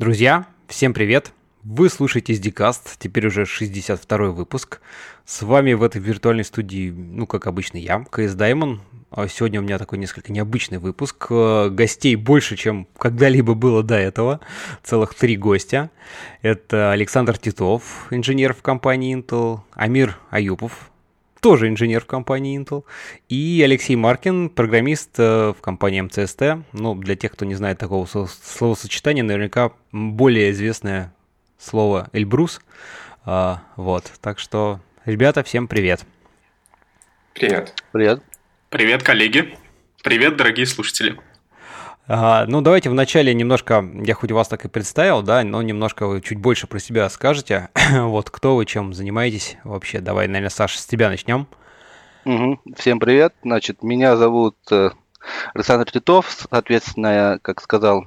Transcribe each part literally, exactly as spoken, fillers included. Друзья, всем привет! Вы слушаете эс ди-Cast, теперь уже шестьдесят второй выпуск. С вами в этой виртуальной студии, ну, как обычно, я, КС Даймон. Сегодня у меня такой несколько необычный выпуск. Гостей больше, чем когда-либо было до этого. Целых три гостя. Это Александр Титов, инженер в компании Intel, Амир Аюпов, тоже инженер в компании Intel, и Алексей Маркин, программист в компании МЦСТ. Ну, для тех, кто не знает такого словосочетания, наверняка более известное слово «Эльбрус». А, вот, так что, ребята, всем привет. Привет. Привет. Привет, коллеги. Привет, дорогие слушатели. А, ну, давайте вначале немножко, я хоть вас так и представил, да, но немножко вы чуть больше про себя скажете. Вот, кто вы, чем занимаетесь вообще. Давай, наверное, Саша, с тебя начнем. Угу. Всем привет. Значит, меня зовут Александр Титов. Соответственно, как сказал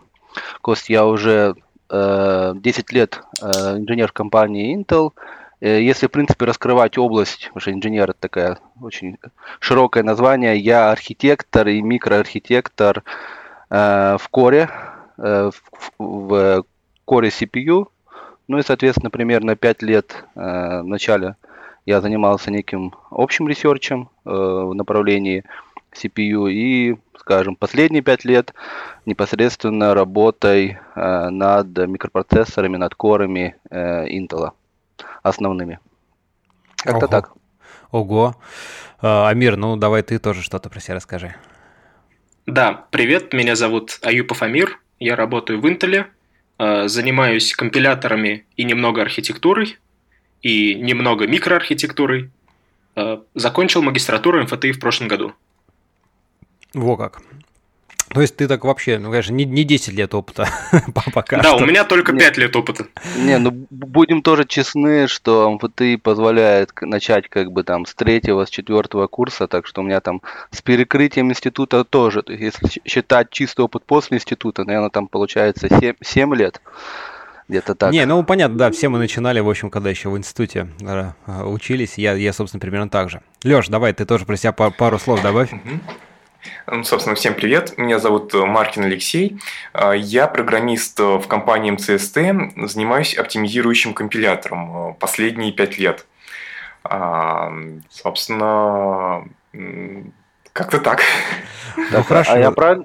Кост, я уже десять лет инженер в компании Intel. Если, в принципе, раскрывать область, потому что инженер – это такое очень широкое название, я архитектор и микроархитектор в коре, в коре си пи ю. Ну и, соответственно, примерно пять лет в начале я занимался неким общим ресерчем в направлении си пи ю и, скажем, последние пять лет непосредственно работой э, над микропроцессорами, над корами э, Intel основными. Как-то Ого. так. Ого. Амир, ну давай ты тоже что-то про себя расскажи. Да, привет, меня зовут Аюпов Амир, я работаю в Intel, э, занимаюсь компиляторами и немного архитектурой, и немного микроархитектурой. Э, закончил магистратуру МФТИ в прошлом году. Во как. То есть ты так вообще, ну, конечно, не, не десять лет опыта пока Да, что. У меня только пять лет опыта. Не, ну, будем тоже честны, что МФТИ позволяет начать как бы там с третьего, с четвертого курса, так что у меня там с перекрытием института тоже. То есть, если считать чистый опыт после института, наверное, там получается семь лет. Где-то так. Не, ну понятно, да, все мы начинали, в общем, когда еще в институте учились, я, я собственно, примерно так же. Лёш, давай, ты тоже про себя пару слов добавь. Ну, собственно, всем привет. Меня зовут Маркин Алексей. Я программист в компании МЦСТ, занимаюсь оптимизирующим компилятором последние пять лет. Собственно, как-то так. Ну, хорошо. А я правильно,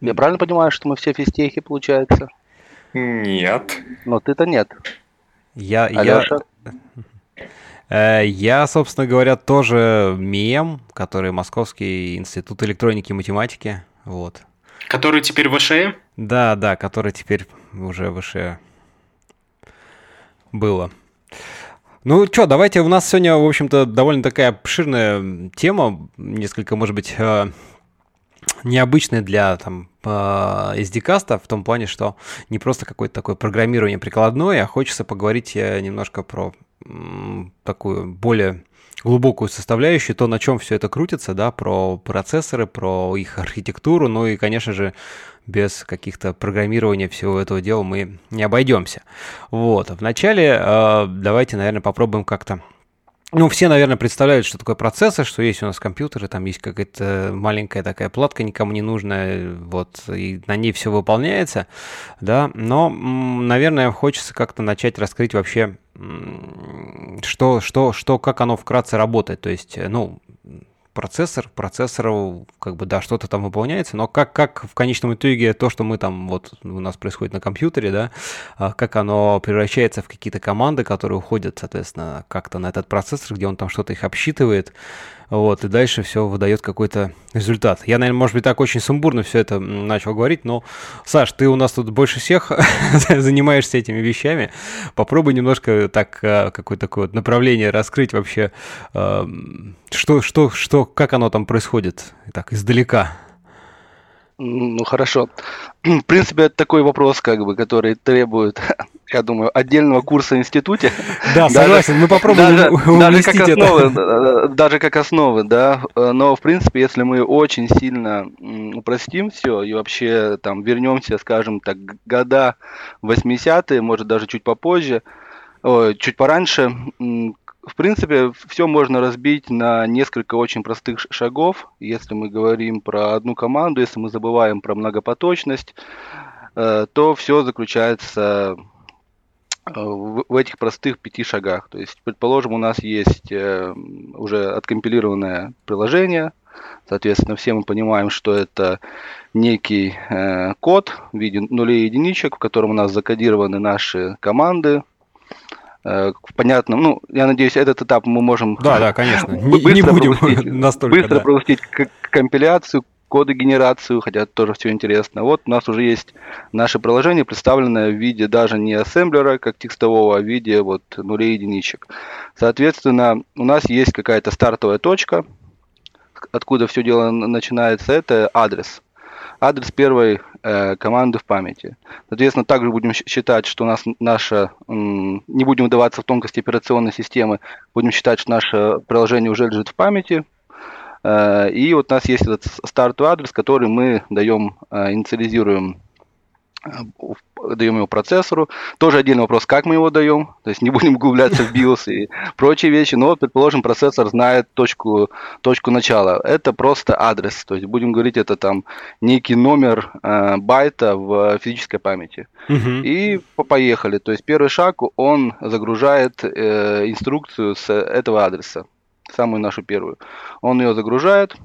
я правильно понимаю, что мы все физтехи, получается? Нет. Но ты-то нет. Я, Алёша? Я... Я, собственно говоря, тоже МИЭМ, который Московский институт электроники и математики, вот. Который теперь ВШЭ? Да, да, который теперь уже ВШЭ было. Ну что, давайте, у нас сегодня, в общем-то, довольно такая обширная тема, несколько, может быть, необычная для там эс ди-каста, в том плане, что не просто какое-то такое программирование прикладное, а хочется поговорить немножко про такую более глубокую составляющую, то, на чем все это крутится, да, про процессоры, про их архитектуру, ну и, конечно же, без каких-то программирования всего этого дела мы не обойдемся. Вот, вначале э, давайте, наверное, попробуем как-то. Ну, все, наверное, представляют, что такое процессор, что есть у нас компьютеры, там есть какая-то маленькая такая платка, никому не нужная, вот, и на ней все выполняется, да, но, наверное, хочется как-то начать раскрыть вообще, что, что, что, как оно вкратце работает, то есть, ну, процессор, процессору, как бы, да, что-то там выполняется, но как, как в конечном итоге то, что мы там, вот, у нас происходит на компьютере, да, как оно превращается в какие-то команды, которые уходят, соответственно, как-то на этот процессор, где он там что-то их обсчитывает, вот, и дальше все выдает какой-то результат. Я, наверное, может быть, так очень сумбурно все это начал говорить, но, Саш, ты у нас тут больше всех занимаешься этими вещами, попробуй немножко так, какое-то такое направление раскрыть вообще, что, что, что как оно там происходит, так, издалека? Ну, хорошо. В принципе, это такой вопрос, как бы, который требует, я думаю, отдельного курса в институте. Да, согласен, мы попробуем даже, уместить даже как основы, это. Даже как основы, да. Но, в принципе, если мы очень сильно упростим все и вообще там вернемся, скажем так, года восьмидесятые, может, даже чуть попозже, ой, чуть пораньше, в принципе, все можно разбить на несколько очень простых шагов. Если мы говорим про одну команду, если мы забываем про многопоточность, то все заключается в этих простых пяти шагах. То есть, предположим, у нас есть уже откомпилированное приложение. Соответственно, все мы понимаем, что это некий код в виде нулей и единичек, в котором у нас закодированы наши команды. Понятно, ну, я надеюсь, этот этап мы можем... Да, да, конечно, быстро не будем пропустить, настолько, быстро да. пропустить компиляцию, кодогенерацию, хотя это тоже все интересно. Вот у нас уже есть наше приложение, представленное в виде даже не ассемблера, как текстового, а в виде вот нулей и единичек. Соответственно, у нас есть какая-то стартовая точка, откуда все дело начинается, это адрес. Адрес первой э, команды в памяти. Соответственно, также будем считать, что у нас наша... М, не будем вдаваться в тонкости операционной системы, будем считать, что наше приложение уже лежит в памяти. Э, и вот у нас есть этот стартовый адрес, который мы даем, э, инициализируем, э, даем его процессору. Тоже отдельный вопрос, как мы его даем. То есть не будем углубляться в биос и прочие вещи. Но, предположим, процессор знает точку, точку начала. Это просто адрес. То есть будем говорить, это там некий номер э, байта в физической памяти. Uh-huh. И поехали. То есть первый шаг, он загружает э, инструкцию с этого адреса. Самую нашу первую. Он ее загружает.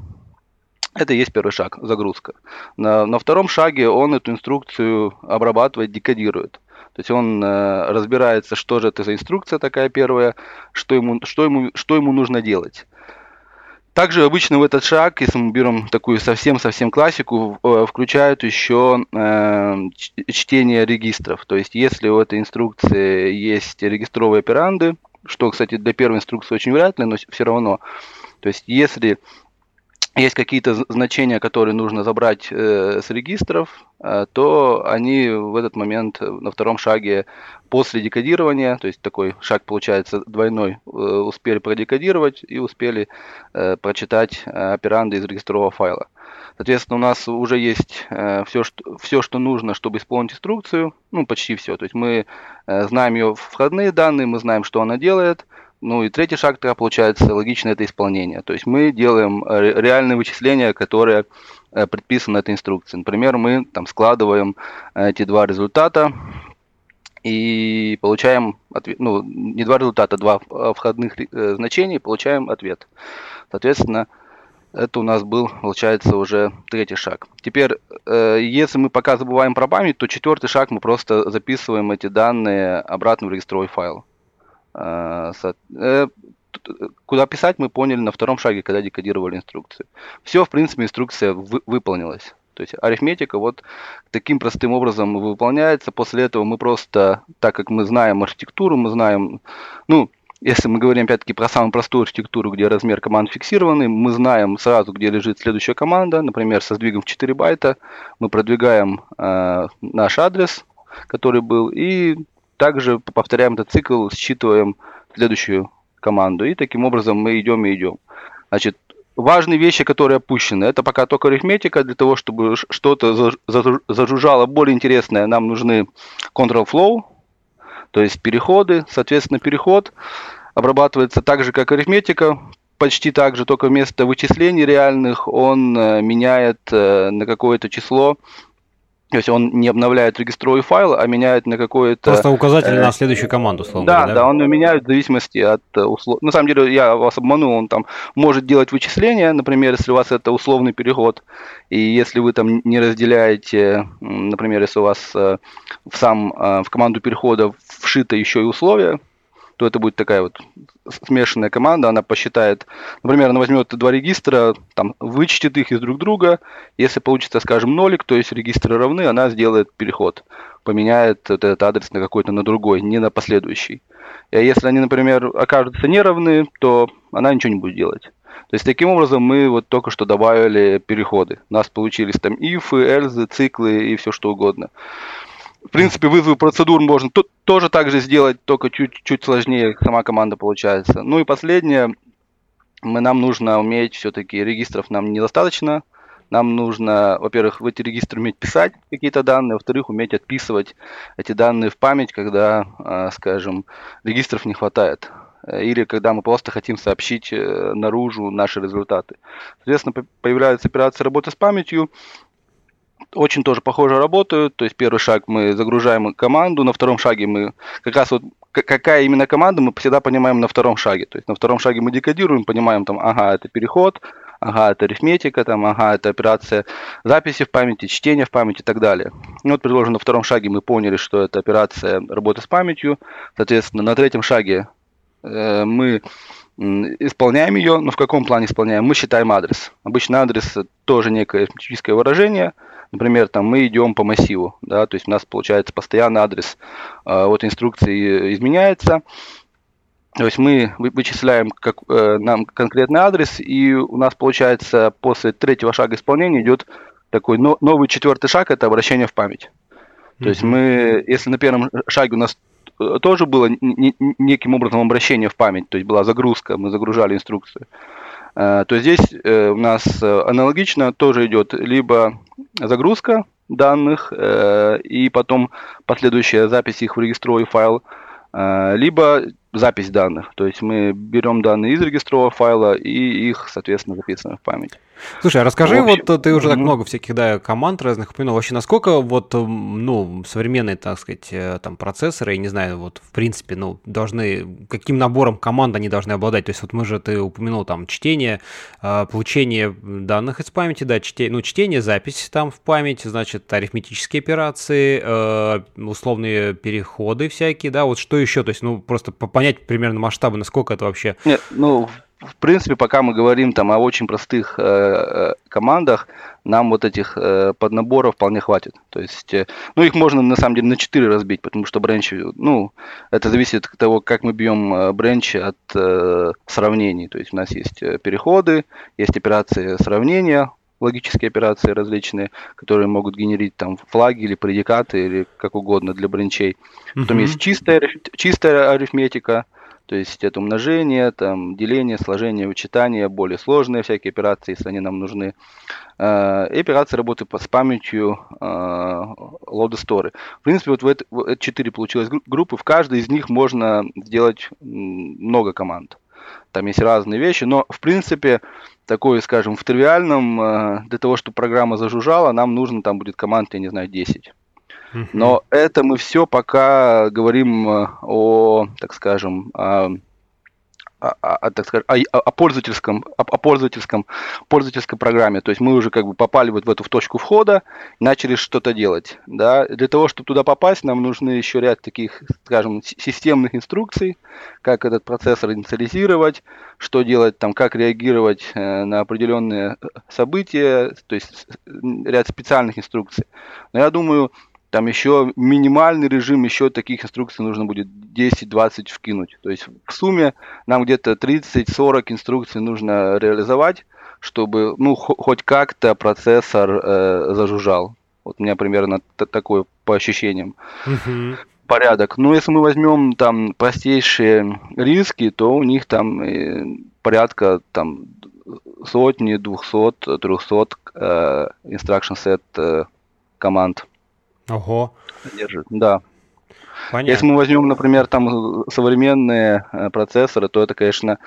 Это и есть первый шаг, загрузка. На, на втором шаге он эту инструкцию обрабатывает, декодирует. То есть он э, разбирается, что же это за инструкция такая первая, что ему, что ему, что ему нужно делать. Также обычно в этот шаг, если мы берем такую совсем-совсем классику, э, включают еще э, чтение регистров. То есть если у этой инструкции есть регистровые операнды, что, кстати, для первой инструкции очень вряд ли, но все равно. То есть если... есть какие-то значения, которые нужно забрать э, с регистров, э, то они в этот момент на втором шаге после декодирования, то есть такой шаг получается двойной, э, успели продекодировать и успели э, прочитать э, операнды из регистрового файла. Соответственно, у нас уже есть э, все, что, все, что нужно, чтобы исполнить инструкцию, ну почти все. То есть мы э, знаем ее входные данные, мы знаем, что она делает. Ну и третий шаг, тогда получается логично, это исполнение. То есть мы делаем реальные вычисления, которые предписаны этой инструкции. Например, мы там складываем эти два результата и получаем ответ. Ну, не два результата, два входных значения, и получаем ответ. Соответственно, это у нас был, получается, уже третий шаг. Теперь, если мы пока забываем про память, то четвертый шаг, мы просто записываем эти данные обратно в регистровой файл. Куда писать, мы поняли на втором шаге, когда декодировали инструкцию. Все, в принципе, инструкция вы, выполнилась. То есть арифметика вот таким простым образом выполняется. После этого мы просто, так как мы знаем архитектуру, мы знаем, ну, если мы говорим опять-таки про самую простую архитектуру, где размер команд фиксированный, мы знаем сразу, где лежит следующая команда. Например, со сдвигом в четыре байта мы продвигаем э, наш адрес, который был, и также повторяем этот цикл, считываем следующую команду. И таким образом мы идем и идем. Значит, важные вещи, которые опущены, это пока только арифметика. Для того, чтобы что-то зажужжало более интересное, нам нужны control-flow, то есть переходы. Соответственно, переход обрабатывается так же, как арифметика. Почти так же, только вместо вычислений реальных он меняет на какое-то число. То есть он не обновляет регистровый файл, а меняет на какое-то... Просто указатель э... на следующую команду, условно да, говоря. Да, да, он меняет в зависимости от условий. На самом деле, я вас обманул, он там может делать вычисления, например, если у вас это условный переход, и если вы там не разделяете, например, если у вас в, сам, в команду перехода вшито еще и условия, то это будет такая вот смешанная команда, она посчитает, например, она возьмет два регистра, там, вычтет их из друг друга, если получится, скажем, нолик, то есть регистры равны, она сделает переход, поменяет вот этот адрес на какой-то, на другой, не на последующий. И если они, например, окажутся неравны, то она ничего не будет делать. То есть таким образом мы вот только что добавили переходы. У нас получились там ифы, эльзы, циклы и все что угодно. В принципе, вызовы процедур можно тут тоже так же сделать, только чуть-чуть сложнее сама команда получается. Ну и последнее, мы, нам нужно уметь все-таки, регистров нам недостаточно. Нам нужно, во-первых, в эти регистры уметь писать какие-то данные, во-вторых, уметь отписывать эти данные в память, когда, скажем, регистров не хватает. Или когда мы просто хотим сообщить наружу наши результаты. Соответственно, появляются операции работы с памятью. очень тоже похоже работают. То есть первый шаг мы загружаем команду, на втором шаге мы как раз вот какая именно команда, мы всегда понимаем на втором шаге. То есть на втором шаге мы декодируем, понимаем там, ага, это переход, ага, это арифметика, там, ага, это операция записи в памяти, чтения в памяти и так далее. И вот предложено на втором шаге мы поняли, что это операция работы с памятью. Соответственно, на третьем шаге э, мы исполняем ее, но в каком плане исполняем? Мы считаем адрес. Обычно адрес тоже некое арифметическое выражение. Например, там мы идем по массиву, да, то есть у нас получается постоянно адрес э, от инструкции изменяется. То есть мы вычисляем как, э, нам конкретный адрес, и у нас получается после третьего шага исполнения идет такой но, новый четвертый шаг, это обращение в память. Mm-hmm. То есть мы, если на первом шаге у нас тоже было не, неким образом обращение в память, то есть была загрузка, мы загружали инструкцию, э, то здесь э, у нас аналогично тоже идет либо загрузка данных э, и потом последующая запись их в регистровый файл, э, либо запись данных. То есть мы берем данные из регистрового файла и их, соответственно, записываем в память. Слушай, а расскажи, общем, вот ты уже mm-hmm. так много всяких, да, команд разных упомянул. Вообще, насколько вот, ну, современные, так сказать, там, процессоры, я не знаю, вот, в принципе, ну, должны, каким набором команд они должны обладать? То есть вот мы же, ты упомянул, там, чтение, получение данных из памяти, да, чтение, ну, чтение, запись там в память, значит, арифметические операции, условные переходы всякие, да, вот что еще? То есть, ну, просто понять примерно масштабы, насколько это вообще... Нет, ну... В принципе, пока мы говорим там о очень простых э, командах, нам вот этих э, поднаборов вполне хватит. То есть, э, ну, их можно на самом деле на четыре разбить, потому что бренчи, ну, это зависит от того, как мы бьем э, бренчи от э, сравнений. То есть у нас есть переходы, есть операции сравнения, логические операции различные, которые могут генерить там флаги или предикаты или как угодно для бренчей. Mm-hmm. Потом есть чистая, чистая арифметика. То есть это умножение, там, деление, сложение, вычитание, более сложные всякие операции, если они нам нужны. И операции работы с памятью лоудстори. В принципе, вот в эти четыре получилось группы. В каждой из них можно сделать много команд. Там есть разные вещи, но в принципе, такой, скажем, в тривиальном, для того, чтобы программа зажужжала, нам нужно там будет команд, я не знаю, десять. Но это мы все пока говорим о, так скажем, о, о, о, так скажем, о, о пользовательском, о, о пользовательском, пользовательской программе. То есть мы уже как бы попали вот в эту в точку входа, начали что-то делать. Да? Для того, чтобы туда попасть, нам нужны еще ряд таких, скажем, системных инструкций, как этот процессор инициализировать, что делать там, как реагировать на определенные события, то есть ряд специальных инструкций. Но я думаю, там еще минимальный режим, еще таких инструкций нужно будет десять-двадцать вкинуть. То есть в сумме нам где-то тридцать-сорок инструкций нужно реализовать, чтобы, ну, хоть как-то процессор э, зажужжал. Вот у меня примерно т- такое по ощущениям. Mm-hmm. Порядок. Но если мы возьмем там простейшие риски, то у них там э, порядка там сотни, двухсот, трехсот э, instruction set э, команд. Ого. Держит, да. Понятно. Если мы возьмем, например, там современные э, процессоры, то это, конечно,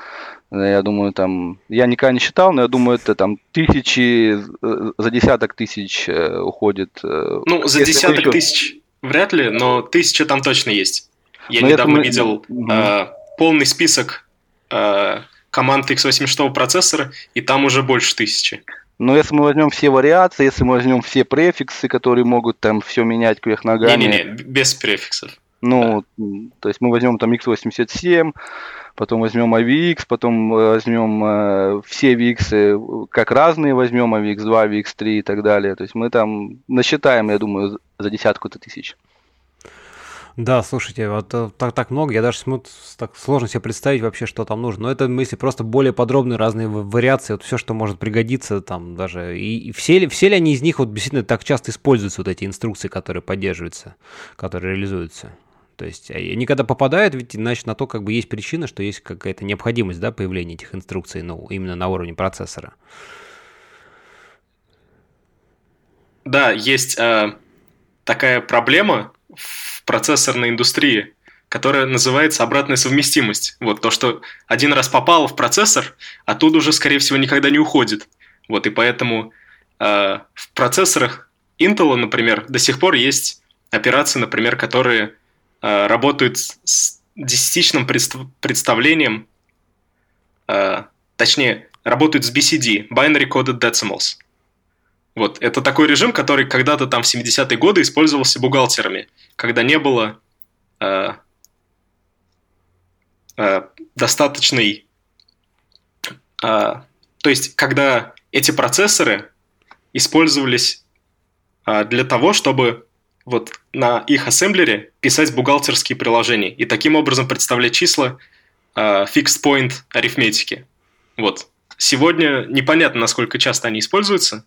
э, я думаю, там, я никогда не считал, но я думаю, это там тысячи, э, за десяток тысяч э, уходит. Э, ну, за десяток еще... тысяч вряд ли, но тысяча там точно есть. Я но недавно мы... видел э, mm-hmm. полный список э, команд икс восемьдесят шесть процессора, и там уже больше тысячи. Но если мы возьмем все вариации, если мы возьмем все префиксы, которые могут там все менять кверх ногами... Не-не-не, без префиксов. Ну, да. То есть мы возьмем там икс восемьдесят семь, потом возьмем эй ви икс, потом возьмем э, все ви икс, как разные возьмем, эй ви икс два, эй ви икс три и так далее. То есть мы там насчитаем, я думаю, за десятку-то тысяч. Да, слушайте, вот так, так много, я даже смут, так сложно себе представить вообще, что там нужно. Но это мысли просто более подробные разные вариации, вот все, что может пригодиться там даже. И, и все ли, все ли они из них вот действительно так часто используются, вот эти инструкции, которые поддерживаются, которые реализуются? То есть они когда попадают, ведь значит на то как бы есть причина, что есть какая-то необходимость, да, появления этих инструкций, ну, именно на уровне процессора. Да, есть э, такая проблема в процессорной индустрии, которая называется обратная совместимость. Вот то, что один раз попало в процессор, оттуда уже, скорее всего, никогда не уходит. Вот и поэтому э, в процессорах Intel, например, до сих пор есть операции, например, которые э, работают с десятичным предст- представлением, э, точнее, работают с би си ди, Binary Coded Decimals. Вот. Это такой режим, который когда-то там в семидесятые годы использовался бухгалтерами, когда не было э, э, достаточной... Э, то есть, когда эти процессоры использовались э, для того, чтобы вот на их ассемблере писать бухгалтерские приложения и таким образом представлять числа э, fixed-point арифметики. Вот. Сегодня непонятно, насколько часто они используются.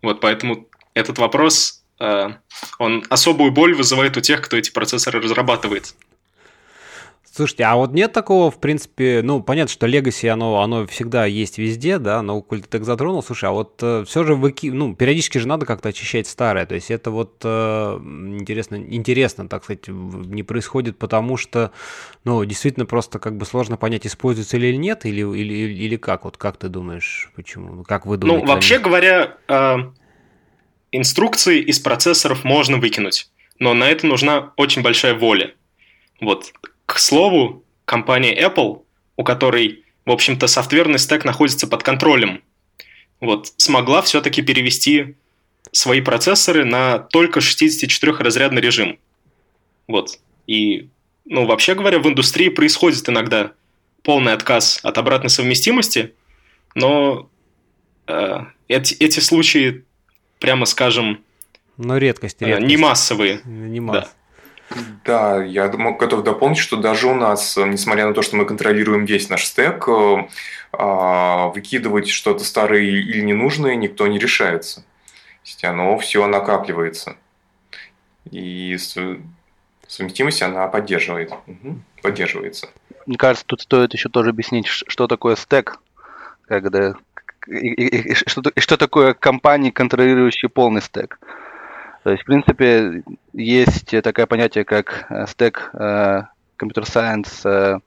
Вот, поэтому этот вопрос, э, он особую боль вызывает у тех, кто эти процессоры разрабатывает. Слушайте, а вот нет такого, в принципе, ну, понятно, что Legacy, оно, оно всегда есть везде, да, но коль ты так затронул, слушай, а вот э, все же, выки... ну, периодически же надо как-то очищать старое, то есть это вот э, интересно, интересно, так сказать, не происходит, потому что, ну, действительно просто как бы сложно понять, используется ли или нет, или, или, или как, вот как ты думаешь, почему, как вы думаете? Ну, вообще говоря, э, инструкции из процессоров можно выкинуть, но на это нужна очень большая воля, вот. К слову, компания Apple, у которой, в общем-то, софтверный стэк находится под контролем, вот, смогла все-таки перевести свои процессоры на только шестьдесят четырёхразрядный режим. Вот. И, ну, вообще говоря, в индустрии происходит иногда полный отказ от обратной совместимости, но э, эти, эти случаи, прямо скажем, но редкость, редкость. Э, не массовые. Не масс... да. Да, я готов дополнить, что даже у нас, несмотря на то, что мы контролируем весь наш стэк, выкидывать что-то старое или ненужное никто не решается. То есть оно все накапливается. И совместимость она поддерживает. Угу. Поддерживается. Мне кажется, тут стоит еще тоже объяснить, что такое стэк, когда... и, и, и, что, и что такое компании, контролирующие полный стэк. То есть, в принципе, есть такое понятие, как стэк computer science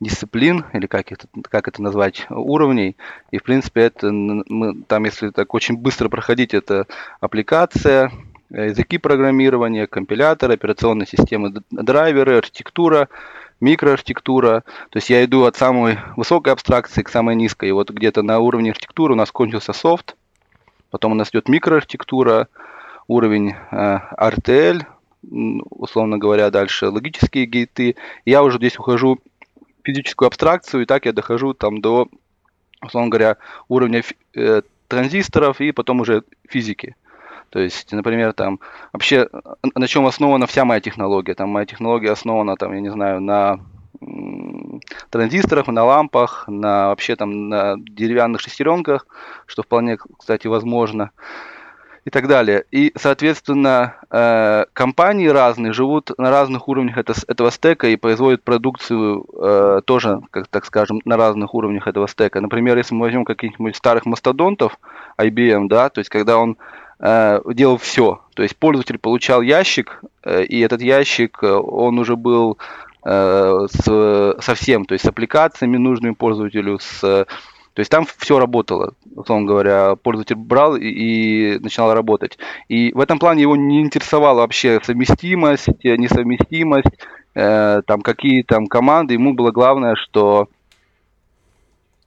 дисциплин, или как, их, как это назвать, уровней. И, в принципе, это, мы, там, если так очень быстро проходить, это аппликация, языки программирования, компилятор, операционные системы, драйверы, архитектура, микроархитектура. То есть я иду от самой высокой абстракции к самой низкой. И вот где-то на уровне архитектуры у нас кончился софт, потом у нас идет микроархитектура, уровень э, эр ти эл, условно говоря, дальше логические гейты. Я уже здесь ухожу в физическую абстракцию, и так я дохожу там до, условно говоря, уровня э, транзисторов и потом уже физики. То есть, например, там вообще на чем основана вся моя технология? Там моя технология основана, там, я не знаю, на м- транзисторах, на лампах, на вообще там на деревянных шестеренках, что вполне, кстати, возможно. И так далее. И, соответственно, э, компании разные живут на разных уровнях это, этого стэка и производят продукцию э, тоже, как, так скажем, на разных уровнях этого стэка. Например, если мы возьмем каких-нибудь старых мастодонтов ай би эм, да, то есть когда он э, делал все, то есть пользователь получал ящик, э, и этот ящик, э, он уже был э, с, со всем, то есть с аппликациями, нужными пользователю, с... То есть там все работало, условно говоря, пользователь брал и, и начинал работать. И в этом плане его не интересовала вообще совместимость, несовместимость, э, там какие там команды, ему было главное, что...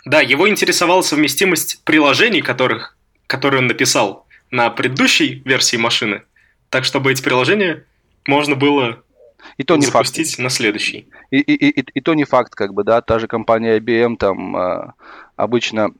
Да, его интересовала совместимость приложений, которых, которые он написал на предыдущей версии машины, так чтобы эти приложения можно было... И то не запустить факт. На следующий. И, и, и, и, и то не факт, как бы, да, та же компания ай би эм там э, обычно,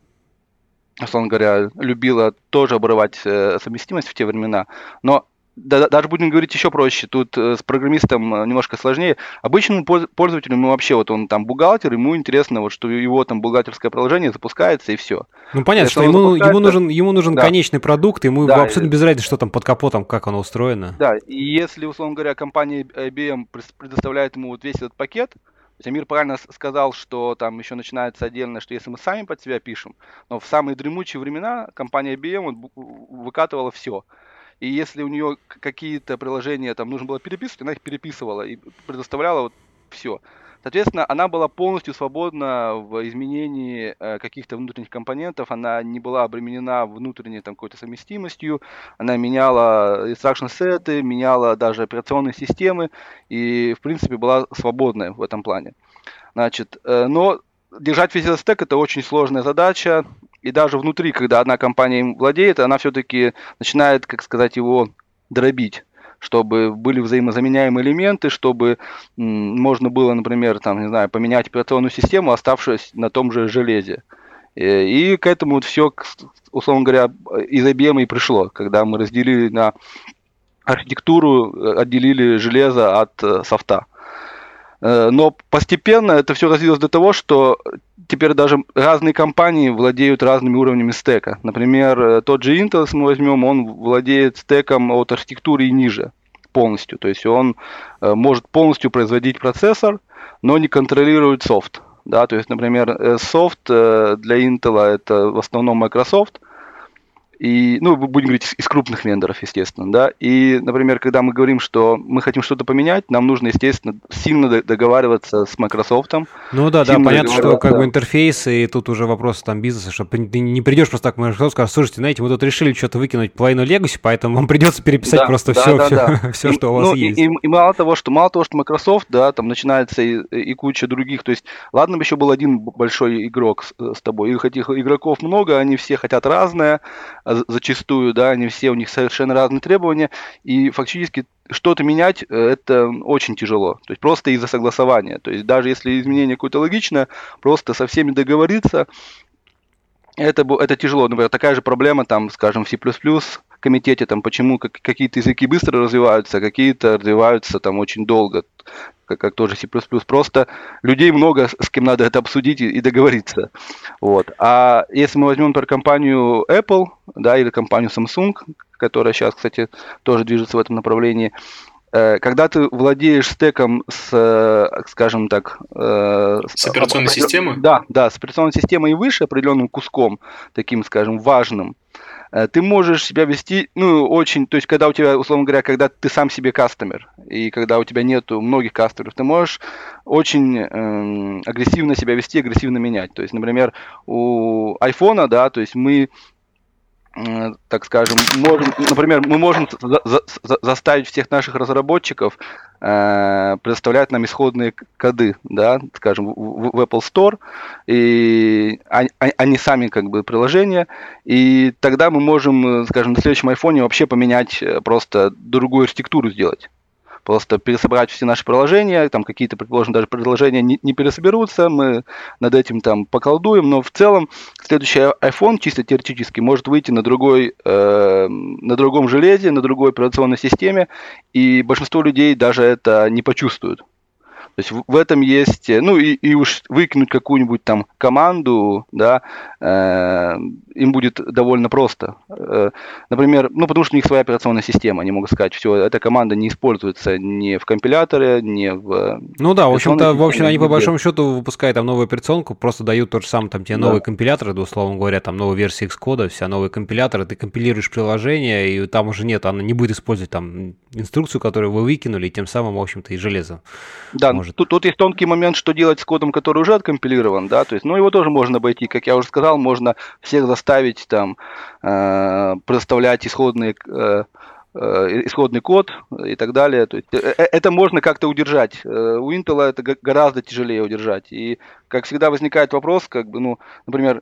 условно говоря, любила тоже обрывать э, совместимость в те времена. Но да, даже будем говорить еще проще, тут э, с программистом немножко сложнее. Обычному пользователю, ну вообще, вот он там бухгалтер, ему интересно, вот, что его там бухгалтерское приложение запускается и все. Ну понятно, что ему, ему нужен, ему нужен да. конечный продукт, ему да, абсолютно и... без разницы, что там под капотом, как оно устроено. Да, и если, условно говоря, компания ай би эм предоставляет ему вот весь этот пакет, Самир правильно сказал, что там еще начинается отдельно, что если мы сами под себя пишем, но в самые дремучие времена компания ай би эм выкатывала все. И если у нее какие-то приложения там нужно было переписывать, она их переписывала и предоставляла вот все. Соответственно, она была полностью свободна в изменении каких-то внутренних компонентов, она не была обременена внутренней там, какой-то совместимостью, она меняла инстракшн-сеты, меняла даже операционные системы и, в принципе, была свободная в этом плане. Значит, но держать весь этот стек – это очень сложная задача, и даже внутри, когда одна компания им владеет, она все-таки начинает, как сказать, его дробить, чтобы были взаимозаменяемые элементы, чтобы м, можно было, например, там, не знаю, поменять операционную систему, оставшись на том же железе. И, и к этому вот все, условно говоря, из ай би эм и пришло, когда мы разделили на архитектуру, отделили железо от э, софта. Э, но постепенно это все развилось до того, что теперь даже разные компании владеют разными уровнями стека. Например, тот же Intel, если мы возьмем, он владеет стеком от архитектуры и ниже полностью. То есть он может полностью производить процессор, но не контролирует софт. Да, то есть, например, софт для Intel это в основном Microsoft. И, ну, будем говорить из крупных вендоров, естественно, да. И, например, когда мы говорим, что мы хотим что-то поменять, нам нужно, естественно, сильно договариваться с Microsoft. Ну да, да, понятно, что как бы интерфейс, и тут уже вопрос там бизнеса, что ты не придешь просто так к Microsoft и скажешь, слушайте, знаете, мы тут решили что-то выкинуть половину Legacy, поэтому вам придется переписать да, просто да, все, да, все, да. все, что и, у вас ну, есть. И, и, и мало того, что мало того, что Microsoft, да, там начинается и, и куча других. То есть, ладно бы еще был один большой игрок с, с тобой, их этих игроков много, они все хотят разное. Зачастую, да, они все, у них совершенно разные требования, и фактически что-то менять, это очень тяжело, то есть просто из-за согласования, то есть даже если изменение какое-то логичное, просто со всеми договориться, это, это тяжело, например, такая же проблема, там, скажем, в C++ комитете, там, почему как, какие-то языки быстро развиваются, а какие-то развиваются там очень долго, как, как тоже C++, просто людей много, с кем надо это обсудить и, и договориться. Вот. А если мы возьмем, например, компанию Apple, да, или компанию Samsung, которая сейчас, кстати, тоже движется в этом направлении, э, когда ты владеешь стеком с, э, скажем так... Э, с операционной системой? Да, да, с операционной системой и выше, определенным куском, таким, скажем, важным, ты можешь себя вести, ну, очень, то есть, когда у тебя, условно говоря, когда ты сам себе кастомер, и когда у тебя нету многих кастомеров, ты можешь очень эм, агрессивно себя вести, агрессивно менять. То есть, например, у айфона, да, то есть мы, э, так скажем, можем, например, мы можем за, за, заставить всех наших разработчиков э, предоставлять нам исходные коды, да, скажем, в, в Apple Store, и они а, а сами как бы приложения, и тогда мы можем, скажем, на следующем айфоне вообще поменять, просто другую архитектуру сделать. Просто пересобрать все наши приложения, там какие-то, предположим, даже приложения не, не пересоберутся, мы над этим там поколдуем, но в целом следующий iPhone чисто теоретически может выйти на, другой, э, на другом железе, на другой операционной системе, и большинство людей даже это не почувствуют. То есть в, в этом есть, ну и, и уж выкинуть какую-нибудь там команду, да, э, им будет довольно просто. Э, например, ну потому что у них своя операционная система, они могут сказать, все, эта команда не используется ни в компиляторе, ни в... Ну да, в общем-то, в общем, они по большому счету выпускают там новую операционку, просто дают тот же самый, там тебе новые да. компиляторы, да, условно говоря, там новая версия Xcode, вся новые компиляторы, ты компилируешь приложение, и там уже нет, она не будет использовать там инструкцию, которую вы выкинули, и тем самым, в общем-то, и железо. Да, может. Тут, тут есть тонкий момент, что делать с кодом, который уже откомпилирован, да, то есть, ну, его тоже можно обойти, как я уже сказал, можно всех заставить там э, предоставлять исходные э, исходный код и так далее. То есть, это можно как-то удержать. У Intel это гораздо тяжелее удержать. И, как всегда, возникает вопрос, как бы, ну, например,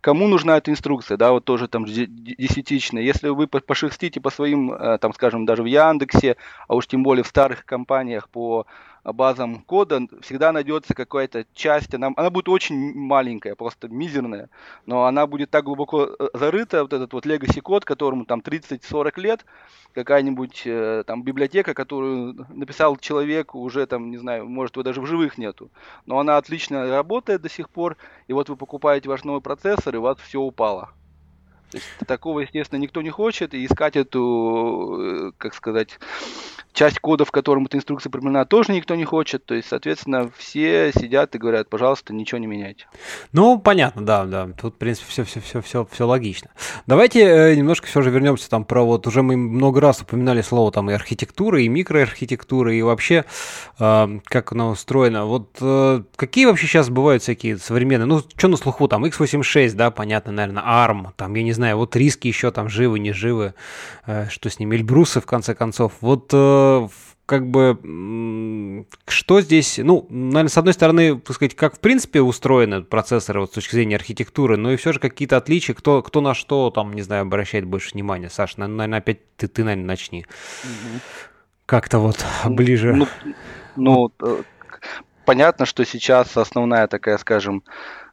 кому нужна эта инструкция, да, вот тоже там десятичная. Если вы пошерстите по своим, там, скажем, даже в Яндексе, а уж тем более в старых компаниях по базам кода, всегда найдется какая-то часть, она, она будет очень маленькая, просто мизерная, но она будет так глубоко зарыта, вот этот вот legacy код, которому там тридцать-сорок лет, какая-нибудь э, там библиотека, которую написал человек, уже там, не знаю, может, его даже в живых нету, но она отлично работает до сих пор, и вот вы покупаете ваш новый процессор, и у вас все упало. То есть такого, естественно, никто не хочет, и искать эту, как сказать, часть кода, в котором эта инструкция применена, тоже никто не хочет. То есть, соответственно, все сидят и говорят, пожалуйста, ничего не меняйте. Ну, понятно, да, да. Тут, в принципе, все, все, все, все, все логично. Давайте э, немножко все же вернемся там про вот уже мы много раз упоминали слово там и архитектура, и микроархитектура, и вообще э, как она устроена. Вот э, какие вообще сейчас бывают всякие современные? Ну, что на слуху там икс восемьдесят шесть, да, понятно, наверное, арм, там я не знаю, вот риски еще там живы, не живы, э, что с ними эльбрусы в конце концов. Вот э, как бы, что здесь, ну, наверное, с одной стороны, так сказать, как в принципе устроены процессоры вот, с точки зрения архитектуры, но и все же какие-то отличия, кто, кто на что, там, не знаю, обращает больше внимания. Саш, наверное, опять ты, ты наверное, начни. Угу. Как-то вот ближе. Ну, ну вот. Понятно, что сейчас основная такая, скажем,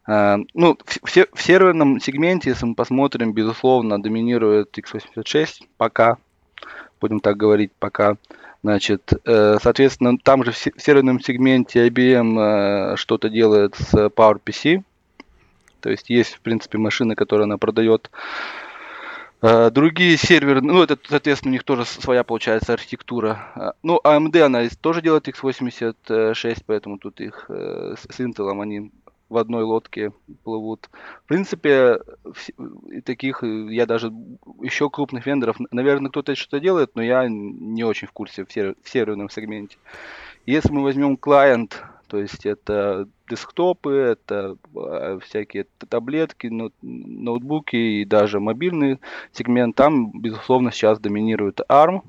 э, ну, в, в серверном сегменте, если мы посмотрим, безусловно, доминирует икс восемьдесят шесть пока. Будем так говорить пока. Значит, э, соответственно, там же в серверном сегменте ай би эм э, что-то делает с PowerPC. То есть есть, в принципе, машины, которые она продает. Э, другие серверы, ну, это, соответственно, у них тоже своя, получается, архитектура. Ну, эй эм ди, она тоже делает икс восемьдесят шесть, поэтому тут их э, с Intel они в одной лодке плывут. В принципе, таких, я даже еще крупных вендоров, наверное, кто-то что-то делает, но я не очень в курсе в, сервер, в серверном сегменте. Если мы возьмем клиент, то есть это десктопы, это всякие таблетки, ноутбуки и даже мобильный сегмент, там, безусловно, сейчас доминирует арм.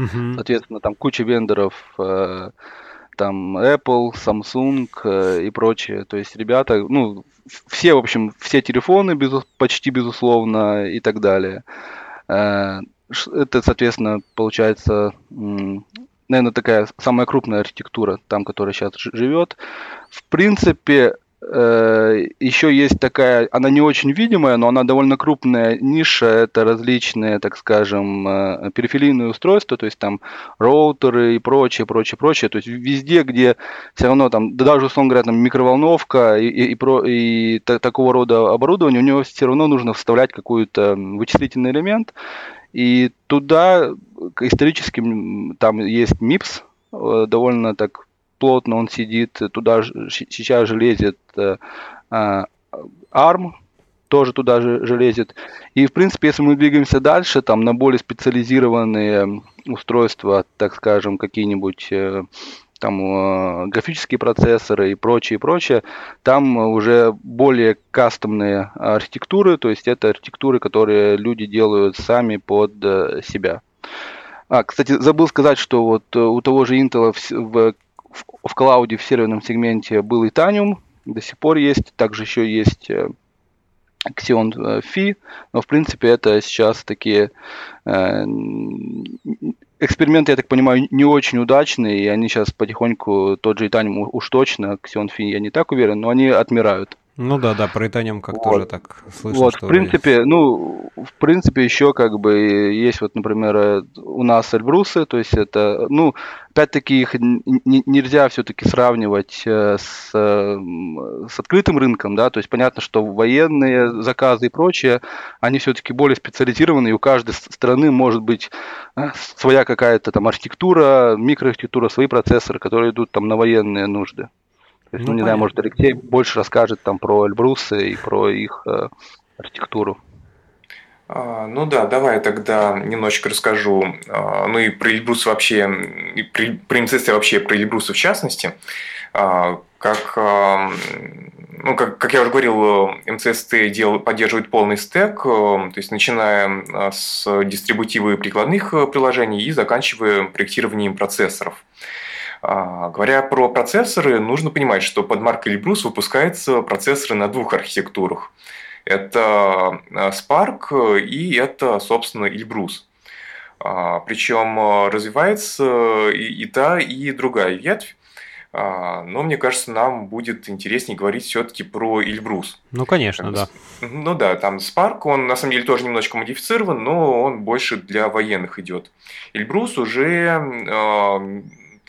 Mm-hmm. Соответственно, там куча вендоров, там Apple, Samsung э, и прочее, то есть ребята, ну, все, в общем, все телефоны, безу- почти безусловно, и так далее. Э, это, соответственно, получается, м- наверное, такая самая крупная архитектура, там, которая сейчас ж- живет. В принципе, э, еще есть такая, она не очень видимая, но она довольно крупная ниша, это различные, так скажем, э, периферийные устройства, то есть там роутеры и прочее, прочее, прочее, то есть везде, где все равно там, даже, условно говоря, там микроволновка и, и, и, про, и та, такого рода оборудование, у него все равно нужно вставлять какой-то вычислительный элемент, и туда исторически там есть мипс, э, довольно так плотно он сидит, туда ж, сейчас же лезет э, э, арм, тоже туда же, же лезет. И, в принципе, если мы двигаемся дальше, там на более специализированные устройства, так скажем, какие-нибудь э, там э, графические процессоры и прочее, прочее, там уже более кастомные архитектуры, то есть это архитектуры, которые люди делают сами под э, себя. А, кстати, забыл сказать, что вот у того же Intel в, в В, в клауде в серверном сегменте был Itanium, до сих пор есть, также еще есть э, Xeon Phi, но в принципе это сейчас такие э, эксперименты, я так понимаю, не очень удачные, и они сейчас потихоньку, тот же Itanium уж точно, Xeon Phi я не так уверен, но они отмирают. Ну да, да, про Itanium как вот. Тоже так слышно. Вот, что в принципе, есть. Ну, в принципе, еще как бы есть вот, например, у нас эльбрусы, то есть это, ну, опять-таки их н- нельзя все-таки сравнивать с, с открытым рынком, да, то есть понятно, что военные заказы и прочее, они все-таки более специализированы, и у каждой страны может быть своя какая-то там архитектура, микроархитектура, свои процессоры, которые идут там на военные нужды. То есть, ну, ну не знаю, может, Алексей больше расскажет там про эльбрусы и про их э, архитектуру. А, ну да, давай тогда немножечко расскажу. А, ну и про эльбрус вообще, и при, при МЦСТ вообще, про эльбрусы в частности. А, как, а, ну, как, как я уже говорил, МЦСТ дел, поддерживает полный стек, то есть начиная с дистрибутива прикладных приложений и заканчивая проектированием процессоров. Говоря про процессоры, нужно понимать, что под маркой Эльбрус выпускаются процессоры на двух архитектурах. Это спарк и это, собственно, Эльбрус. Причем развивается и та, и другая ветвь. Но, мне кажется, нам будет интереснее говорить все-таки про Эльбрус. Ну, конечно, да. Ну да, там спарк, он на самом деле тоже немножечко модифицирован, но он больше для военных идет. Эльбрус уже...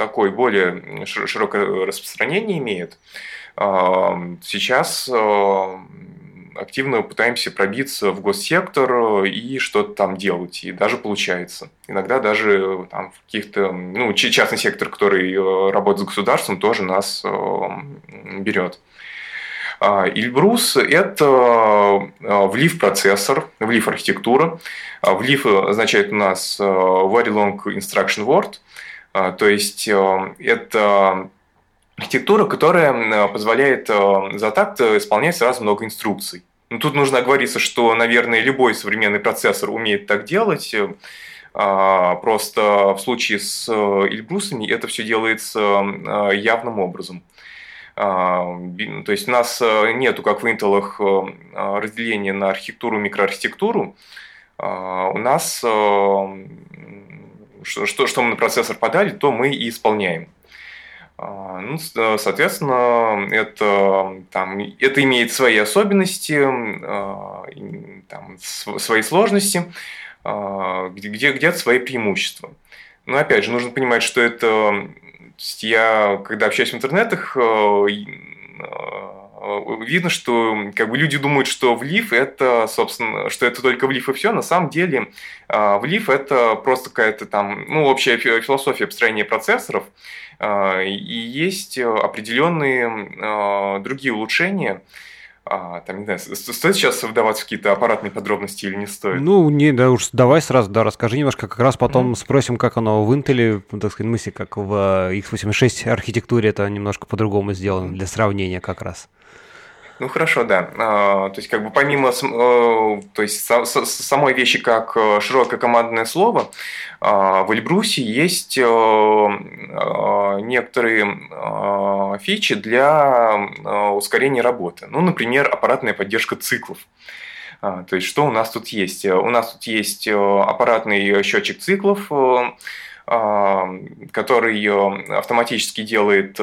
такой более широкое распространение имеет. Сейчас активно пытаемся пробиться в госсектор и что-то там делать. И даже получается. Иногда даже там, в каких-то... Ну, частный сектор, который работает с государством, тоже нас берет. Эльбрус – это влив-процессор, влив-архитектура. Влив означает у нас Very Long Instruction Word. То есть, это архитектура, которая позволяет за такт исполнять сразу много инструкций. Но тут нужно оговориться, что, наверное, любой современный процессор умеет так делать. Просто в случае с Эльбрусами это все делается явным образом. То есть, у нас нету, как в Intel, разделения на архитектуру и микроархитектуру. У нас... Что, что мы на процессор подали, то мы и исполняем. Ну, соответственно, это, там, это имеет свои особенности, там, свои сложности, где, где-то свои преимущества. Но опять же, нужно понимать, что это... Я, когда общаюсь в интернетах, видно, что как бы, люди думают, что влив это, собственно, что это только влив и все. На самом деле, влив это просто какая-то там ну, общая философия построения процессоров, и есть определенные другие улучшения. А, там, не знаю, стоит сейчас вдаваться в какие-то аппаратные подробности или не стоит? Ну, не, да уж, давай сразу, да, расскажи немножко, как раз потом mm-hmm. спросим, как оно в Intel, так сказать, мысли, как в икс восемьдесят шесть архитектуре это немножко по-другому сделано для сравнения как раз. Ну, хорошо, да. То есть, как бы помимо то есть, самой вещи, как широкое командное слово, в Эльбрусе есть некоторые фичи для ускорения работы. Ну, например, аппаратная поддержка циклов. То есть, что у нас тут есть? У нас тут есть аппаратный счетчик циклов, который автоматически делает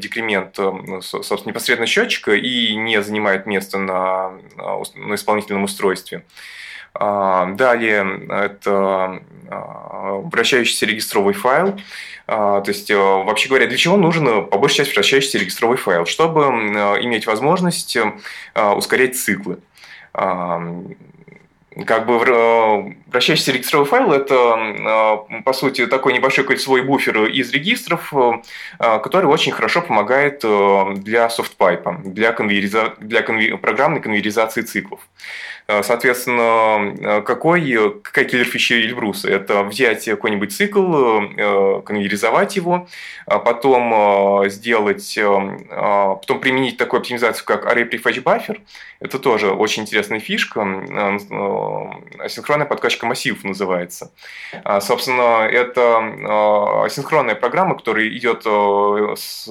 декремент собственно, непосредственно счетчика и не занимает места на, на исполнительном устройстве. Далее это вращающийся регистровый файл. То есть, вообще говоря, для чего нужен по большей части вращающийся регистровый файл? Чтобы иметь возможность ускорять циклы. Как бы вращающийся регистровый файл – это, по сути, такой небольшой кольцевой буфер из регистров, который очень хорошо помогает для софтпайпа, для, конвейериза... для конвей... программной конвейеризации циклов. Соответственно, какой... какая киллер-фича Эльбруса? Это взять какой-нибудь цикл, конвейеризовать его, потом сделать, потом применить такую оптимизацию, как Array Prefetch Buffer. Это тоже очень интересная фишка. Асинхронная подкачка массивов называется. Собственно, это асинхронная программа, которая идет с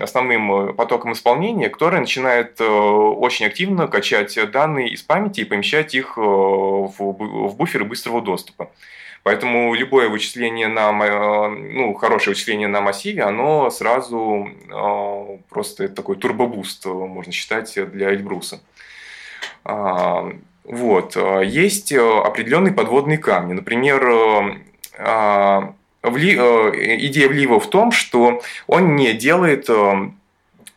основным потоком исполнения, которая начинает очень активно качать данные из памяти и помещать их в буферы быстрого доступа. Поэтому любое вычисление на, ну, хорошее вычисление на массиве, оно сразу просто такой турбобуст, можно считать, для Эльбруса. Вот. Есть определенные подводные камни. Например, вли... идея влива в том, что он не делает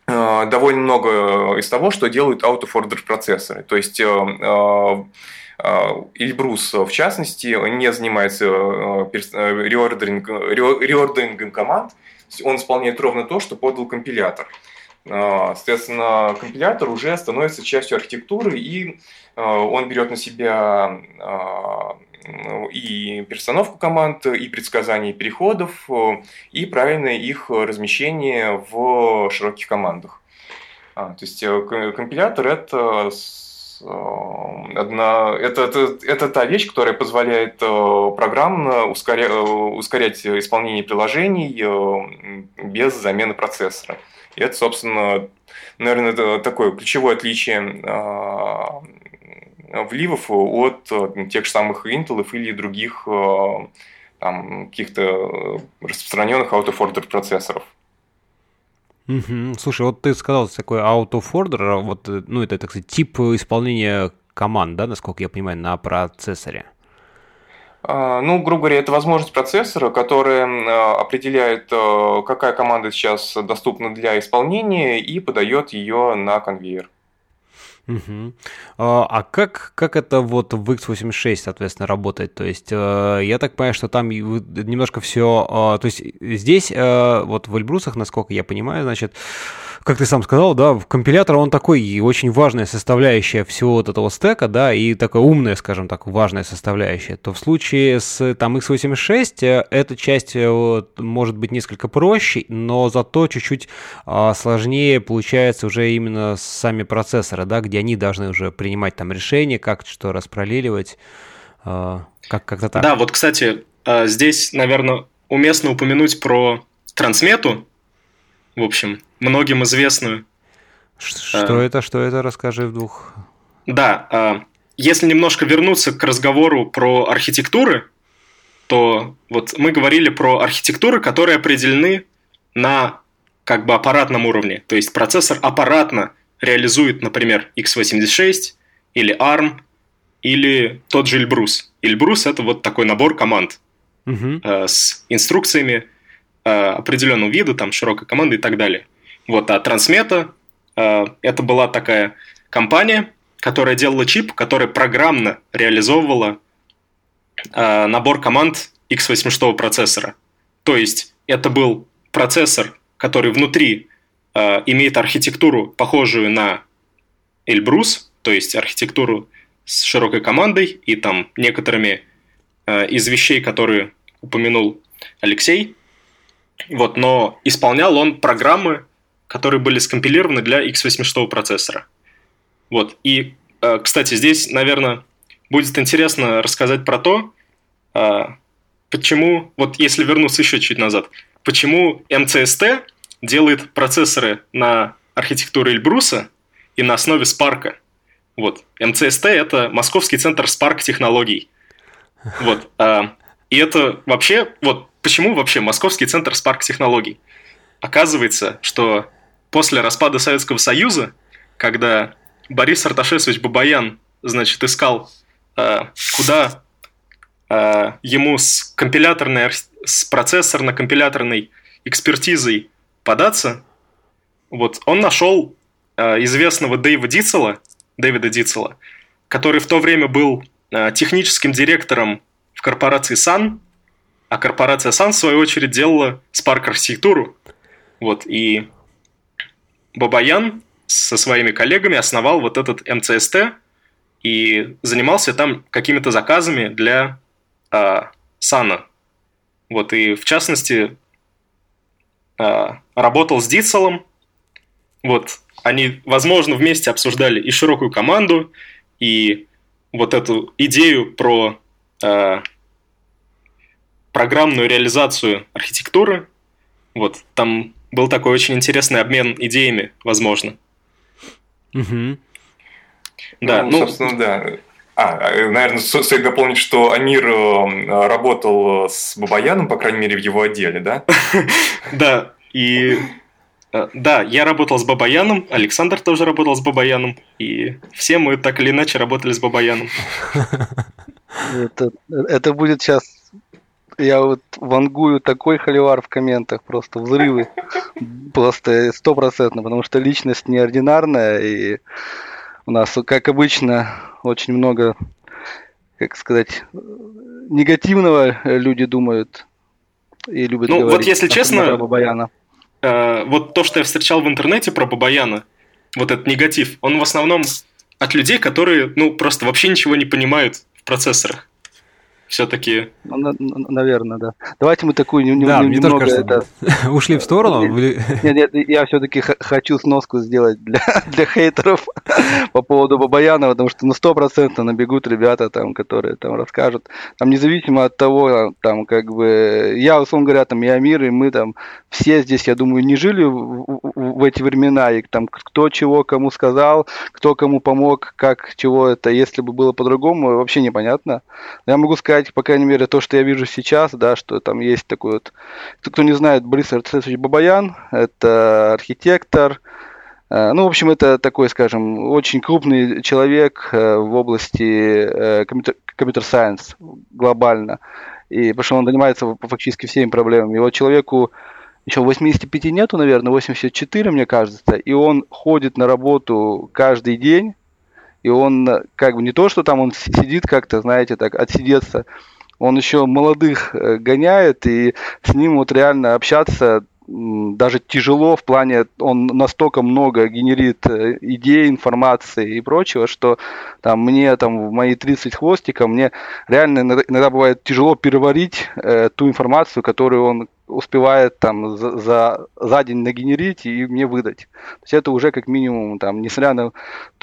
довольно много из того, что делают out-of-order процессоры. То есть, Эльбрус, в частности, не занимается реордерингом команд. Он исполняет ровно то, что подал компилятор. Соответственно, компилятор уже становится частью архитектуры, и он берет на себя и перестановку команд, и предсказание переходов, и правильное их размещение в широких командах. То есть, компилятор – это... Одна, это, это, это та вещь, которая позволяет программно ускоря, ускорять исполнение приложений без замены процессора. И это, собственно, наверное, это такое ключевое отличие вливов от тех же самых Intel или других там, каких-то распространенных out-of-order процессоров. Угу. Слушай, вот ты сказал такой out of order, вот, ну это, так сказать, тип исполнения команд, да, насколько я понимаю, на процессоре. Ну, грубо говоря, это возможность процессора, которая определяет, какая команда сейчас доступна для исполнения, и подает ее на конвейер. Угу. А как, как это вот в икс восемьдесят шесть, соответственно, работает? То есть, я так понимаю, что там немножко все... То есть, здесь, вот в Эльбрусах, насколько я понимаю, значит, как ты сам сказал, да, компилятор, он такой и очень важная составляющая всего вот этого стека, да, и такая умная, скажем так, важная составляющая. То в случае с там икс восемьдесят шесть эта часть вот, может быть несколько проще, но зато чуть-чуть а, сложнее получается уже именно сами процессоры, да, где они должны уже принимать там решения, как что распараллеливать, а, как, как-то так. Да, вот, кстати, здесь, наверное, уместно упомянуть про Transmeta, в общем, многим известную. Что а, это, что это, расскажи в двух. Да, а, если немножко вернуться к разговору про архитектуры, то вот мы говорили про архитектуры, которые определены на как бы аппаратном уровне. То есть процессор аппаратно реализует, например, икс восемьдесят шесть или арм, или тот же Эльбрус. Эльбрус – это вот такой набор команд угу. а, с инструкциями определенного вида, там, широкой команды и так далее. Вот, а Transmeta э, это была такая компания, которая делала чип, которая программно реализовывала э, набор команд икс восемьдесят шесть процессора. То есть, это был процессор, который внутри э, имеет архитектуру, похожую на Эльбрус, то есть, архитектуру с широкой командой и там некоторыми э, из вещей, которые упомянул Алексей. Вот, но исполнял он программы, которые были скомпилированы для икс восемьдесят шесть процессора. Вот, и, кстати, здесь, наверное, будет интересно рассказать про то, почему, вот если вернуться еще чуть назад, почему эм цэ эс тэ делает процессоры на архитектуре Эльбруса и на основе спарк. Вот, эм цэ эс тэ – это Московский центр спарк технологий. Вот, и это вообще, вот, почему вообще Московский центр спарк технологий? Оказывается, что после распада Советского Союза, когда Борис Арташесович Бабаян, значит, искал, э, куда э, ему с компиляторной, с процессорно-компиляторной экспертизой податься, вот, он нашел э, известного Дэйва Дитцеля, Дэвида Дитцеля, который в то время был э, техническим директором в корпорации Sun. А корпорация Sun, в свою очередь, делала спарк-архитектуру. Вот, и Бабаян со своими коллегами основал вот этот эм цэ эс тэ и занимался там какими-то заказами для э, Sun. Вот, и в частности, э, работал с Дитцелем. Вот, они, возможно, вместе обсуждали и широкую команду, и вот эту идею про... Э, программную реализацию архитектуры. Вот, там был такой очень интересный обмен идеями, возможно. Угу. Да, ну, ну, собственно, да. А, наверное, стоит дополнить, что Амир работал с Бабаяном, по крайней мере, в его отделе, да? Да, и... Да, я работал с Бабаяном, Александр тоже работал с Бабаяном, и все мы так или иначе работали с Бабаяном. Это будет сейчас... Я вот вангую такой холивар в комментах, просто взрывы, просто стопроцентно, потому что личность неординарная, и у нас, как обычно, очень много, как сказать, негативного люди думают и любят ну, говорить. Ну вот если честно, про Бабаяна. Э, вот то, что я встречал в интернете про Бабаяна, вот этот негатив, он в основном от людей, которые ну просто вообще ничего не понимают в процессорах. Все-таки... Наверное, да. Давайте мы такую да, не, немного... Кажется, это... Ушли в сторону? Нет, нет, я все-таки х- хочу сноску сделать для, для хейтеров по поводу Бабаяна, потому что ну, сто процентов набегут ребята, там, которые там расскажут. Там независимо от того, там, как бы... Я, условно говоря, там, и Амир, и мы там все здесь, я думаю, не жили в, в эти времена, и там кто чего кому сказал, кто кому помог, как, чего это. Если бы было по-другому, вообще непонятно. Я могу сказать, по крайней мере, то, что я вижу сейчас, да, что там есть такой вот... Кто не знает, Борис Арташесович Бабаян, это архитектор. Ну, в общем, это такой, скажем, очень крупный человек в области компьютер сайенс глобально, и потому что он занимается фактически всеми проблемами. И вот человеку еще восьмидесяти пяти нету, наверное, восемьдесят четыре, мне кажется, и он ходит на работу каждый день, и он как бы не то, что там он сидит как-то, знаете, так отсидеться, он еще молодых гоняет, и с ним вот реально общаться даже тяжело в плане, он настолько много генерит идей, информации и прочего, что там мне там в мои тридцать хвостика, мне реально иногда, иногда бывает тяжело переварить э, ту информацию, которую он успевает там за, за, за день нагенерить и мне выдать. То есть это уже как минимум, там, несмотря на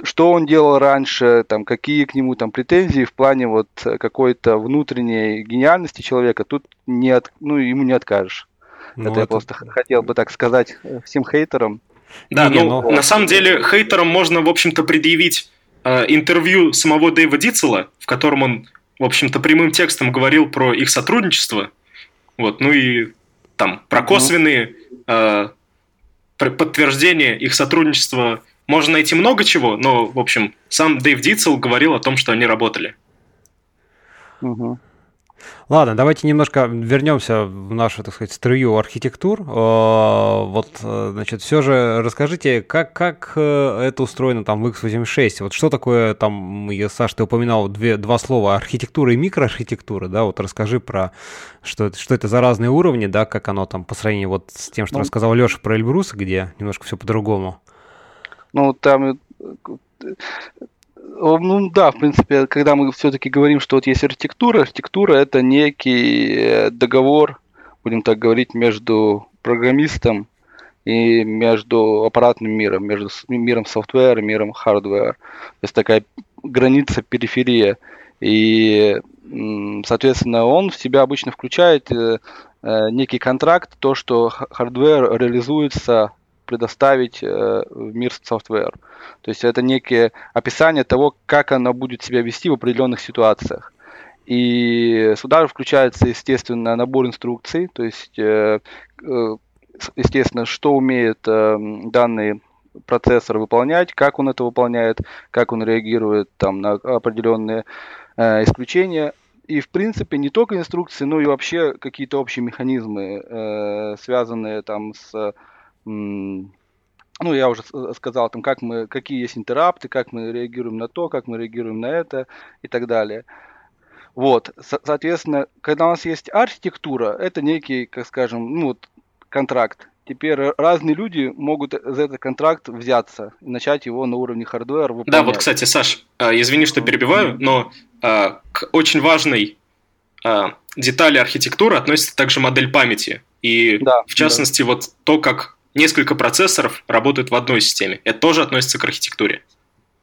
что он делал раньше, там, какие к нему там претензии в плане вот какой-то внутренней гениальности человека, тут не от, ну, ему не откажешь. Ну, это, это я просто хотел бы так сказать всем хейтерам. Да, не, ну, но... на самом деле хейтерам можно, в общем-то, предъявить э, интервью самого Дэйва Дитцеля, в котором он, в общем-то, прямым текстом говорил про их сотрудничество, вот, ну и там про косвенные э, подтверждения их сотрудничества. Можно найти много чего, но, в общем, сам Дэйв Дитцель говорил о том, что они работали. Угу. Ладно, давайте немножко вернемся в нашу, так сказать, струю архитектур. Вот, значит, все же расскажите, как, как это устроено там в икс восемьдесят шесть? Вот что такое там, Саш, ты упоминал две, два слова, архитектура и микроархитектура, да? Вот расскажи про, что, что это за разные уровни, да, как оно там по сравнению вот с тем, что ну, рассказал Леша про Эльбрус, где немножко все по-другому. Ну, там... Ну да, в принципе, когда мы все-таки говорим, что вот есть архитектура, архитектура – это некий договор, будем так говорить, между программистом и между аппаратным миром, между миром софтвера и миром хардвера. То есть такая граница, периферия. И, соответственно, он в себя обычно включает некий контракт, то, что хардвер реализуется предоставить э, в мир софтвер. То есть это некое описание того, как оно будет себя вести в определенных ситуациях. И сюда же включается, естественно, набор инструкций, то есть, э, э, естественно, что умеет э, данный процессор выполнять, как он это выполняет, как он реагирует там, на определенные э, исключения. И, в принципе, не только инструкции, но и вообще какие-то общие механизмы, э, связанные там с... Ну, я уже сказал, там, как мы, какие есть интеррапты, как мы реагируем на то, как мы реагируем на это и так далее. Вот, Со- соответственно, когда у нас есть архитектура, это некий, как скажем, ну, вот, контракт. Теперь разные люди могут за этот контракт взяться и начать его на уровне хардвера выполнять. Да, вот, кстати, Саш, извини, что перебиваю, но а, к очень важной а, детали архитектуры относится также модель памяти. И, да, в частности, да. вот то, как... Несколько процессоров работают в одной системе. Это тоже относится к архитектуре.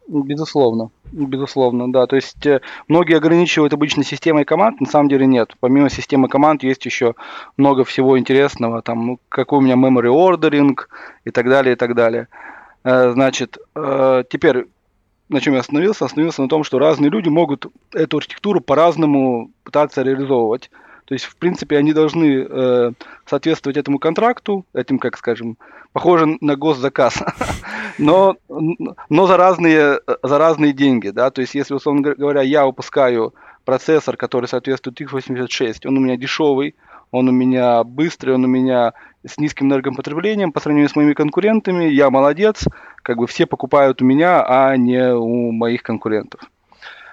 Безусловно, безусловно, да. То есть э, многие ограничивают обычно системой команд, на самом деле нет. Помимо системы команд есть еще много всего интересного, там, ну, какой у меня memory ordering и так далее, и так далее. Э, значит, э, теперь на чем я остановился? Остановился на том, что разные люди могут эту архитектуру по-разному пытаться реализовывать. То есть, в принципе, они должны э, соответствовать этому контракту, этим, как скажем, похоже на госзаказ, но, но за, разные, за разные деньги. Да? То есть, если, условно говоря, я выпускаю процессор, который соответствует икс восемьдесят шесть, он у меня дешевый, он у меня быстрый, он у меня с низким энергопотреблением по сравнению с моими конкурентами, я молодец, как бы все покупают у меня, а не у моих конкурентов.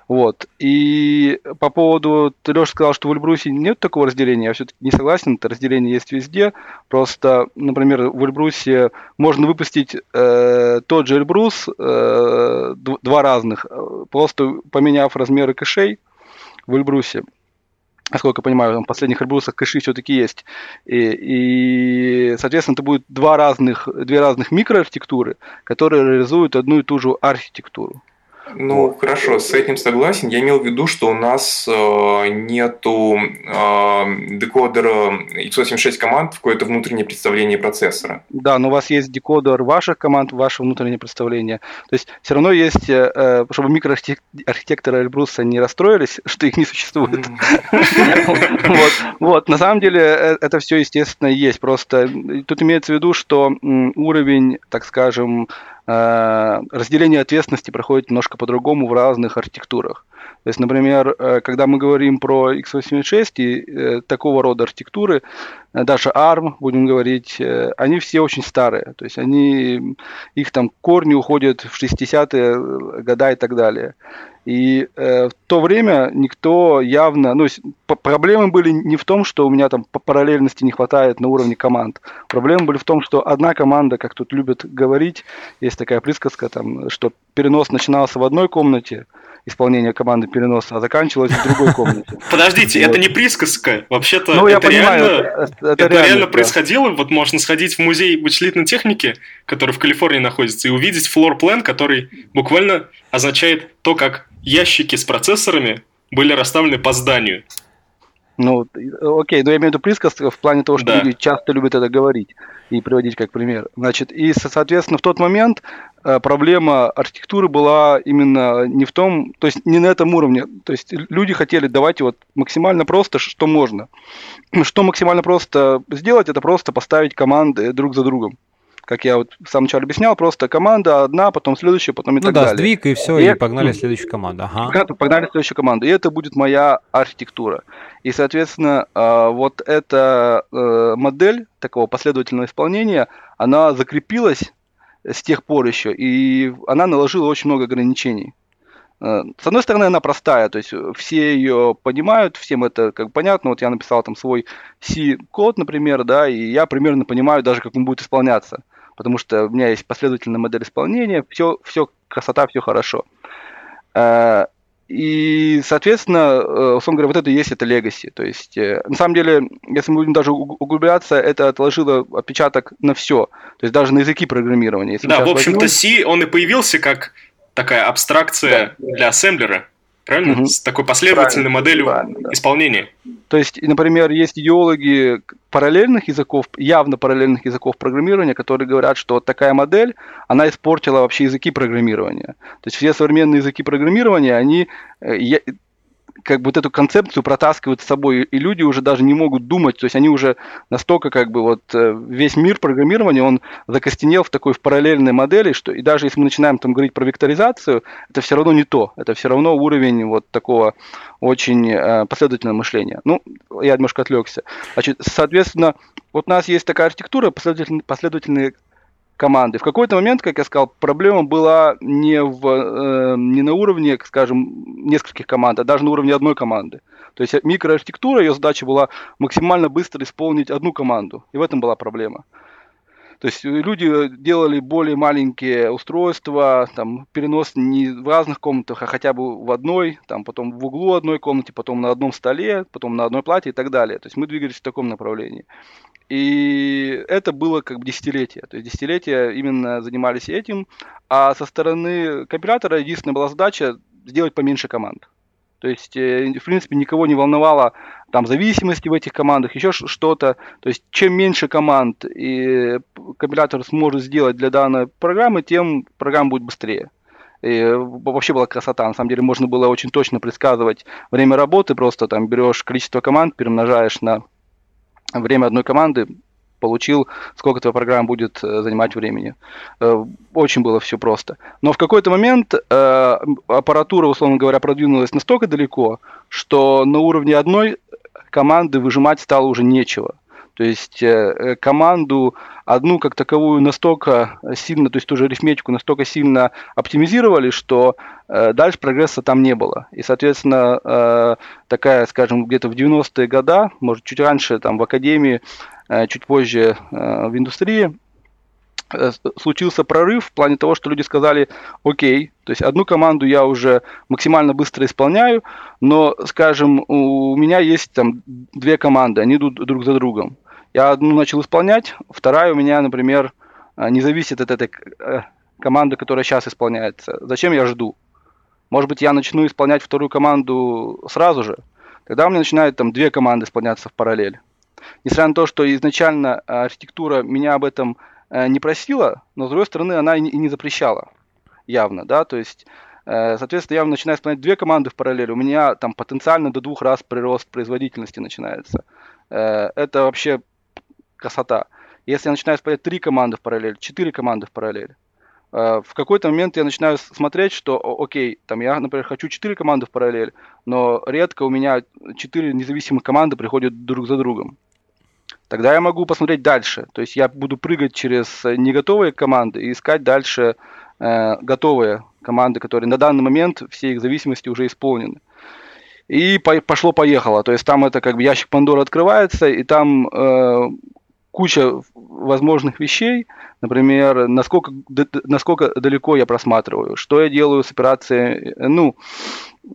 Вот. И по поводу, ты, Леша, сказал, что в Эльбрусе нет такого разделения, я все-таки не согласен, это разделение есть везде, просто, например, в Эльбрусе можно выпустить э, тот же Эльбрус, э, два разных, просто поменяв размеры кэшей в Эльбрусе. Насколько я понимаю, там в последних Эльбрусах кэши все-таки есть. И, и, соответственно, это будет два разных, две разных микроархитектуры, которые реализуют одну и ту же архитектуру. Ну, хорошо, с этим согласен. Я имел в виду, что у нас э, нету э, декодера икс восемьдесят шесть команд в какое-то внутреннее представление процессора. Да, но у вас есть декодер ваших команд, ваше внутреннее представление. То есть все равно есть, э, чтобы микроархитекторы Эльбруса не расстроились, что их не существует. Вот, на самом деле это все, естественно, есть. Просто тут имеется в виду, что уровень, так скажем, разделение ответственности проходит немножко по-другому в разных архитектурах. То есть, например, когда мы говорим про икс восемьдесят шесть и такого рода архитектуры, даже арм, будем говорить, они все очень старые. То есть они, их там корни уходят в шестидесятые года и так далее. И э, в то время никто явно... Ну, проблемы были не в том, что у меня там по параллельности не хватает на уровне команд. Проблемы были в том, что одна команда, как тут любят говорить, есть такая присказка, там, что перенос начинался в одной комнате, исполнение команды переноса, а заканчивалось в другой комнате. Подождите, это не присказка. Вообще-то это реально происходило. Вот можно сходить в музей вычислительной техники, который в Калифорнии находится, и увидеть флорплан, который буквально означает то, как ящики с процессорами были расставлены по зданию. Ну, окей, но я имею в виду присказку в плане того, что да. люди часто любят это говорить и приводить как пример. Значит, и, соответственно, в тот момент проблема архитектуры была именно не в том, то есть не на этом уровне. То есть люди хотели давать вот максимально просто, что можно. Что максимально просто сделать, это просто поставить команды друг за другом. Как я вот в самом начале объяснял, просто команда одна, потом следующая, потом и ну так да, далее. Ну да, сдвиг и все, и, и погнали следующую команду. Ага. Погнали следующую команду, и это будет моя архитектура. И, соответственно, вот эта модель такого последовательного исполнения, она закрепилась с тех пор еще, и она наложила очень много ограничений. С одной стороны, она простая, то есть все ее понимают, всем это как бы понятно. Вот я написал там свой C-код, например, да, и я примерно понимаю даже, как он будет исполняться, потому что у меня есть последовательная модель исполнения, все, все красота, все хорошо. И, соответственно, условно говоря, вот это и есть, это legacy. То есть, на самом деле, если мы будем даже углубляться, это отложило отпечаток на все, то есть даже на языки программирования. Если да, в общем-то, возьмем... C, он и появился как... Такая абстракция да. для ассемблера, правильно? Угу. С такой последовательной правильно, моделью правильно, да. исполнения. То есть, например, есть идеологи параллельных языков, явно параллельных языков программирования, которые говорят, что вот такая модель, она испортила вообще языки программирования. То есть все современные языки программирования, они как бы вот эту концепцию протаскивают с собой, и люди уже даже не могут думать, то есть они уже настолько как бы вот весь мир программирования, он закостенел в такой в параллельной модели, что и даже если мы начинаем там говорить про векторизацию, это все равно не то, это все равно уровень вот такого очень э, последовательного мышления. Ну, я немножко отвлекся. Значит, соответственно, вот у нас есть такая архитектура, последовательные, последовательные команды. В какой-то момент, как я сказал, проблема была не, в, э, не на уровне, скажем, нескольких команд, а даже на уровне одной команды. То есть микроархитектура, ее задача была максимально быстро исполнить одну команду. И в этом была проблема. То есть люди делали более маленькие устройства, там, перенос не в разных комнатах, а хотя бы в одной, там, потом в углу одной комнаты, потом на одном столе, потом на одной плате и так далее. То есть мы двигались в таком направлении. И это было как бы десятилетие. То есть десятилетия именно занимались этим. А со стороны компилятора единственная была задача сделать поменьше команд. То есть, в принципе, никого не волновало там зависимости в этих командах, еще что-то. То есть, чем меньше команд и компилятор сможет сделать для данной программы, тем программа будет быстрее. И вообще была красота. На самом деле, можно было очень точно предсказывать время работы. Просто там берешь количество команд, перемножаешь на... время одной команды, получил, сколько твоя программа будет занимать времени. Очень было все просто. Но в какой-то момент э, аппаратура, условно говоря, продвинулась настолько далеко, что на уровне одной команды выжимать стало уже нечего. То есть э, команду одну как таковую настолько сильно, то есть ту же арифметику настолько сильно оптимизировали, что э, дальше прогресса там не было. И, соответственно, э, такая, скажем, где-то в девяностые годы, может, чуть раньше, там, в академии, э, чуть позже э, в индустрии, э, случился прорыв в плане того, что люди сказали, окей, то есть одну команду я уже максимально быстро исполняю, но, скажем, у меня есть там две команды, они идут друг за другом. Я одну начал исполнять, вторая у меня, например, не зависит от этой команды, которая сейчас исполняется. Зачем я жду? Может быть, я начну исполнять вторую команду сразу же? Тогда у меня начинают там две команды исполняться в параллель. Несмотря на то, что изначально архитектура меня об этом не просила, но, с другой стороны, она и не запрещала явно, да, то есть... Соответственно, я начинаю исполнять две команды в параллели, у меня там потенциально до двух раз прирост производительности начинается. Это вообще красота. Если я начинаю исполнять три команды в параллели, четыре команды в параллели, в какой-то момент я начинаю смотреть, что, окей, там я, например, хочу четыре команды в параллель, но редко у меня четыре независимых команды приходят друг за другом. Тогда я могу посмотреть дальше. То есть я буду прыгать через неготовые команды и искать дальше э, готовые команды, которые на данный момент все их зависимости уже исполнены. И по- пошло-поехало. То есть там это как бы ящик Пандоры открывается, и там... Э, куча возможных вещей, например, насколько, насколько далеко я просматриваю, что я делаю с операцией, ну,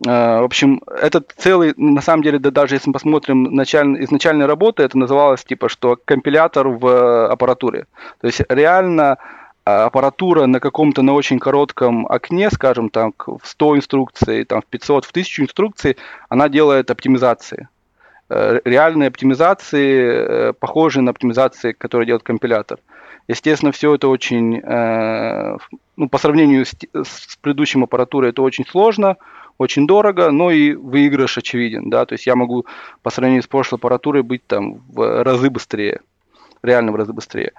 э, в общем, этот целый, на самом деле, да, даже если мы посмотрим началь, изначальной работы, это называлось типа, что компилятор в э, аппаратуре, то есть реально э, аппаратура на каком-то, на очень коротком окне, скажем, там, в сто инструкций, там, в пятьсот, в тысячу инструкций, она делает оптимизации. Реальные оптимизации, похожие на оптимизации, которые делает компилятор. Естественно, все это очень, ну, по сравнению с, с предыдущим аппаратурой, это очень сложно, очень дорого, но и выигрыш очевиден, да, то есть я могу по сравнению с прошлой аппаратурой быть там в разы быстрее, реально в разы быстрее.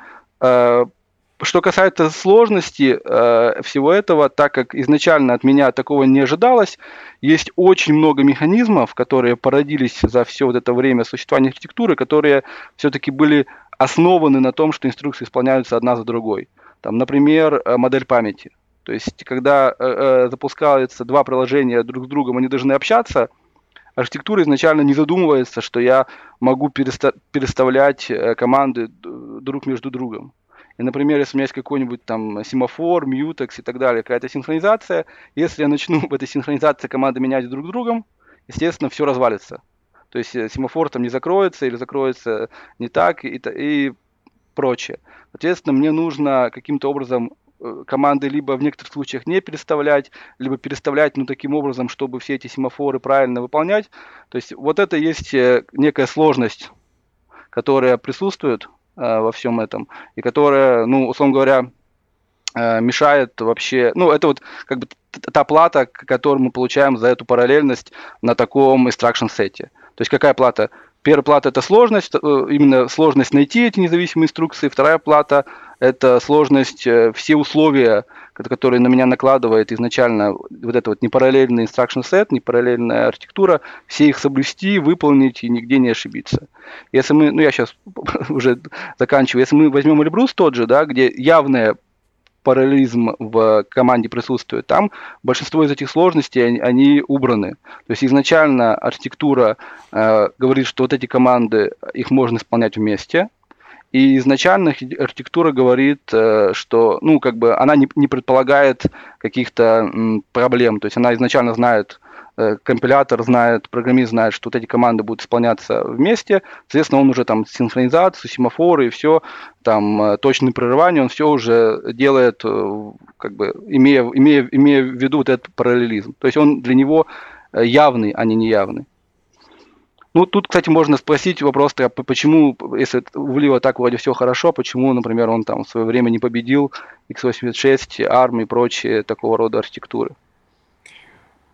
Что касается сложности э, всего этого, так как изначально от меня такого не ожидалось, есть очень много механизмов, которые породились за все вот это время существования архитектуры, которые все-таки были основаны на том, что инструкции исполняются одна за другой. Там, например, модель памяти. То есть, когда э, запускаются два приложения друг с другом, они должны общаться, архитектура изначально не задумывается, что я могу переста- переставлять команды друг между другом. И, например, если у меня есть какой-нибудь там семафор, мьютекс и так далее, какая-то синхронизация, если я начну в этой синхронизации команды менять друг с другом, естественно, все развалится. То есть семафор там не закроется или закроется не так и, и прочее. Соответственно, мне нужно каким-то образом команды либо в некоторых случаях не переставлять, либо переставлять, ну, таким образом, чтобы все эти семафоры правильно выполнять. То есть вот это есть некая сложность, которая присутствует во всем этом, и которая, ну, условно говоря, мешает вообще, ну, это вот как бы та плата, которую мы получаем за эту параллельность на таком instruction сете. То есть какая плата? Первая плата – это сложность, именно сложность найти эти независимые инструкции, вторая плата – это сложность, все условия, которые на меня накладывает изначально вот этот вот непараллельный instruction set, непараллельная архитектура, все их соблюсти, выполнить и нигде не ошибиться. Если мы, ну я сейчас уже заканчиваю, если мы возьмем Эльбрус тот же, да, где явный параллелизм в команде присутствует, там большинство из этих сложностей, они, они убраны. То есть изначально архитектура э, говорит, что вот эти команды, их можно исполнять вместе. И изначально архитектура говорит, что, ну, как бы она не, не предполагает каких-то м, проблем. То есть она изначально знает, э, компилятор знает, программист знает, что вот эти команды будут исполняться вместе. Соответственно, он уже там синхронизацию, семафоры и все, там точные прерывания, он все уже делает, как бы имея, имея, имея в виду вот этот параллелизм. То есть он для него явный, а не неявный. Ну, тут, кстати, можно спросить вопрос, почему, если в Лива так вроде все хорошо, почему, например, он там в свое время не победил икс восемьдесят шесть, арм и прочие такого рода архитектуры?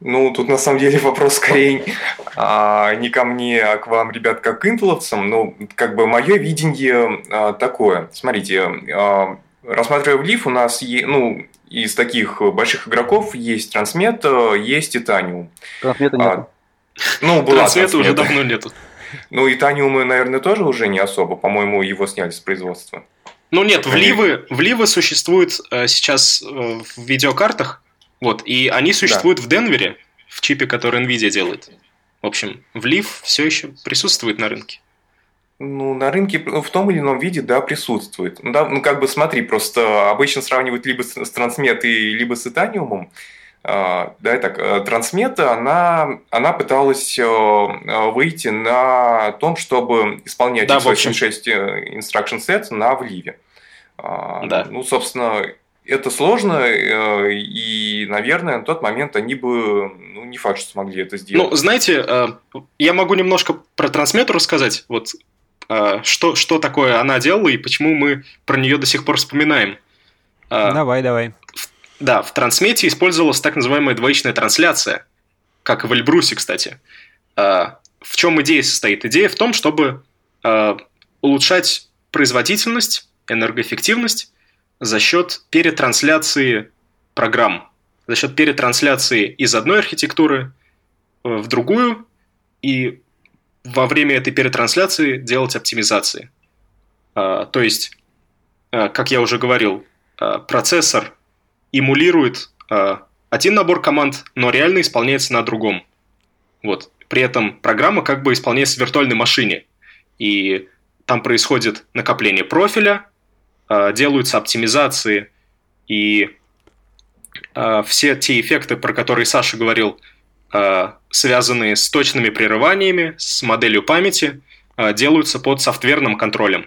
Ну, тут на самом деле вопрос скорее а, не ко мне, а к вам, ребят, как к интеловцам, но как бы мое видение а, такое. Смотрите, а, рассматривая Лив, у нас, е, ну, из таких больших игроков есть Transmeta, есть Itanium. Transmeta нет. Ну, была Transmeta уже давно нету. Ну, Itanium, наверное, тоже уже не особо. По-моему, его сняли с производства. Ну, нет, вливы, вливы существуют э, сейчас э, в видеокартах. Вот, и они существуют, да, в Денвере, в чипе, который Nvidia делает. В общем, влив все еще присутствует на рынке. Ну, на рынке в том или ином виде, да, присутствует. Ну, да, ну как бы смотри, просто обычно сравнивают либо с Transmeta, либо с Itanium. Да, итак, Transmeta, она, она пыталась выйти на том, чтобы исполнять, да, икс восемьдесят шесть instruction set на вливе. Да. Ну, собственно, это сложно, и, наверное, на тот момент они бы, ну, не факт, что смогли это сделать. Ну, знаете, я могу немножко про Transmeta рассказать, вот, что, что такое она делала и почему мы про нее до сих пор вспоминаем. Давай, давай. Да, в Transmeta использовалась так называемая двоичная трансляция, как и в Эльбрусе, кстати. В чем идея состоит? Идея в том, чтобы улучшать производительность, энергоэффективность за счет перетрансляции программ, за счет перетрансляции из одной архитектуры в другую, и во время этой перетрансляции делать оптимизации. То есть, как я уже говорил, процессор эмулирует один набор команд, но реально исполняется на другом. Вот. При этом программа как бы исполняется в виртуальной машине, и там происходит накопление профиля, делаются оптимизации, и все те эффекты, про которые Саша говорил, связанные с точными прерываниями, с моделью памяти, делаются под софтверным контролем.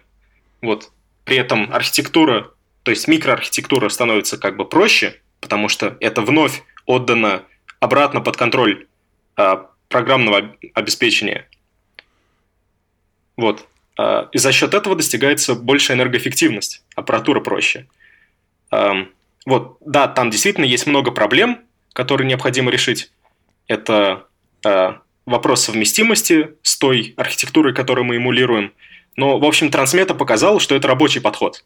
Вот. При этом архитектура, то есть микроархитектура, становится как бы проще, потому что это вновь отдано обратно под контроль программного обеспечения. Вот. И за счет этого достигается большая энергоэффективность, аппаратура проще. Вот, да, там действительно есть много проблем, которые необходимо решить. Это вопрос совместимости с той архитектурой, которую мы эмулируем. Но, в общем, Transmeta показал, что это рабочий подход.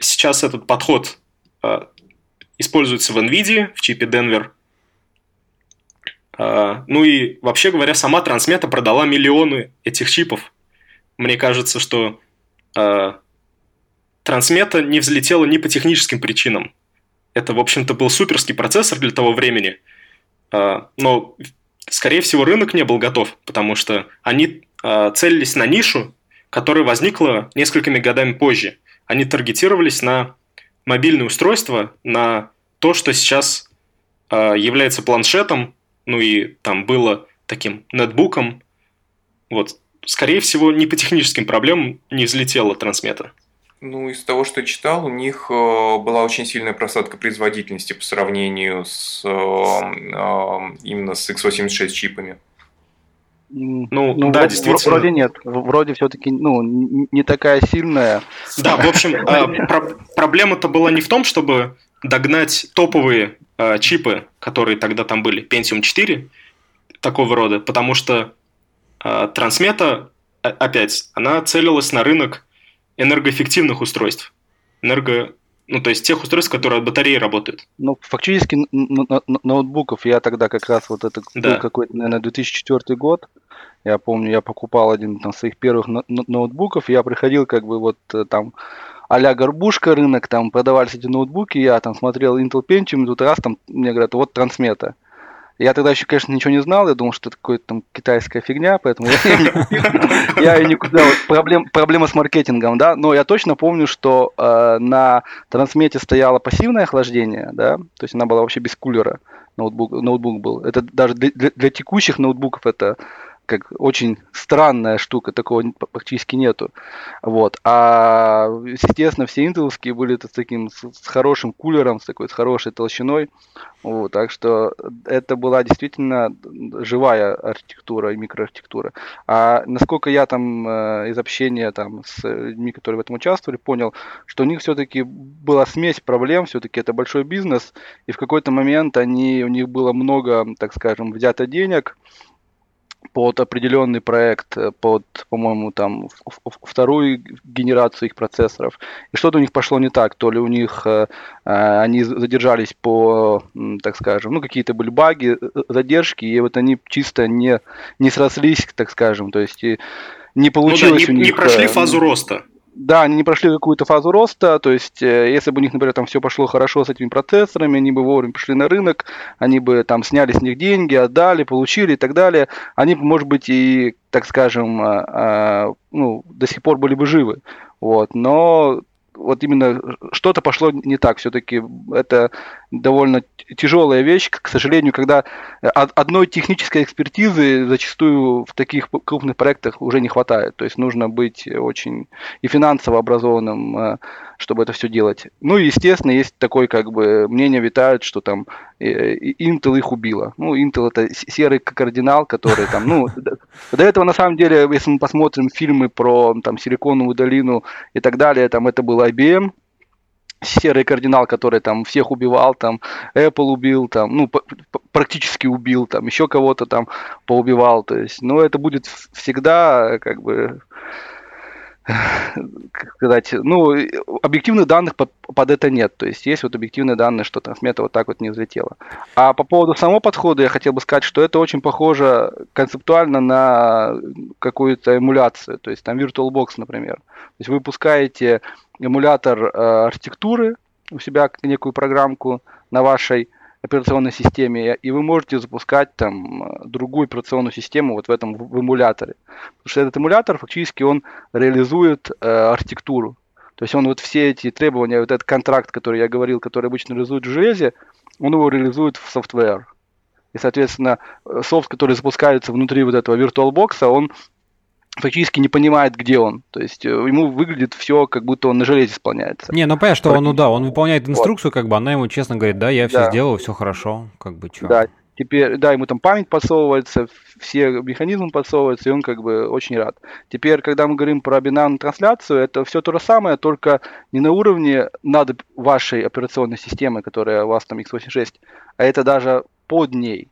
Сейчас этот подход используется в NVIDIA, в чипе Denver. Ну и, вообще говоря, сама Transmeta продала миллионы этих чипов. Мне кажется, что Transmeta не взлетела ни по техническим причинам. Это, в общем-то, был суперский процессор для того времени. Но, скорее всего, рынок не был готов, потому что они целились на нишу, которая возникла несколькими годами позже. Они таргетировались на мобильные устройства, на то, что сейчас является планшетом, ну и там было таким нетбуком. Вот. Скорее всего, не по техническим проблемам не взлетела Transmeta. Ну, из того, что я читал, у них была очень сильная просадка производительности по сравнению с именно с икс восемьдесят шесть чипами. Ну, ну да, вроде, действительно. Вроде нет, вроде все-таки ну, не такая сильная. Да, в общем, проблема-то была не в том, чтобы догнать топовые чипы, которые тогда там были, Пентиум четыре, такого рода, потому что Transmeta, опять, она целилась на рынок энергоэффективных устройств. Энерго... Ну, то есть тех устройств, которые от батареи работают. Ну, фактически ноутбуков я тогда как раз вот это да. какой-то, наверное, две тысячи четвёртый год. Я помню, я покупал один из своих первых ноутбуков. Я приходил как бы вот там а-ля горбушка рынок, там продавались эти ноутбуки. Я там смотрел Intel Pentium, и тут раз там мне говорят, вот Transmeta. Я тогда еще, конечно, ничего не знал, я думал, что это какая-то там китайская фигня, поэтому я и никуда... Проблема с маркетингом, да, но я точно помню, что на Transmeta стояло пассивное охлаждение, да, то есть она была вообще без кулера, ноутбук был. Это даже для текущих ноутбуков это как очень странная штука, такого практически нету. Вот. А, естественно, все интеловские были с таким с хорошим кулером, с такой с хорошей толщиной. Вот. Так что это была действительно живая архитектура и микроархитектура. А насколько я там из общения там, с людьми, которые в этом участвовали, понял, что у них все-таки была смесь проблем, все-таки это большой бизнес, и в какой-то момент они, у них было много, так скажем, взято денег под определенный проект, под, по-моему, там вторую генерацию их процессоров. И что-то у них пошло не так. То ли у них э, они задержались по, так скажем, ну, какие-то были баги, задержки, и вот они чисто не, не срослись, так скажем. То есть не получилось ну да, не, у них... Не прошли фазу роста. Да, они не прошли какую-то фазу роста, то есть если бы у них, например, там все пошло хорошо с этими процессорами, они бы вовремя пришли на рынок, они бы там сняли с них деньги, отдали, получили и так далее, они бы, может быть, и, так скажем, ну, до сих пор были бы живы, вот, но вот именно что-то пошло не так, все-таки это довольно тяжелая вещь, к сожалению, когда одной технической экспертизы зачастую в таких крупных проектах уже не хватает, то есть нужно быть очень и финансово образованным, чтобы это все делать. Ну и естественно, есть такое как бы мнение витает, что там Intel их убила. Ну, Intel это серый кардинал, который там, ну, до этого на самом деле, если мы посмотрим фильмы про там Силиконовую долину и так далее, там это был ай би эм, серый кардинал, который там всех убивал, там Apple убил, там, ну, практически убил, там еще кого-то там поубивал, то есть, ну, это будет всегда как бы как сказать, ну, объективных данных под, под это нет. То есть есть вот объективные данные, что Transmeta вот так вот не взлетела. А по поводу самого подхода я хотел бы сказать, что это очень похоже концептуально на какую-то эмуляцию. То есть там VirtualBox, например. То есть вы пускаете эмулятор э, архитектуры у себя, некую программку на вашей операционной системе, и вы можете запускать там другую операционную систему вот в этом в эмуляторе. Потому что этот эмулятор фактически он реализует э, архитектуру. То есть он вот все эти требования, вот этот контракт, который я говорил, который обычно реализует в железе, он его реализует в софтвер. И, соответственно, софт, который запускается внутри вот этого VirtualBox, он фактически не понимает, где он. То есть ему выглядит все, как будто он на железе исполняется. Не, ну понятно, что он, ну да, он выполняет инструкцию, вот. Как бы она ему честно говорит, да, я все да. сделал, все хорошо, как бы что. Да, теперь, да, ему там память подсовывается, все механизмы подсовываются, и он как бы очень рад. Теперь, когда мы говорим про бинарную трансляцию, это все то же самое, только не на уровне над вашей операционной системой, которая у вас там икс восемьдесят шесть, а это даже под ней.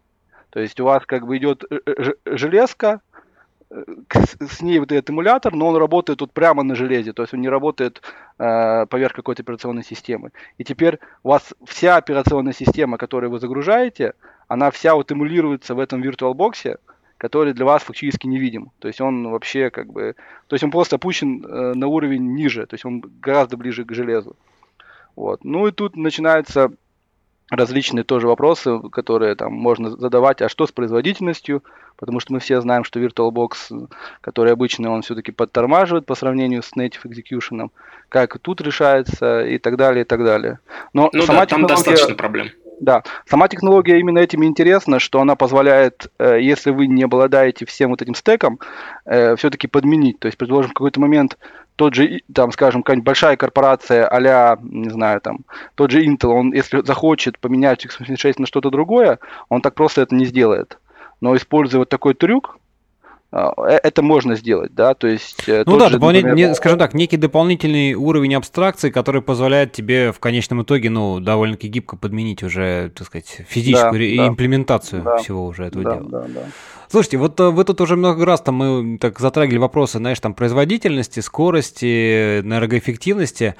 То есть у вас как бы идет ж- железка, с ней вот этот эмулятор, но он работает тут вот прямо на железе, то есть он не работает э, поверх какой-то операционной системы. И теперь у вас вся операционная система, которую вы загружаете, она вся вот эмулируется в этом VirtualBox, который для вас фактически невидим. То есть он вообще как бы... То есть он просто опущен э, на уровень ниже, то есть он гораздо ближе к железу. Вот. Ну и тут начинаются различные тоже вопросы, которые там можно задавать, а что с производительностью, потому что мы все знаем, что VirtualBox, который обычно он все-таки подтормаживает по сравнению с Native Execution, как тут решается и так далее, и так далее. Но ну сама да, там достаточно проблем. Да, сама технология именно этим интересна, что она позволяет, если вы не обладаете всем вот этим стеком, все-таки подменить, то есть, предложим, в какой-то момент тот же, там, скажем, какая-нибудь большая корпорация а-ля, не знаю, там, тот же Intel, он, если захочет поменять икс восемьдесят шесть на что-то другое, он так просто это не сделает. Но используя вот такой трюк, это можно сделать, да, то есть... Ну да, же, например, не, скажем так, некий дополнительный уровень абстракции, который позволяет тебе в конечном итоге, ну, довольно-таки гибко подменить уже, так сказать, физическую да, ре- да, имплементацию да, всего уже этого да, дела. Да, да. Слушайте, вот вы тут уже много раз там мы так затрагивали вопросы, знаешь, там производительности, скорости, энергоэффективности.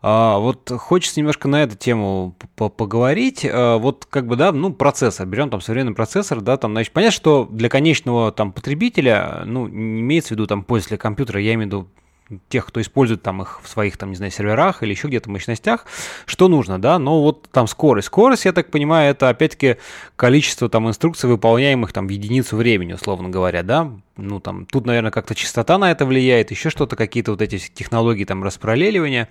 А, вот хочется немножко на эту тему поговорить. А, вот как бы, да, ну, процессор. Берем там современный процессор, да, там, значит, понятно, что для конечного там потребителя, ну, не имеется в виду там пользователя компьютера, я имею в виду тех, кто использует там их в своих, там, не знаю, серверах или еще где-то мощностях, что нужно, да, но вот там скорость. Скорость, я так понимаю, это опять-таки количество там инструкций, выполняемых там в единицу времени, условно говоря, да, ну там тут, наверное, как-то частота на это влияет, еще что-то, какие-то вот эти технологии там распараллеливания.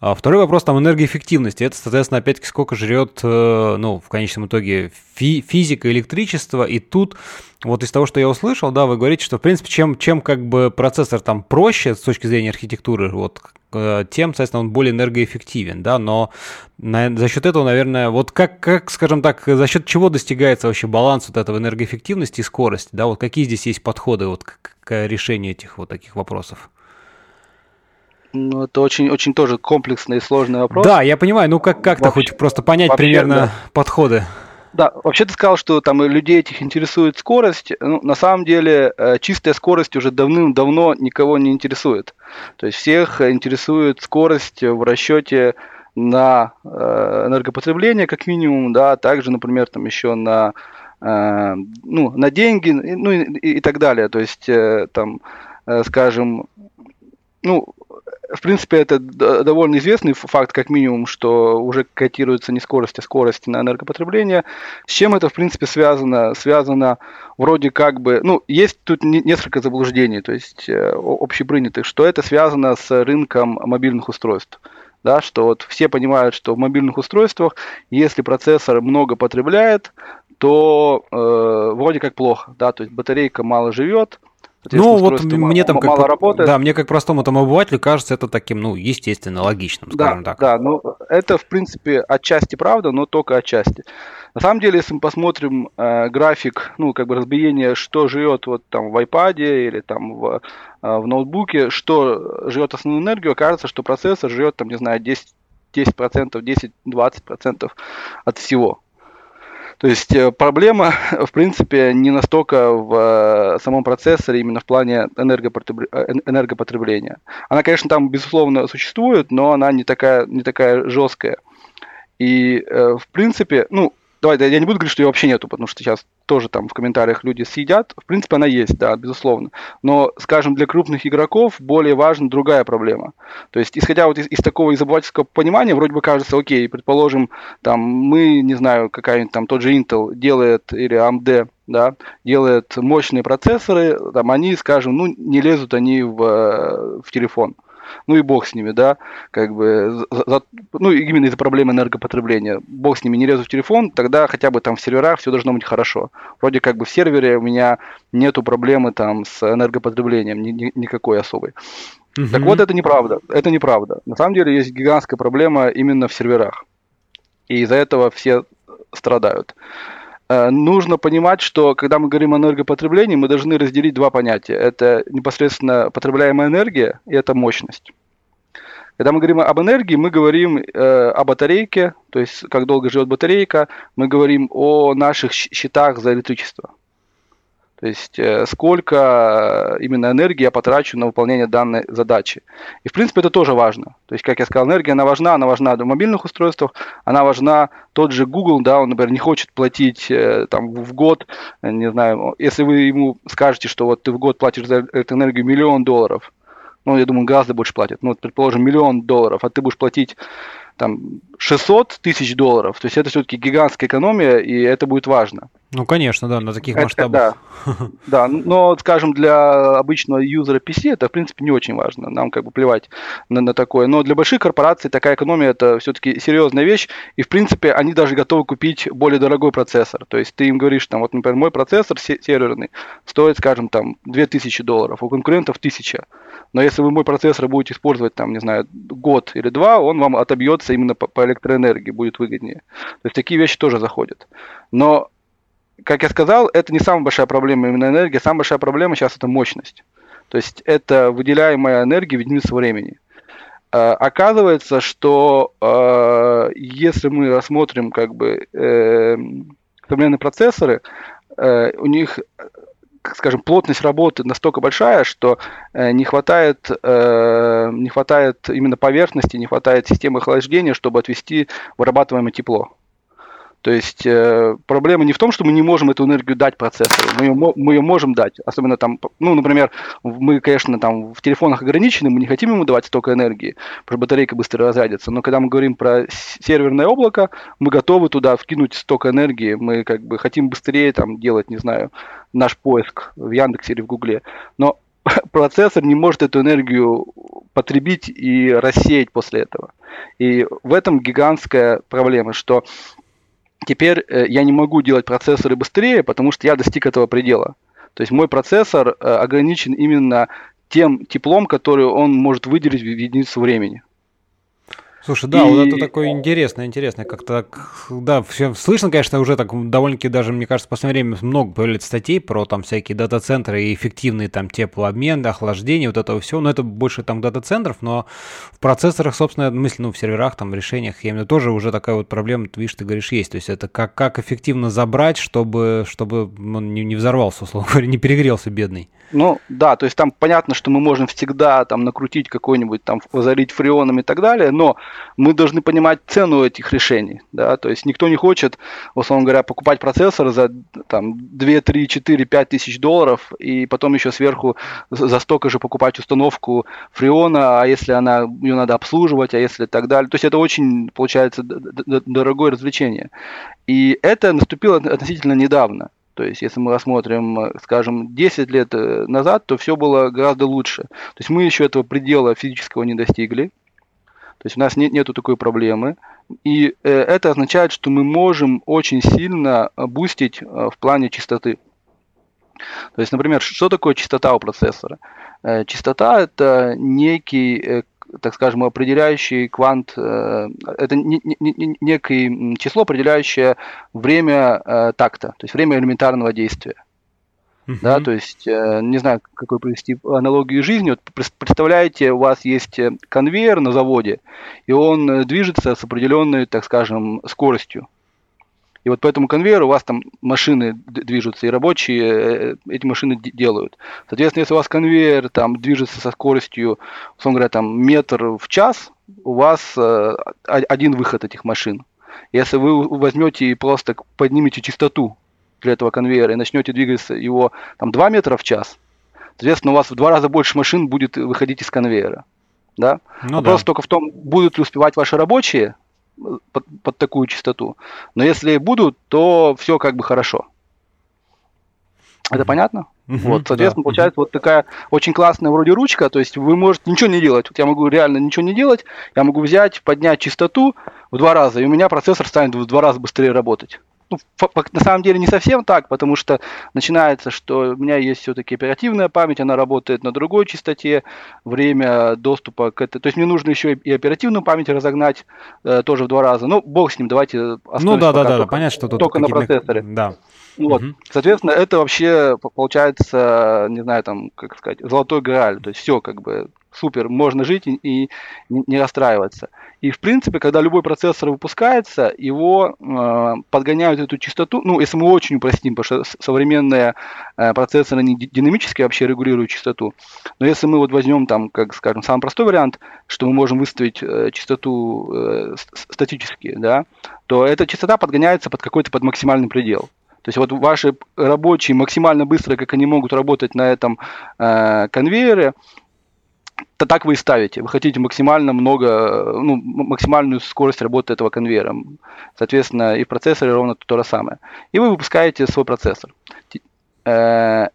А второй вопрос там энергоэффективности, это, соответственно, опять-таки сколько жрет, ну, в конечном итоге фи- физика, электричество, и тут вот из того, что я услышал, да, вы говорите, что, в принципе, чем, чем как бы процессор там проще с точки зрения архитектуры, вот, тем, соответственно, он более энергоэффективен, да, но на, за счет этого, наверное, вот как, как, скажем так, за счет чего достигается вообще баланс вот этого энергоэффективности и скорости, да, вот какие здесь есть подходы вот к, к решению этих вот таких вопросов? Ну, это очень, очень тоже комплексный и сложный вопрос. Да, я понимаю, ну как, как-то вообще, хоть просто понять вообще, примерно да. подходы. Да, вообще ты сказал, что там людей этих интересует скорость. Ну, на самом деле, чистая скорость уже давным-давно никого не интересует. То есть всех интересует скорость в расчете на энергопотребление, как минимум, да, также, например, там еще на, ну, на деньги, ну и, и так далее. То есть, там, скажем, ну, в принципе, это довольно известный факт, как минимум, что уже котируется не скорость, а скорость на энергопотребление. С чем это, в принципе, связано? Связано вроде как бы... Ну, есть тут несколько заблуждений, то есть общепринятых, что это связано с рынком мобильных устройств. Да, что вот все понимают, что в мобильных устройствах, если процессор много потребляет, то э, вроде как плохо. Да, то есть батарейка мало живет. Ну вот мне там мало как, работает. Да, мне как простому там обывателю кажется это таким, ну, естественно, логичным, скажем да, так. Да, ну это в принципе отчасти правда, но только отчасти. На самом деле, если мы посмотрим э, график, ну, как бы разбиение, что живет вот там в iPad или там в, э, в ноутбуке, что живет основную энергию, кажется, что процессор живет там, не знаю, десять процентов, десять-двадцать процентов от всего. То есть проблема, в принципе, не настолько в самом процессоре, именно в плане энергопотребления. Она, конечно, там, безусловно, существует, но она не такая, не такая жесткая. И, в принципе, ну, давай, я не буду говорить, что ее вообще нету, потому что сейчас тоже там в комментариях люди съедят. В принципе, она есть, да, безусловно. Но, скажем, для крупных игроков более важна другая проблема. То есть, исходя вот из, из такого изобретательского понимания, вроде бы кажется, окей, предположим, там мы, не знаю, какая-нибудь там тот же Intel делает или эй эм ди, да, делает мощные процессоры, там они, скажем, ну, не лезут они в, в телефон. Ну и бог с ними, да, как бы, за, ну именно из-за проблемы энергопотребления. Бог с ними, не лезу в телефон, тогда хотя бы там в серверах все должно быть хорошо. Вроде как бы в сервере у меня нету проблемы там с энергопотреблением ни, ни, никакой особой. Угу. Так вот, это неправда, это неправда. На самом деле есть гигантская проблема именно в серверах. И из-за этого все страдают. Нужно понимать, что когда мы говорим о энергопотреблении, мы должны разделить два понятия. Это непосредственно потребляемая энергия и это мощность. Когда мы говорим об энергии, мы говорим э, о батарейке, то есть как долго живет батарейка, мы говорим о наших счетах за электричество. То есть э, сколько именно энергии я потрачу на выполнение данной задачи. И в принципе это тоже важно. То есть, как я сказал, энергия, она важна, она важна в мобильных устройствах, она важна, тот же Google, да, он, например, не хочет платить э, там, в год, не знаю, если вы ему скажете, что вот ты в год платишь за электроэнергию миллион долларов, ну, я думаю, гораздо больше платит, ну, вот, предположим, миллион долларов, а ты будешь платить там шестьсот тысяч долларов, то есть это все-таки гигантская экономия, и это будет важно. Ну, конечно, да, на таких это, масштабах. Да, да, но, скажем, для обычного юзера пи си это, в принципе, не очень важно, нам как бы плевать на, на такое, но для больших корпораций такая экономия это все-таки серьезная вещь, и, в принципе, они даже готовы купить более дорогой процессор, то есть ты им говоришь, там, вот, например, мой процессор серверный стоит, скажем, там, две тысячи долларов, у конкурентов тысяча, но если вы мой процессор будете использовать, там, не знаю, год или два, он вам отобьется именно по, по электроэнергии, будет выгоднее. То есть такие вещи тоже заходят. Но, как я сказал, это не самая большая проблема именно энергии, самая большая проблема сейчас это мощность. То есть это выделяемая энергия в единицу времени. Э, оказывается, что э, если мы рассмотрим как бы э, современные процессоры, э, у них, скажем, плотность работы настолько большая, что э, не хватает, э, не хватает именно поверхности, не хватает системы охлаждения, чтобы отвести вырабатываемое тепло. То есть э, проблема не в том, что мы не можем эту энергию дать процессору, мы ее, мы ее можем дать, особенно там, ну, например, мы, конечно, там в телефонах ограничены, мы не хотим ему давать столько энергии, потому что батарейка быстро разрядится, но когда мы говорим про серверное облако, мы готовы туда вкинуть столько энергии, мы как бы хотим быстрее там делать, не знаю, наш поиск в Яндексе или в Гугле, но процессор не может эту энергию потребить и рассеять после этого, и в этом гигантская проблема, что теперь э, я не могу делать процессоры быстрее, потому что я достиг этого предела. То есть мой процессор э, ограничен именно тем теплом, которое он может выделить в единицу времени. Слушай, да, и... вот это такое интересное, интересное, как-то так, да, все слышно, конечно, уже так довольно-таки даже, мне кажется, в последнее время много появляется статей про там всякие дата-центры и эффективный там теплообмен, охлаждение, вот этого всего, но это больше там дата-центров, но в процессорах, собственно, мысли, ну, в серверах, там, в решениях, я именно тоже уже такая вот проблема, ты видишь, ты говоришь, есть, то есть это как, как эффективно забрать, чтобы, чтобы он не, не взорвался, условно говоря, не перегрелся бедный. Ну, да, то есть там понятно, что мы можем всегда там накрутить какой-нибудь, там, залить фреоном и так далее, но мы должны понимать цену этих решений, да, то есть никто не хочет, условно говоря, покупать процессор за там, две, три, четыре, пять тысяч долларов и потом еще сверху за столько же покупать установку фреона, а если она, ее надо обслуживать, а если так далее, то есть это очень, получается, дорогое развлечение. И это наступило относительно недавно. То есть, если мы рассмотрим, скажем, десять лет назад, то все было гораздо лучше. То есть мы еще этого предела физического не достигли. То есть у нас нет нету такой проблемы. И э, это означает, что мы можем очень сильно бустить э, в плане частоты. То есть, например, что такое частота у процессора? Э, частота – это некий, э, так скажем, определяющий квант, э, это не, не, не, некое число, определяющее время э, такта, то есть время элементарного действия. Uh-huh. Да, то есть, э, не знаю, какую привести аналогию жизни. Вот представляете, у вас есть конвейер на заводе, и он движется с определенной, так скажем, скоростью. И вот по этому конвейеру у вас там машины движутся, и рабочие эти машины делают. Соответственно, если у вас конвейер там движется со скоростью, условно говоря, там метр в час, у вас э, один выход этих машин. Если вы возьмете и просто поднимете частоту для этого конвейера и начнете двигаться его там два метра в час, соответственно, у вас в два раза больше машин будет выходить из конвейера. Да? Ну, вопрос да. только в том, будут ли успевать ваши рабочие под, под такую частоту. Но если будут, то все как бы хорошо. Это понятно? Mm-hmm, вот, соответственно, да. получается mm-hmm. вот такая очень классная вроде ручка, то есть вы можете ничего не делать. Вот я могу реально ничего не делать, я могу взять, поднять частоту в два раза, и у меня процессор станет в два раза быстрее работать. Ну, на самом деле не совсем так, потому что начинается, что у меня есть все-таки оперативная память, она работает на другой частоте, время доступа к этой. То есть мне нужно еще и оперативную память разогнать э, тоже в два раза. Ну, бог с ним, давайте остановимся ну, да, пока да, да, только, понятно, что тут только на процессоре. Да. Вот. Угу. Соответственно, это вообще получается, не знаю, там, как сказать, золотой грааль. То есть все как бы супер, можно жить и, и не расстраиваться. И, в принципе, когда любой процессор выпускается, его э, подгоняют эту частоту. Ну, если мы очень упростим, потому что современные э, процессоры не динамически вообще регулируют частоту. Но если мы вот возьмем там, как скажем, самый простой вариант, что мы можем выставить э, частоту э, статически, да, то эта частота подгоняется под какой-то под максимальный предел. То есть вот ваши рабочие максимально быстро, как они могут работать на этом э, конвейере, то так вы и ставите. Вы хотите максимально много, ну, максимальную скорость работы этого конвейера. Соответственно, и в процессоре ровно то же самое. И вы выпускаете свой процессор.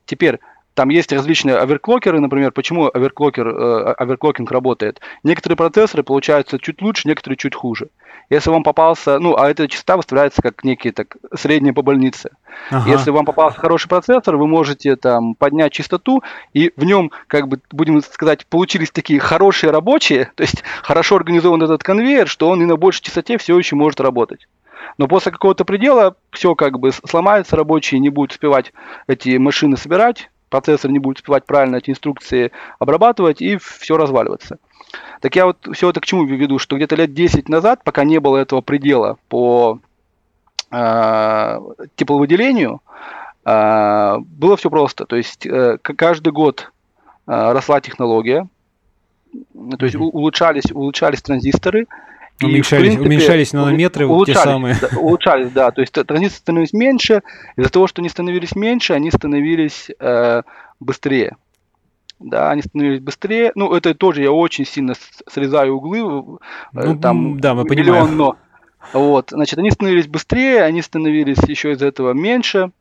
Теперь, там есть различные оверклокеры, например, почему оверклокер, э, оверклокинг работает. Некоторые процессоры получаются чуть лучше, некоторые чуть хуже. Если вам попался, ну, а эта частота выставляется как некие так средние по больнице. Ага. Если вам попался хороший процессор, вы можете там поднять частоту, и в нем, как бы, будем сказать, получились такие хорошие рабочие, то есть хорошо организован этот конвейер, что он и на большей частоте все еще может работать. Но после какого-то предела все как бы сломается, рабочие не будут успевать эти машины собирать, процессор не будет успевать правильно эти инструкции обрабатывать, и все разваливается. Так я вот все это к чему веду, что где-то лет десять назад, пока не было этого предела по э, тепловыделению, э, было все просто. То есть э, каждый год э, росла технология, то есть mm-hmm. улучшались, улучшались транзисторы, И уменьшались, принципе, уменьшались нанометры, улучшались, те самые. Да, улучшались, да. То есть транзисторы становились меньше. Из-за того, что они становились меньше, они становились э, быстрее. Да, они становились быстрее. Ну, это тоже я очень сильно срезаю углы. Э, ну, там, да, мы миллион, понимаем. Но. Вот, значит, они становились быстрее, они становились еще из-за этого меньше.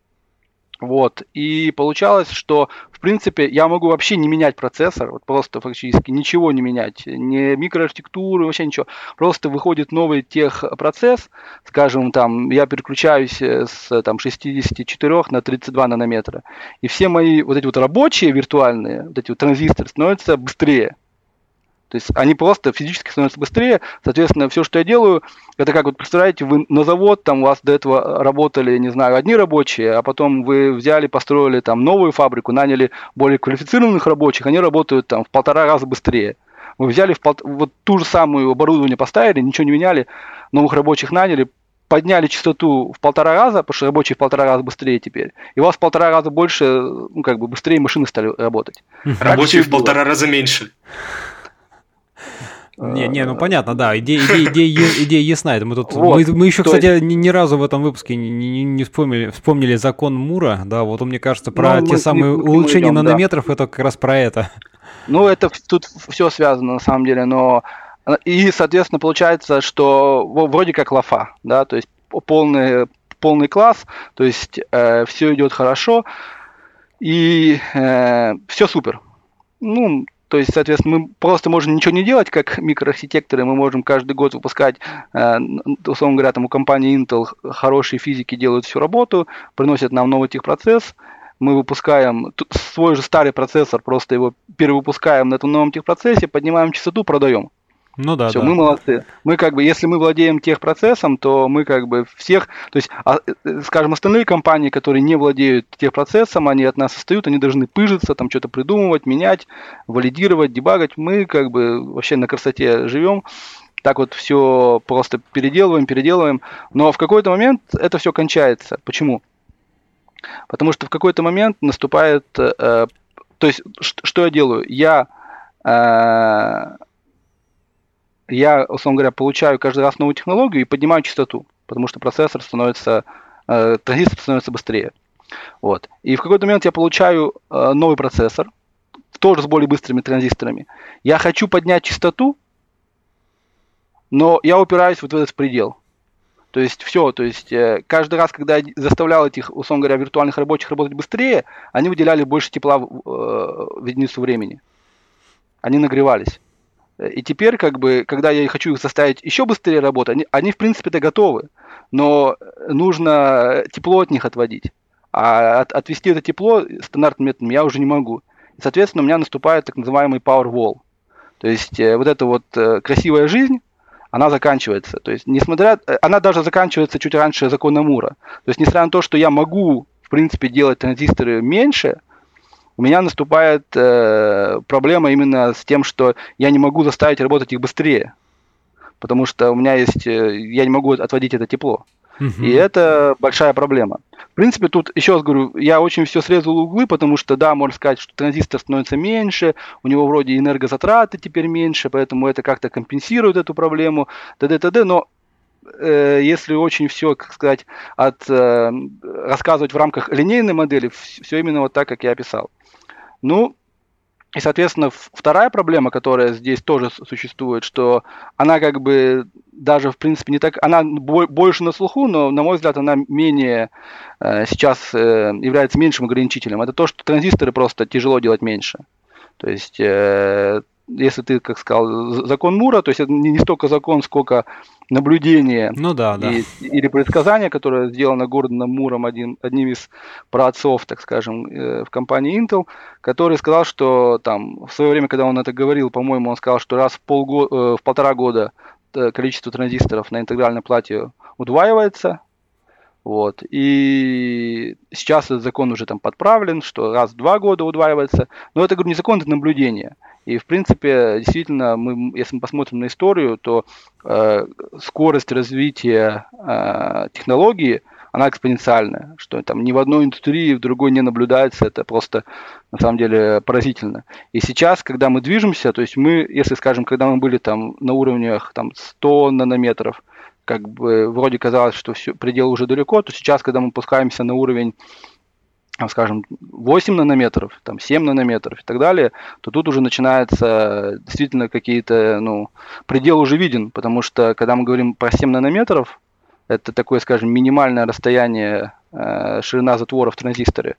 Вот, и получалось, что, в принципе, я могу вообще не менять процессор, вот просто фактически ничего не менять, ни микроархитектуры, вообще ничего. Просто выходит новый техпроцесс, скажем, там, я переключаюсь с там, шестьдесят четыре на тридцать два нанометра, и все мои вот эти вот рабочие виртуальные, вот эти вот транзисторы становятся быстрее. То есть они просто физически становятся быстрее. Соответственно, все, что я делаю, это как, вот представляете, вы на завод, там у вас до этого работали, не знаю, одни рабочие, а потом вы взяли, построили там новую фабрику, наняли более квалифицированных рабочих, они работают там в полтора раза быстрее. Вы взяли в пол... вот ту же самую оборудование поставили, ничего не меняли, новых рабочих наняли, подняли частоту в полтора раза, потому что рабочие в полтора раза быстрее теперь, и у вас в полтора раза больше, ну как бы быстрее машины стали работать. Рабочие в полтора раза меньше. Не, не, ну понятно, да, идея, идея, идея, идея ясна. Это мы, тут, вот, мы, мы еще, кстати, есть... ни, ни разу в этом выпуске не, не, не вспомнили, вспомнили закон Мура, да, вот он, мне кажется, про ну, те мы, самые мы, улучшения мы идем, нанометров, да. Это как раз про это. Ну, это тут все связано, на самом деле, но... И, соответственно, получается, что вроде как лафа, да, то есть полный, полный класс, то есть э, все идет хорошо, и э, все супер. Ну... То есть, соответственно, мы просто можем ничего не делать, как микроархитекторы. Мы можем каждый год выпускать, э, условно говоря, там у компании Intel хорошие физики делают всю работу, приносят нам новый техпроцесс. Мы выпускаем свой же старый процессор, просто его перевыпускаем на этом новом техпроцессе, поднимаем частоту, продаем. Ну да, Все, да. Мы молодцы. Мы как бы, если мы владеем техпроцессом, то мы как бы всех, то есть, скажем, остальные компании, которые не владеют техпроцессом, они от нас отстают, они должны пыжиться, там что-то придумывать, менять, валидировать, дебагать. Мы как бы вообще на красоте живем, так вот все просто переделываем, переделываем, но в какой-то момент это все кончается. Почему? Потому что в какой-то момент наступает, э, то есть что, что я делаю? Я, э, я, условно говоря, получаю каждый раз новую технологию и поднимаю частоту, потому что процессор становится, э, транзистор становится быстрее. Вот. И в какой-то момент я получаю э, новый процессор, тоже с более быстрыми транзисторами. Я хочу поднять частоту, но я упираюсь вот в этот предел. То есть все, то есть э, каждый раз, когда я заставлял этих, условно говоря, виртуальных рабочих работать быстрее, они выделяли больше тепла в, э, в единицу времени. Они нагревались. И теперь, как бы, когда я хочу их заставить еще быстрее работать, они, они в принципе-то готовы, но нужно тепло от них отводить. А от, отвести это тепло стандартным методом я уже не могу. И, соответственно, у меня наступает так называемый power wall. То есть э, вот эта вот э, красивая жизнь, она заканчивается. То есть, несмотря, она даже заканчивается чуть раньше закона Мура. То есть, несмотря на то, что я могу, в принципе, делать транзисторы меньше, у меня наступает э, проблема именно с тем, что я не могу заставить работать их быстрее. Потому что у меня есть, э, я не могу отводить это тепло. Uh-huh. И это большая проблема. В принципе, тут, еще раз говорю, я очень все срезал углы, потому что, да, можно сказать, что транзистор становится меньше, у него вроде энергозатраты теперь меньше, поэтому это как-то компенсирует эту проблему, т.д. т.д. Но э, если очень все, как сказать, от, э, рассказывать в рамках линейной модели, все именно вот так, как я описал. Ну, и, соответственно, вторая проблема, которая здесь тоже существует, что она как бы даже, в принципе, не так... Она бо- больше на слуху, но, на мой взгляд, она менее э, сейчас э, является меньшим ограничителем. Это то, что транзисторы просто тяжело делать меньше. То есть, э, если ты, как сказал, закон Мура, то есть это не столько закон, сколько наблюдение, ну, да, да. И, или предсказание, которое сделано Гордоном Муром, один, одним из праотцов, так скажем, э, в компании Intel, который сказал, что там в свое время, когда он это говорил, по-моему, он сказал, что раз в, полго- э, в полтора года э, количество транзисторов на интегральной плате удваивается. Вот. И сейчас этот закон уже там подправлен, что раз в два года удваивается. Но это, говорю, не закон, это наблюдение. И, в принципе, действительно, мы, если мы посмотрим на историю, то э, скорость развития э, технологии, она экспоненциальная. Что там ни в одной индустрии, в другой не наблюдается. Это просто, на самом деле, поразительно. И сейчас, когда мы движемся, то есть мы, если, скажем, когда мы были там на уровнях там, сто нанометров, как бы вроде казалось, что все, предел уже далеко, то сейчас, когда мы опускаемся на уровень, скажем, восемь нанометров, там, семь нанометров и так далее, то тут уже начинаются действительно какие-то, ну, предел уже виден, потому что, когда мы говорим про семь нанометров, это такое, скажем, минимальное расстояние, э, ширина затвора в транзисторе,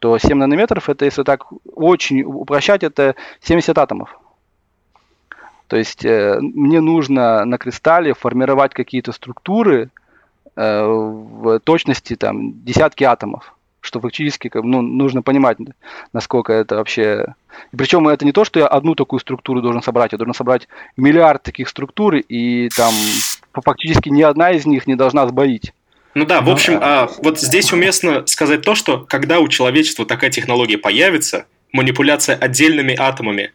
то семь нанометров, это, если так очень упрощать, это семьдесят атомов. То есть э, мне нужно на кристалле формировать какие-то структуры э, в точности там, десятки атомов, что фактически как, ну, нужно понимать, насколько это вообще... И причем это не то, что я одну такую структуру должен собрать, я должен собрать миллиард таких структур, и там фактически ни одна из них не должна сбоить. Ну да, в общем, а, вот здесь уместно сказать то, что когда у человечества такая технология появится, манипуляция отдельными атомами,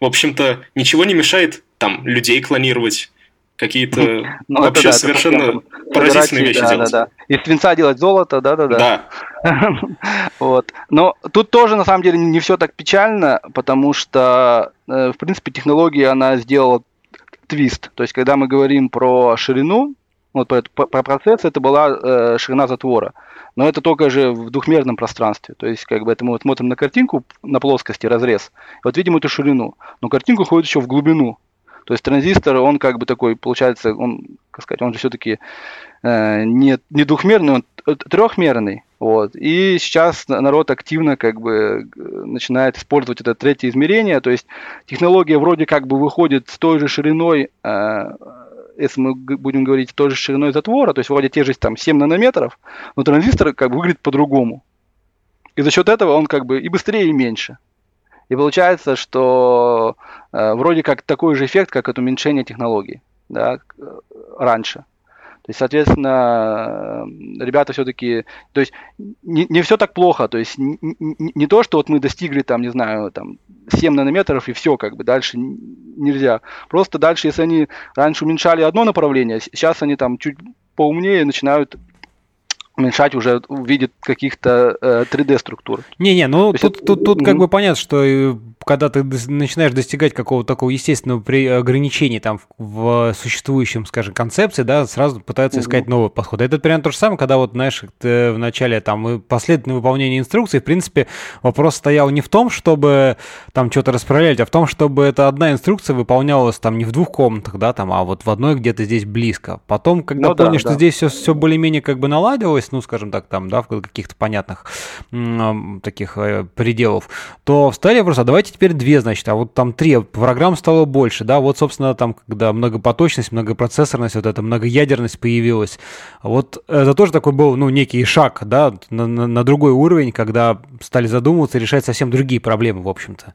в общем-то, ничего не мешает там людей клонировать, какие-то ну, вообще да, совершенно поразительные вещи да, делать. Да, да. Из свинца делать золото, да-да-да. Да. Вот. Но тут тоже, на самом деле, не все так печально, потому что, в принципе, технология, она сделала твист. То есть, когда мы говорим про ширину, вот про, про процесс, это была э, ширина затвора. Но это только же в двухмерном пространстве. То есть, как бы это мы вот смотрим на картинку на плоскости, разрез. Вот видим эту ширину. Но картинка уходит еще в глубину. То есть транзистор, он как бы такой, получается, он, как сказать, он же все-таки э, не, не двухмерный, он трехмерный. Вот. И сейчас народ активно как бы начинает использовать это третье измерение. То есть технология вроде как бы выходит с той же шириной. Э, если мы будем говорить той же шириной затвора, то есть вроде те же там, семь нанометров, но транзистор как бы выглядит по-другому. И за счет этого он как бы и быстрее, и меньше. И получается, что э, вроде как такой же эффект, как от уменьшения технологий, да, раньше. То есть, соответственно, ребята все-таки, то есть не, не все так плохо, то есть не, не, не то, что вот мы достигли там, не знаю, там семь нанометров и все, как бы дальше нельзя. Просто дальше, если они раньше уменьшали одно направление, сейчас они там чуть поумнее начинают уменьшать уже в виде каких-то э, три дэ-структур. Не-не, ну тут, это... тут, тут как бы понятно, что когда ты начинаешь достигать какого-то такого естественного ограничения там в существующем, скажем, концепции, да, сразу пытаются искать угу. новый подход. Это примерно то же самое, когда вот, знаешь, в начале там последовательное выполнение инструкций, в принципе, вопрос стоял не в том, чтобы там что-то расправлять, а в том, чтобы эта одна инструкция выполнялась там не в двух комнатах, да, там, а вот в одной где-то здесь близко. Потом, когда ну, понял, да, что да. здесь все, все более-менее как бы наладилось, ну, скажем так, там, да, в каких-то понятных м- таких э, пределов, то встали вопрос, а давайте теперь две, значит, а вот там три, программ стало больше, да, вот, собственно, там, когда многопоточность, многопроцессорность, вот эта многоядерность появилась, вот это тоже такой был, ну, некий шаг, да, на, на, на другой уровень, когда стали задумываться и решать совсем другие проблемы, в общем-то.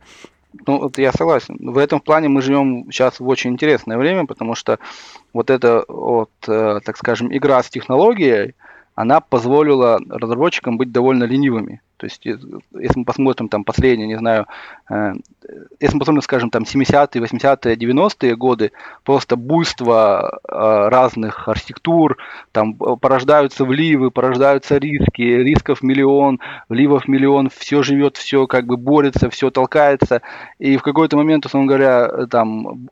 Ну, это я согласен. В этом плане мы живем сейчас в очень интересное время, потому что вот эта, вот, э, так скажем, игра с технологией, она позволила разработчикам быть довольно ленивыми. То есть, если мы посмотрим там последние, не знаю, э, если мы посмотрим, скажем, там семидесятые, восьмидесятые, девяностые годы, просто буйство э, разных архитектур, там порождаются вливы, порождаются риски, рисков миллион, вливов миллион, все живет, все как бы борется, все толкается, и в какой-то момент, условно говоря, там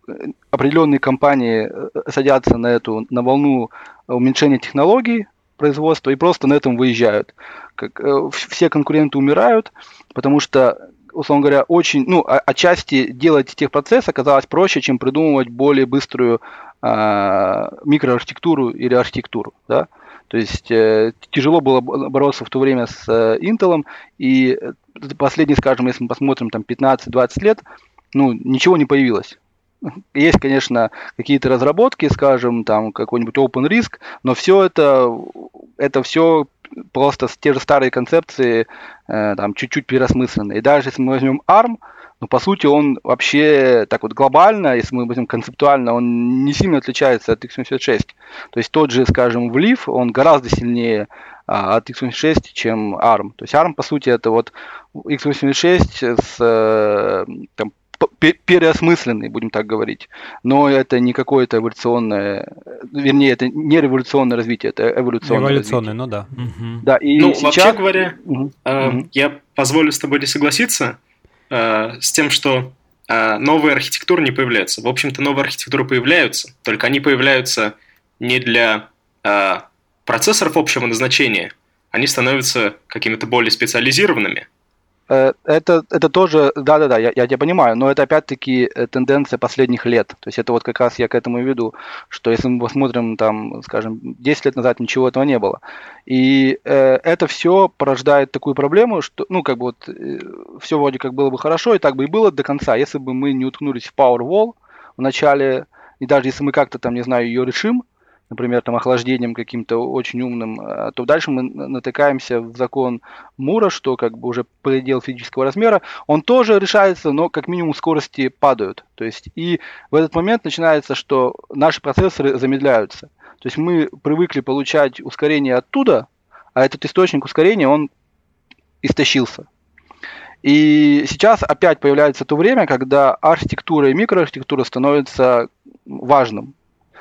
определенные компании садятся на эту, на волну уменьшения технологий, производства и просто на этом выезжают. Как, э, все конкуренты умирают, потому что, условно говоря, очень, ну, а, отчасти делать техпроцесс оказалось проще, чем придумывать более быструю э, микроархитектуру или архитектуру, да? То есть э, тяжело было бороться в то время с э, Intel, и последние, скажем, если мы посмотрим там пятнадцать-двадцать лет, ну, ничего не появилось. Есть, конечно, какие-то разработки, скажем, там какой-нибудь OpenRISC, но все это, это все просто те же старые концепции, э, там чуть-чуть переосмысленные. И даже если мы возьмем арм, ну, по сути, он вообще так вот глобально, если мы возьмем концептуально, он не сильно отличается от икс семьдесят шесть. То есть тот же, скажем, влив, он гораздо сильнее а, от икс семьдесят шесть, чем арм. То есть арм, по сути, это вот икс восемьдесят шесть с э, там, переосмысленный, будем так говорить. Но это не какое-то эволюционное, вернее, это не революционное развитие, это эволюционное Эволюционное, развитие. ну да. Угу. Да и ну, сейчас... вообще говоря, угу. Э, угу. я позволю с тобой не согласиться э, с тем, что э, новые архитектуры не появляются. В общем-то, новые архитектуры появляются, только они появляются не для э, процессоров общего назначения, они становятся какими-то более специализированными. Это, это тоже, да-да-да, я, я тебя понимаю, но это опять-таки тенденция последних лет. То есть это вот как раз я к этому и веду, что если мы посмотрим, там, скажем, десять лет назад ничего этого не было. И э, это все порождает такую проблему, что, ну, как бы вот, э, все вроде как было бы хорошо, и так бы и было до конца, если бы мы не уткнулись в Powerwall в начале, и даже если мы как-то там, не знаю, ее решим, например, там, охлаждением каким-то очень умным, то дальше мы натыкаемся в закон Мура, что как бы уже предел физического размера, он тоже решается, но как минимум скорости падают. То есть и в этот момент начинается, что наши процессоры замедляются. То есть мы привыкли получать ускорение оттуда, а этот источник ускорения, он истощился. И сейчас опять появляется то время, когда архитектура и микроархитектура становятся важным.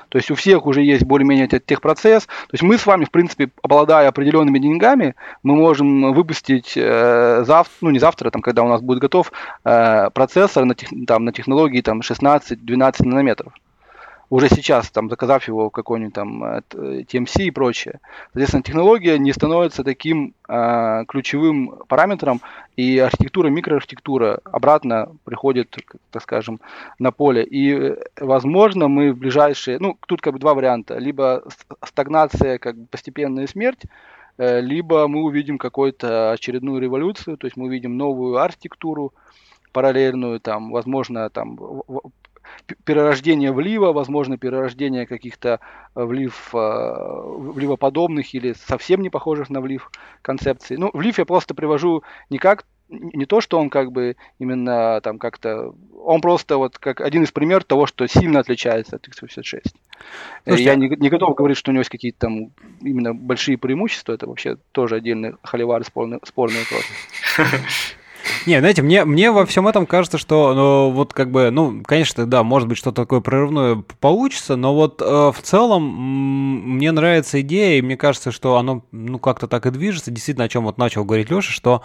То есть у всех уже есть более-менее техпроцесс. То есть мы с вами, в принципе, обладая определенными деньгами, мы можем выпустить э, завтра, ну не завтра, там, когда у нас будет готов э, процессор на, тех, там, на технологии там, шестнадцать-двенадцать нанометров. Уже сейчас, там, заказав его какой-нибудь там ти эм си и прочее. Соответственно, технология не становится таким э, ключевым параметром, и архитектура, микроархитектура обратно приходит, так скажем, на поле. И, возможно, мы в ближайшие... Ну, тут как бы два варианта. Либо стагнация, как бы постепенная смерть, э, либо мы увидим какую-то очередную революцию, то есть мы увидим новую архитектуру параллельную, там, возможно, там... перерождение влива, возможно, перерождение каких-то влив, вливоподобных или совсем не похожих на влив концепций. Ну, влив я просто привожу не как, не то, что он как бы именно там как-то, он просто вот как один из примеров того, что сильно отличается от икс восемьдесят шесть. Слушайте, я не, не готов говорить, что у него есть какие-то там именно большие преимущества. Это вообще тоже отдельный холивар, спорный, спорный вопрос. Не, знаете, мне, мне во всем этом кажется, что, ну, вот как бы, ну, конечно, да, может быть, что-то такое прорывное получится, но вот э, в целом м- мне нравится идея, и мне кажется, что оно, ну, как-то так и движется, действительно, о чем вот начал говорить Леша, что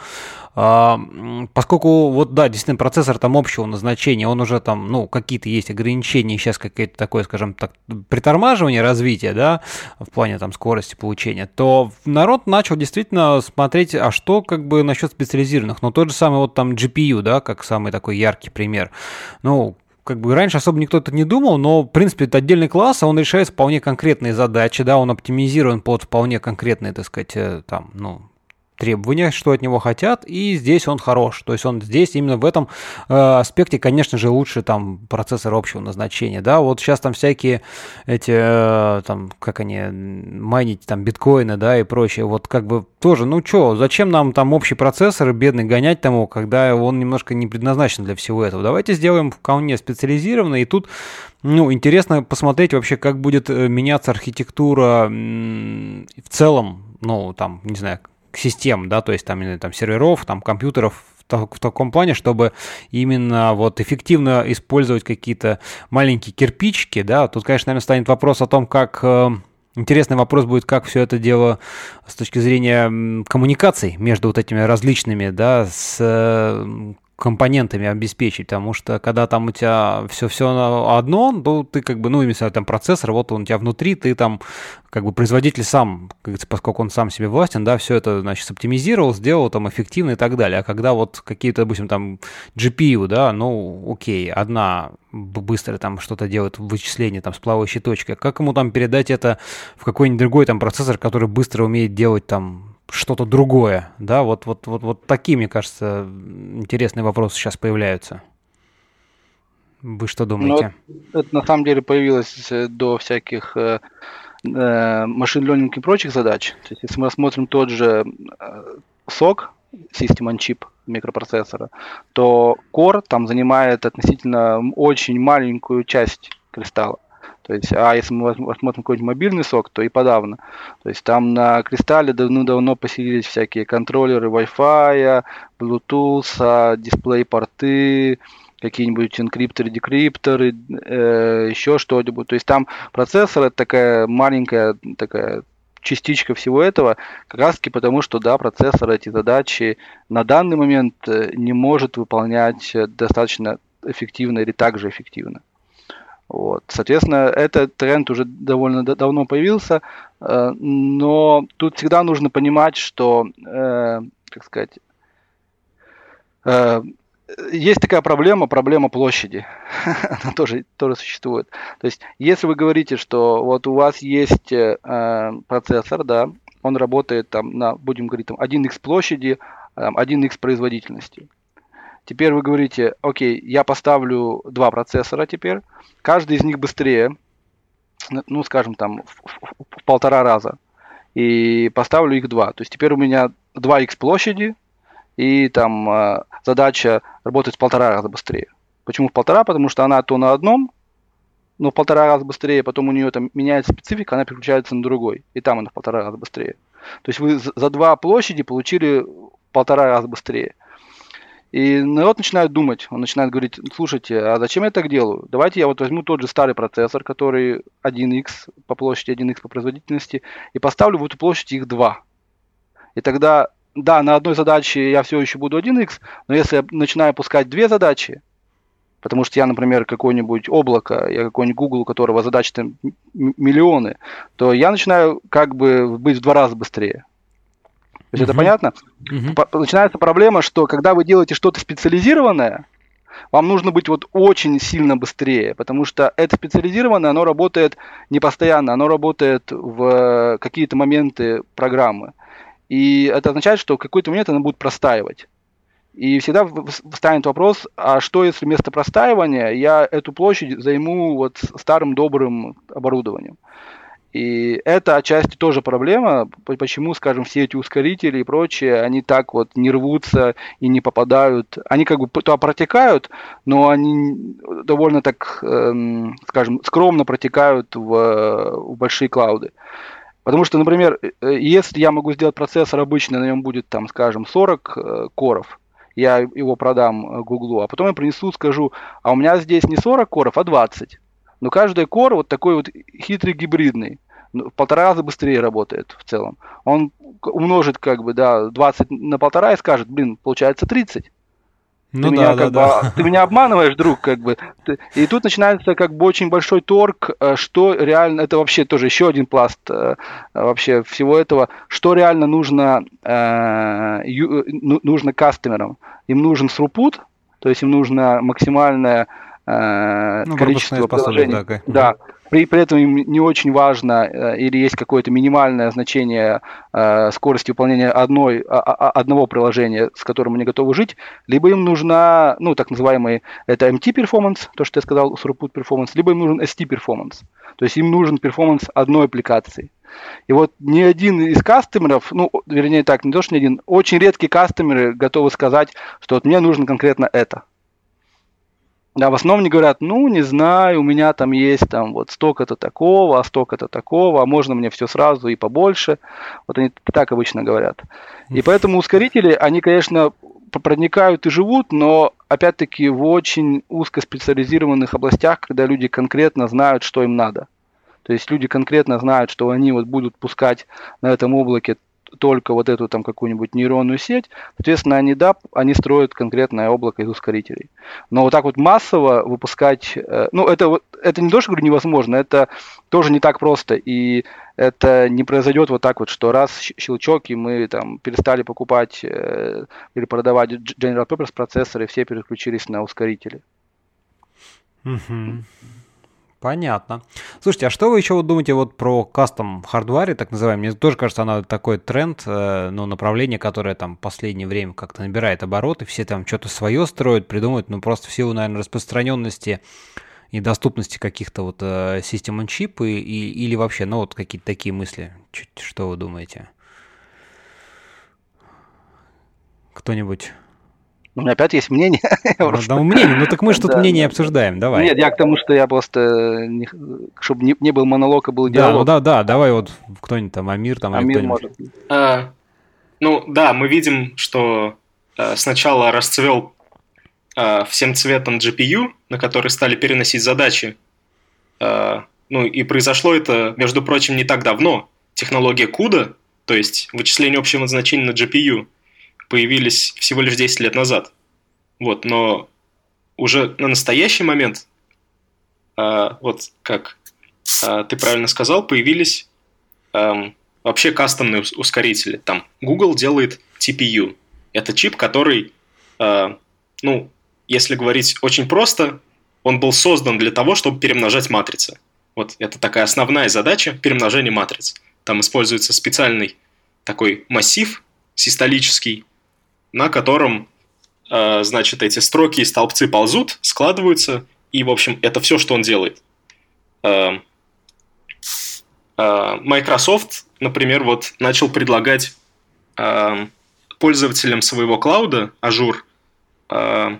э, поскольку, вот, да, действительно, процессор там общего назначения, он уже там, ну, какие-то есть ограничения, сейчас какие-то такое, скажем так, притормаживание развития, да, в плане там скорости получения, то народ начал действительно смотреть, а что, как бы, насчет специализированных, ну, тот же самый самый вот там джи пи ю, да, как самый такой яркий пример. Ну, как бы раньше особо никто это не думал, но, в принципе, это отдельный класс, а он решает вполне конкретные задачи, да, он оптимизирован под вполне конкретные, так сказать, там, ну, требования, что от него хотят, и здесь он хорош. То есть он здесь именно в этом э, аспекте, конечно же, лучше там процессор общего назначения, да. Вот сейчас там всякие эти, э, там, как они, майнить там биткоины, да, и прочее, вот как бы тоже, ну чё, зачем нам там общий процессор бедный гонять тому, когда он немножко не предназначен для всего этого. Давайте сделаем вполне специализированный, и тут, ну, интересно посмотреть вообще, как будет меняться архитектура м- в целом, ну, там, не знаю, систем, да, то есть там, там серверов, там компьютеров в, в таком плане, чтобы именно вот эффективно использовать какие-то маленькие кирпичики, да. Тут, конечно, наверное, станет вопрос о том, как э, интересный вопрос будет, как все это дело с точки зрения коммуникаций между вот этими различными, да, с э, компонентами обеспечить, потому что когда там у тебя все-все одно, то ты как бы, ну, именно там процессор, вот он у тебя внутри, ты там как бы производитель сам, как говорится, поскольку он сам себе властен, да, все это, значит, оптимизировал, сделал там эффективно и так далее. А когда вот какие-то, допустим, там джи пи ю, да, ну, окей, одна быстро там что-то делает, вычисление там с плавающей точкой, как ему там передать это в какой-нибудь другой там процессор, который быстро умеет делать там что-то другое, да, вот, вот, вот, вот такие, мне кажется, интересные вопросы сейчас появляются. Вы что думаете? Ну, это на самом деле появилось до всяких э, машин ленинг и прочих задач. То есть, если мы рассмотрим тот же сок, System on Chip микропроцессора, то Core там занимает относительно очень маленькую часть кристалла. То есть, а если мы рассмотрим какой-нибудь мобильный сок, то и подавно. То есть там на кристалле давно-давно поселились всякие контроллеры Wi-Fi, Bluetooth, дисплей-порты, какие-нибудь энкрипторы, декрипторы, э, еще что-нибудь. То есть там процессор – это такая маленькая такая частичка всего этого, как раз таки потому, что да, процессор эти задачи на данный момент не может выполнять достаточно эффективно или также эффективно. Вот. Соответственно, этот тренд уже довольно д- давно появился, э, но тут всегда нужно понимать, что, э, как сказать, э, есть такая проблема, проблема площади, она тоже, тоже существует. То есть, если вы говорите, что вот у вас есть э, процессор, да, он работает там на, будем говорить, там, один икс площади, там, один икс производительности. Теперь вы говорите, окей, я поставлю два процессора теперь, каждый из них быстрее, ну, скажем, там, в, в, в полтора раза, и поставлю их два. То есть теперь у меня два икс площади, и там задача работает в полтора раза быстрее. Почему в полтора? Потому что она то на одном, но в полтора раза быстрее, потом у нее там меняется специфика, она переключается на другой, и там она в полтора раза быстрее. То есть вы за два площади получили в полтора раза быстрее. И народ начинает думать, он начинает говорить, слушайте, а зачем я так делаю? Давайте я вот возьму тот же старый процессор, который один икс по площади, один икс по производительности, и поставлю в эту площадь их два. И тогда, да, на одной задаче я все еще буду один икс, но если я начинаю пускать две задачи, потому что я, например, какое-нибудь облако, я какой-нибудь Google, у которого задачи там миллионы, то я начинаю как бы быть в два раза быстрее. То есть uh-huh. это понятно? Uh-huh. Начинается проблема, что когда вы делаете что-то специализированное, вам нужно быть вот очень сильно быстрее, потому что это специализированное, оно работает не постоянно, оно работает в какие-то моменты программы. И это означает, что в какой-то момент оно будет простаивать. И всегда встанет вопрос, а что если вместо простаивания я эту площадь займу вот старым добрым оборудованием? И это отчасти тоже проблема, почему, скажем, все эти ускорители и прочее, они так вот не рвутся и не попадают. Они как бы то протекают, но они довольно так, эм, скажем, скромно протекают в, в большие клауды. Потому что, например, если я могу сделать процессор обычный, на нем будет, там, скажем, сорок коров, я его продам Гуглу, а потом я принесу, скажу, а у меня здесь не сорок коров, а двадцать. Но каждый кор вот такой вот хитрый гибридный, в полтора раза быстрее работает в целом. Он умножит как бы, да, двадцать на полтора и скажет, блин, получается тридцать. Ну ты, да, меня, да, как да. Бы, ты меня обманываешь, друг, как бы. И тут начинается как бы очень большой торг, что реально, это вообще тоже еще один пласт вообще всего этого, что реально нужно, нужно кастомерам. Им нужен throughput, то есть им нужно максимальное ну, количество приложений. Да, да. При, при этом им не очень важно, или есть какое-то минимальное значение э, скорости выполнения одной, а, а, одного приложения, с которым они готовы жить, либо им нужна, ну, так называемый, это эм ти-перформанс, то, что я сказал, throughput performance, либо им нужен эс ти-перформанс. То есть им нужен перформанс одной аппликации. И вот ни один из кастомеров, ну, вернее так, не то, что ни один, очень редкие кастомеры готовы сказать, что вот мне нужно конкретно это. Да, в основном не говорят, ну, не знаю, у меня там есть там вот столько-то такого, а столько-то такого, а можно мне все сразу и побольше. Вот они так обычно говорят. И поэтому ускорители, они, конечно, проникают и живут, но, опять-таки, в очень узкоспециализированных областях, когда люди конкретно знают, что им надо. То есть люди конкретно знают, что они вот будут пускать на этом облаке только вот эту там какую-нибудь нейронную сеть, соответственно, они, да, они строят конкретное облако из ускорителей. Но вот так вот массово выпускать, ну, это, это не то, что, говорю, невозможно, это тоже не так просто, и это не произойдет вот так вот, что раз щелчок, и мы там перестали покупать э, или продавать General Purpose процессоры, и все переключились на ускорители. Mm-hmm. Понятно. Слушайте, а что вы еще вот думаете вот про кастом хардваре, так называемый? Мне тоже кажется, она такой тренд, э, ну, направление, которое там в последнее время как-то набирает обороты, все там что-то свое строят, придумывают, ну, просто в силу, наверное, распространенности и доступности каких-то вот э, систем on chip и, и, или вообще, ну, вот какие-то такие мысли. Чуть, что вы думаете? Кто-нибудь... У меня опять есть мнение. Ну, просто... да, мнение. Ну так мы же тут да, мнение да. обсуждаем, давай. Нет, я к тому, что я просто, не... чтобы не, не был монолог, а был диалог. Да, ну, да, да, давай вот кто-нибудь там, Амир там. Амир может. А, ну да, мы видим, что а, сначала расцвел а, всем цветом джи пи ю, на который стали переносить задачи. А, ну и произошло это, между прочим, не так давно. Технология CUDA, то есть вычисление общего значения на джи пи ю, появились всего лишь десять лет назад. Вот, но уже на настоящий момент, а, вот как а, ты правильно сказал, появились а, вообще кастомные ускорители. Там Google делает ти пи ю. Это чип, который, а, ну, если говорить очень просто, он был создан для того, чтобы перемножать матрицы. Вот это такая основная задача – перемножение матриц. Там используется специальный такой массив систолический, на котором, э, значит, эти строки и столбцы ползут, складываются, и, в общем, это все, что он делает. Э, э, Microsoft, например, вот начал предлагать э, пользователям своего клауда, Azure, э,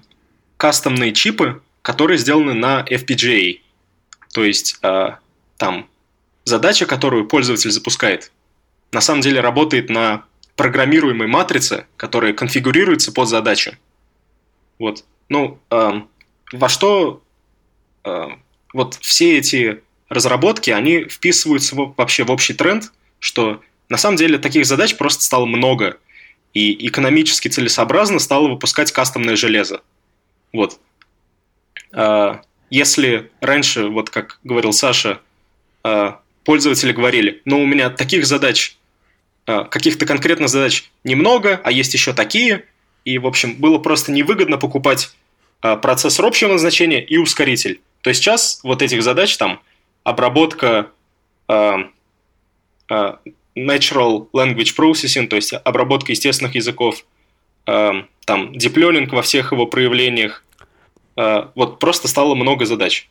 кастомные чипы, которые сделаны на эф пи джи эй. То есть, э, там задача, которую пользователь запускает, на самом деле работает на программируемой матрицы, которая конфигурируется под задачу. Вот. Ну, э, во что э, вот все эти разработки, они вписываются в, вообще в общий тренд, что на самом деле таких задач просто стало много, и экономически целесообразно стало выпускать кастомное железо. Вот. Э, если раньше, вот как говорил Саша, э, пользователи говорили, ну, у меня таких задач... каких-то конкретных задач немного, а есть еще такие. И, в общем, было просто невыгодно покупать процессор общего назначения и ускоритель. То есть сейчас вот этих задач, там, обработка uh, uh, Natural Language Processing, то есть обработка естественных языков, uh, там, Deep Learning во всех его проявлениях, uh, вот просто стало много задач.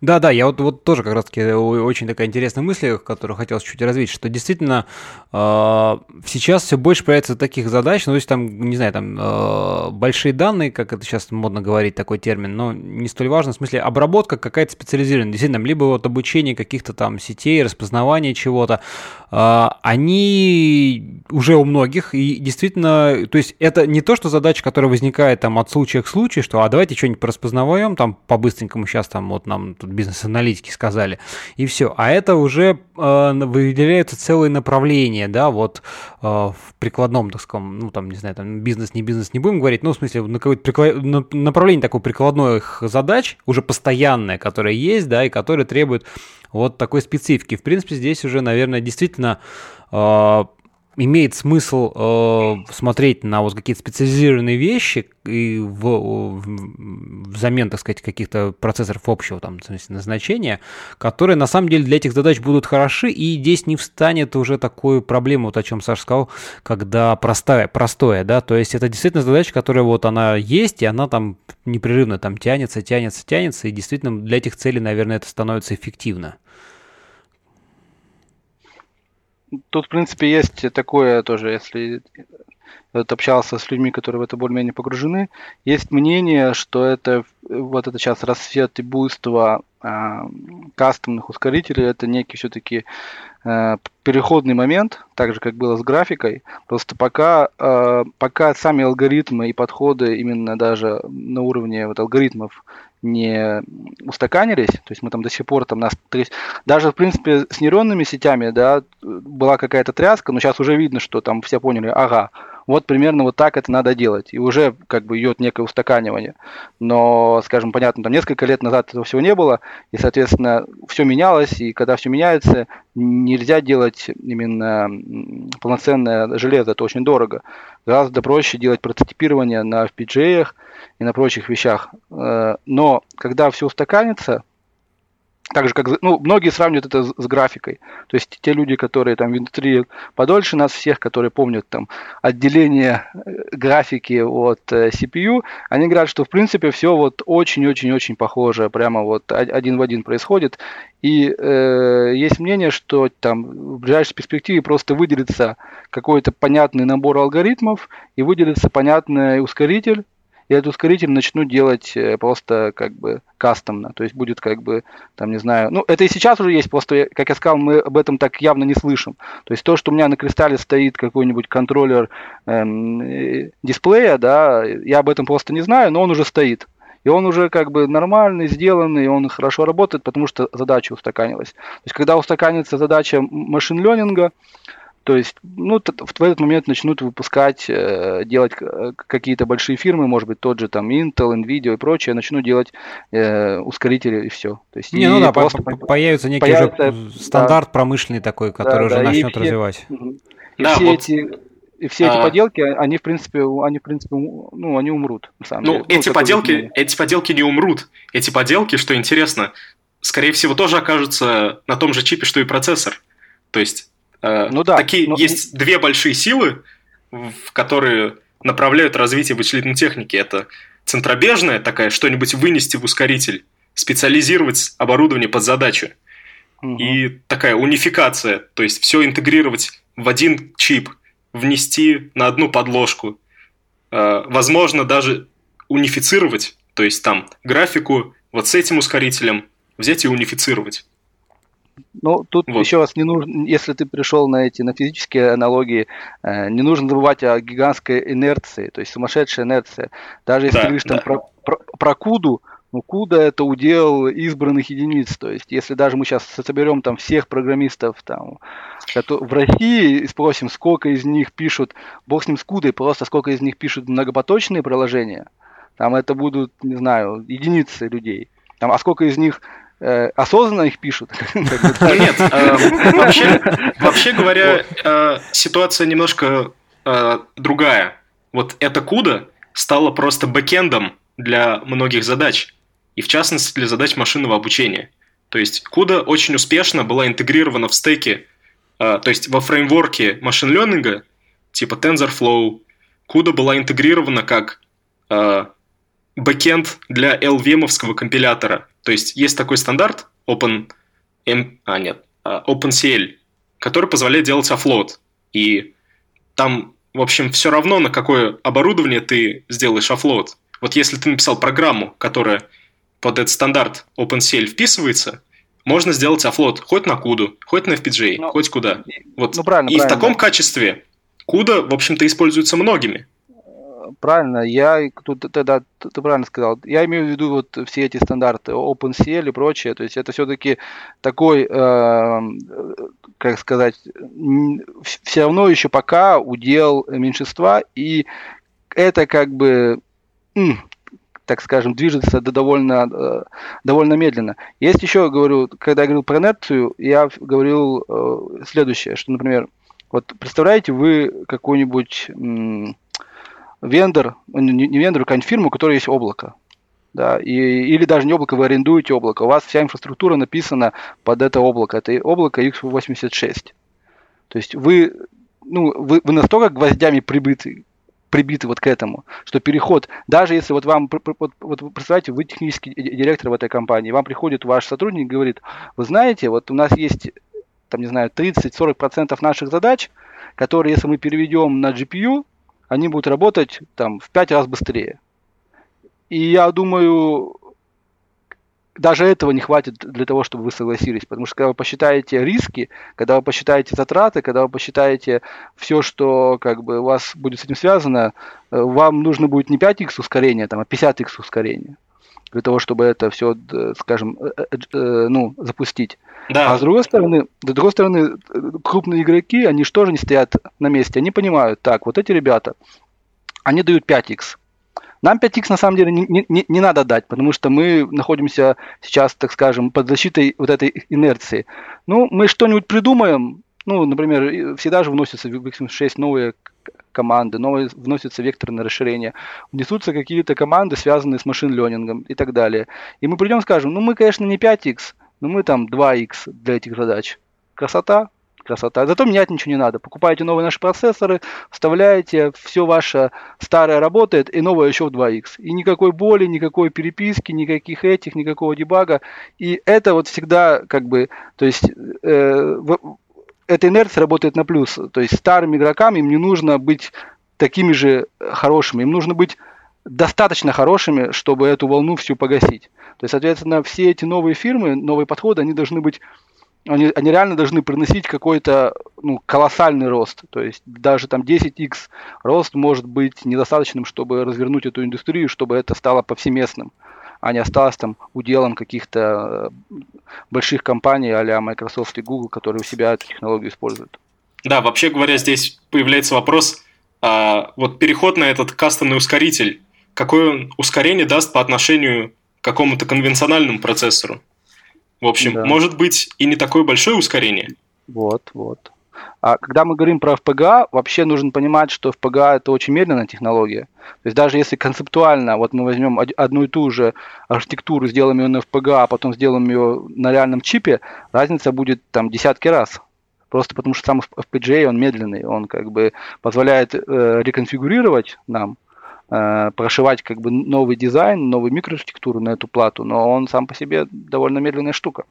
Да-да, я вот, вот тоже как раз-таки очень такая интересная мысль, которую хотелось чуть развить, что действительно э, сейчас все больше появляется таких задач, ну, то есть там, не знаю, там э, большие данные, как это сейчас модно говорить, такой термин, но не столь важно, в смысле обработка какая-то специализированная, действительно, либо вот обучение каких-то там сетей, распознавание чего-то, э, они уже у многих, и действительно, то есть это не то, что задача, которая возникает там от случая к случаю, что а давайте что-нибудь распознаваем, там по-быстренькому сейчас там вот нам тут бизнес-аналитики сказали, и все. А это уже э, выделяются целые направления, да, вот э, в прикладном, так сказать, ну, там, не знаю, там бизнес, не бизнес, не будем говорить, ну, в смысле, на какое-то приклад... на направление такой прикладных задач, уже постоянное, которое есть, да, и которое требует вот такой специфики. В принципе, здесь уже, наверное, действительно... Э, имеет смысл э, смотреть на вот какие-то специализированные вещи и в, в, взамен, так сказать, каких-то процессоров общего там, в смысле, назначения, которые на самом деле для этих задач будут хороши, и здесь не встанет уже такую проблему, вот о чем Саша сказал, когда простая, простое, да, то есть это действительно задача, которая вот она есть, и она там непрерывно там тянется, тянется, тянется, и действительно для этих целей, наверное, это становится эффективно. Тут, в принципе, есть такое тоже, если вот, общался с людьми, которые в это более-менее погружены, есть мнение, что это вот это сейчас расцвет и буйство э, кастомных ускорителей, это некий все-таки э, переходный момент, так же, как было с графикой, просто пока, э, пока сами алгоритмы и подходы именно даже на уровне вот, алгоритмов не устаканились, то есть мы там до сих пор там нас, то есть даже в принципе с нейронными сетями, да, была какая-то тряска, но сейчас уже видно, что там все поняли, ага, вот примерно вот так это надо делать, и уже как бы идет некое устаканивание, но, скажем, понятно, там несколько лет назад этого всего не было, и, соответственно, все менялось, и когда все меняется, нельзя делать именно полноценное железо, это очень дорого, гораздо проще делать прототипирование на эф пи джи эй и на прочих вещах, но когда все устаканится, так же, как, ну, многие сравнивают это с графикой. То есть те люди, которые там в индустрии подольше нас всех, которые помнят там отделение графики от си пи ю, они говорят, что в принципе все вот очень-очень-очень похоже, прямо вот один в один происходит. И э, есть мнение, что там в ближайшей перспективе просто выделится какой-то понятный набор алгоритмов и выделится понятный ускоритель, и этот ускоритель начну делать просто как бы кастомно, то есть будет как бы, там не знаю, ну это и сейчас уже есть, просто, как я сказал, мы об этом так явно не слышим. То есть то, что у меня на кристалле стоит какой-нибудь контроллер эм, дисплея, да, я об этом просто не знаю, но он уже стоит. И он уже как бы нормальный, сделанный, он хорошо работает, потому что задача устаканилась. То есть когда устаканится задача машин-ленинга, то есть, ну, в этот момент начнут выпускать, делать какие-то большие фирмы, может быть, тот же там Intel, Nvidia и прочее, начнут делать э, ускорители и все. То есть, не, и ну да, просто по- появится некий появится, уже стандарт да, промышленный такой, который да, уже да, начнет и развивать. И да, все вот... эти... И все эти а... поделки, они, в принципе, они, в принципе, ну, они умрут. На самом ну, деле. Эти, ну поделки, эти поделки не умрут. Эти поделки, что интересно, скорее всего, тоже окажутся на том же чипе, что и процессор. То есть, ну, э, да, такие но... есть две большие силы, в которые направляют развитие вычислительной техники. Это центробежная такая, что-нибудь вынести в ускоритель, специализировать оборудование под задачу. Угу. И такая унификация, то есть все интегрировать в один чип, внести на одну подложку, возможно, даже унифицировать, то есть там графику вот с этим ускорителем взять и унифицировать. Ну, тут вот. Еще раз не нужно, если ты пришел на эти, на физические аналогии, не нужно забывать о гигантской инерции, то есть сумасшедшая инерция. Даже если да, ты говоришь да. там про, про, про куду, ну, CUDA это удел избранных единиц, то есть если даже мы сейчас соберем там всех программистов там, в России и спросим, сколько из них пишут, бог с ним с CUDA, просто сколько из них пишут многопоточные приложения, там это будут, не знаю, единицы людей, там, а сколько из них э, осознанно их пишут? Нет, вообще говоря, ситуация немножко другая. Вот это CUDA стало просто бэкэндом для многих задач, и в частности для задач машинного обучения. То есть CUDA очень успешно была интегрирована в стеки, э, то есть во фреймворке машин-ленинга, типа TensorFlow, CUDA была интегрирована как э, бэкэнд для эл ви эм-овского компилятора, То есть есть такой стандарт Open... а, нет, OpenCL, который позволяет делать офлоуд. И там, в общем, все равно, на какое оборудование ты сделаешь офлоуд. Вот если ты написал программу, которая под этот стандарт OpenCL вписывается, можно сделать офлоуд хоть на CUDA, хоть на эф пи джи эй, ну, хоть куда. Вот. Ну, правильно, и правильно. В таком качестве CUDA, в общем-то, используется многими. Правильно, я тут тогда ты правильно сказал. Я имею в виду вот все эти стандарты OpenCL и прочее. То есть это все-таки такой, э, как сказать, все равно еще пока удел меньшинства, и это как бы, так скажем, движется довольно, довольно медленно. Есть еще, говорю, когда я говорил про инерцию, я говорил э, следующее, что, например, вот представляете вы какой-нибудь м- вендор, не, не вендор, а какая-нибудь фирма, у которой есть облако. Да, и, или даже не облако, вы арендуете облако. У вас вся инфраструктура написана под это облако. Это облако икс восемьдесят шесть. То есть вы, ну, вы, вы настолько гвоздями прибыты, прибиты вот к этому, что переход, даже если вот вам, вот, вот представляете, вы технический директор в этой компании, вам приходит ваш сотрудник и говорит: вы знаете, вот у нас есть, там, не знаю, тридцать-сорок процентов наших задач, которые, если мы переведем на джи пи ю, они будут работать там в пять раз быстрее. И я думаю, даже этого не хватит для того, чтобы вы согласились. Потому что когда вы посчитаете риски, когда вы посчитаете затраты, когда вы посчитаете все, что как бы у вас будет с этим связано, вам нужно будет не пять икс ускорения, там, а пятьдесят икс ускорения. Для того, чтобы это все, скажем, ну, запустить. Да. А с другой стороны, с другой стороны, крупные игроки, они же тоже не стоят на месте. Они понимают, так, вот эти ребята, они дают пять икс. Нам пять икс на самом деле не, не, не надо дать, потому что мы находимся сейчас, так скажем, под защитой вот этой инерции. Ну, мы что-нибудь придумаем. Ну, например, всегда же вносятся в икс восемьдесят шесть новые команды, новые вносятся векторное расширение, внесутся какие-то команды, связанные с машин-лернингом и так далее. И мы придем и скажем: ну мы, конечно, не пять икс, но мы там два икс для этих задач. Красота, красота. Зато менять ничего не надо. Покупаете новые наши процессоры, вставляете, все ваше старое работает, и новое еще в два икс. И никакой боли, никакой переписки, никаких этих, никакого дебага. И это вот всегда как бы, то есть... Э, в, эта инерция работает на плюс. То есть старым игрокам им не нужно быть такими же хорошими. Им нужно быть достаточно хорошими, чтобы эту волну всю погасить. То есть, соответственно, все эти новые фирмы, новые подходы, они должны быть, они, они реально должны приносить какой-то, ну, колоссальный рост. То есть даже там десять икс рост может быть недостаточным, чтобы развернуть эту индустрию, чтобы это стало повсеместным, а не осталось там уделом каких-то больших компаний а-ля Microsoft и Google, которые у себя эту технологию используют. Да, вообще говоря, здесь появляется вопрос, а, вот переход на этот кастомный ускоритель, какое он ускорение даст по отношению к какому-то конвенциональному процессору? В общем, да. Может быть и не такое большое ускорение. Вот, вот. А когда мы говорим про эф пи джи эй, вообще нужно понимать, что эф пи джи эй это очень медленная технология. То есть даже если концептуально, вот мы возьмем одну и ту же архитектуру, сделаем ее на эф пи джи эй, а потом сделаем ее на реальном чипе, разница будет там десятки раз. Просто потому что сам эф пи джи эй, он медленный, он как бы позволяет э, реконфигурировать нам, э, прошивать как бы новый дизайн, новую микроархитектуру на эту плату, но он сам по себе довольно медленная штука.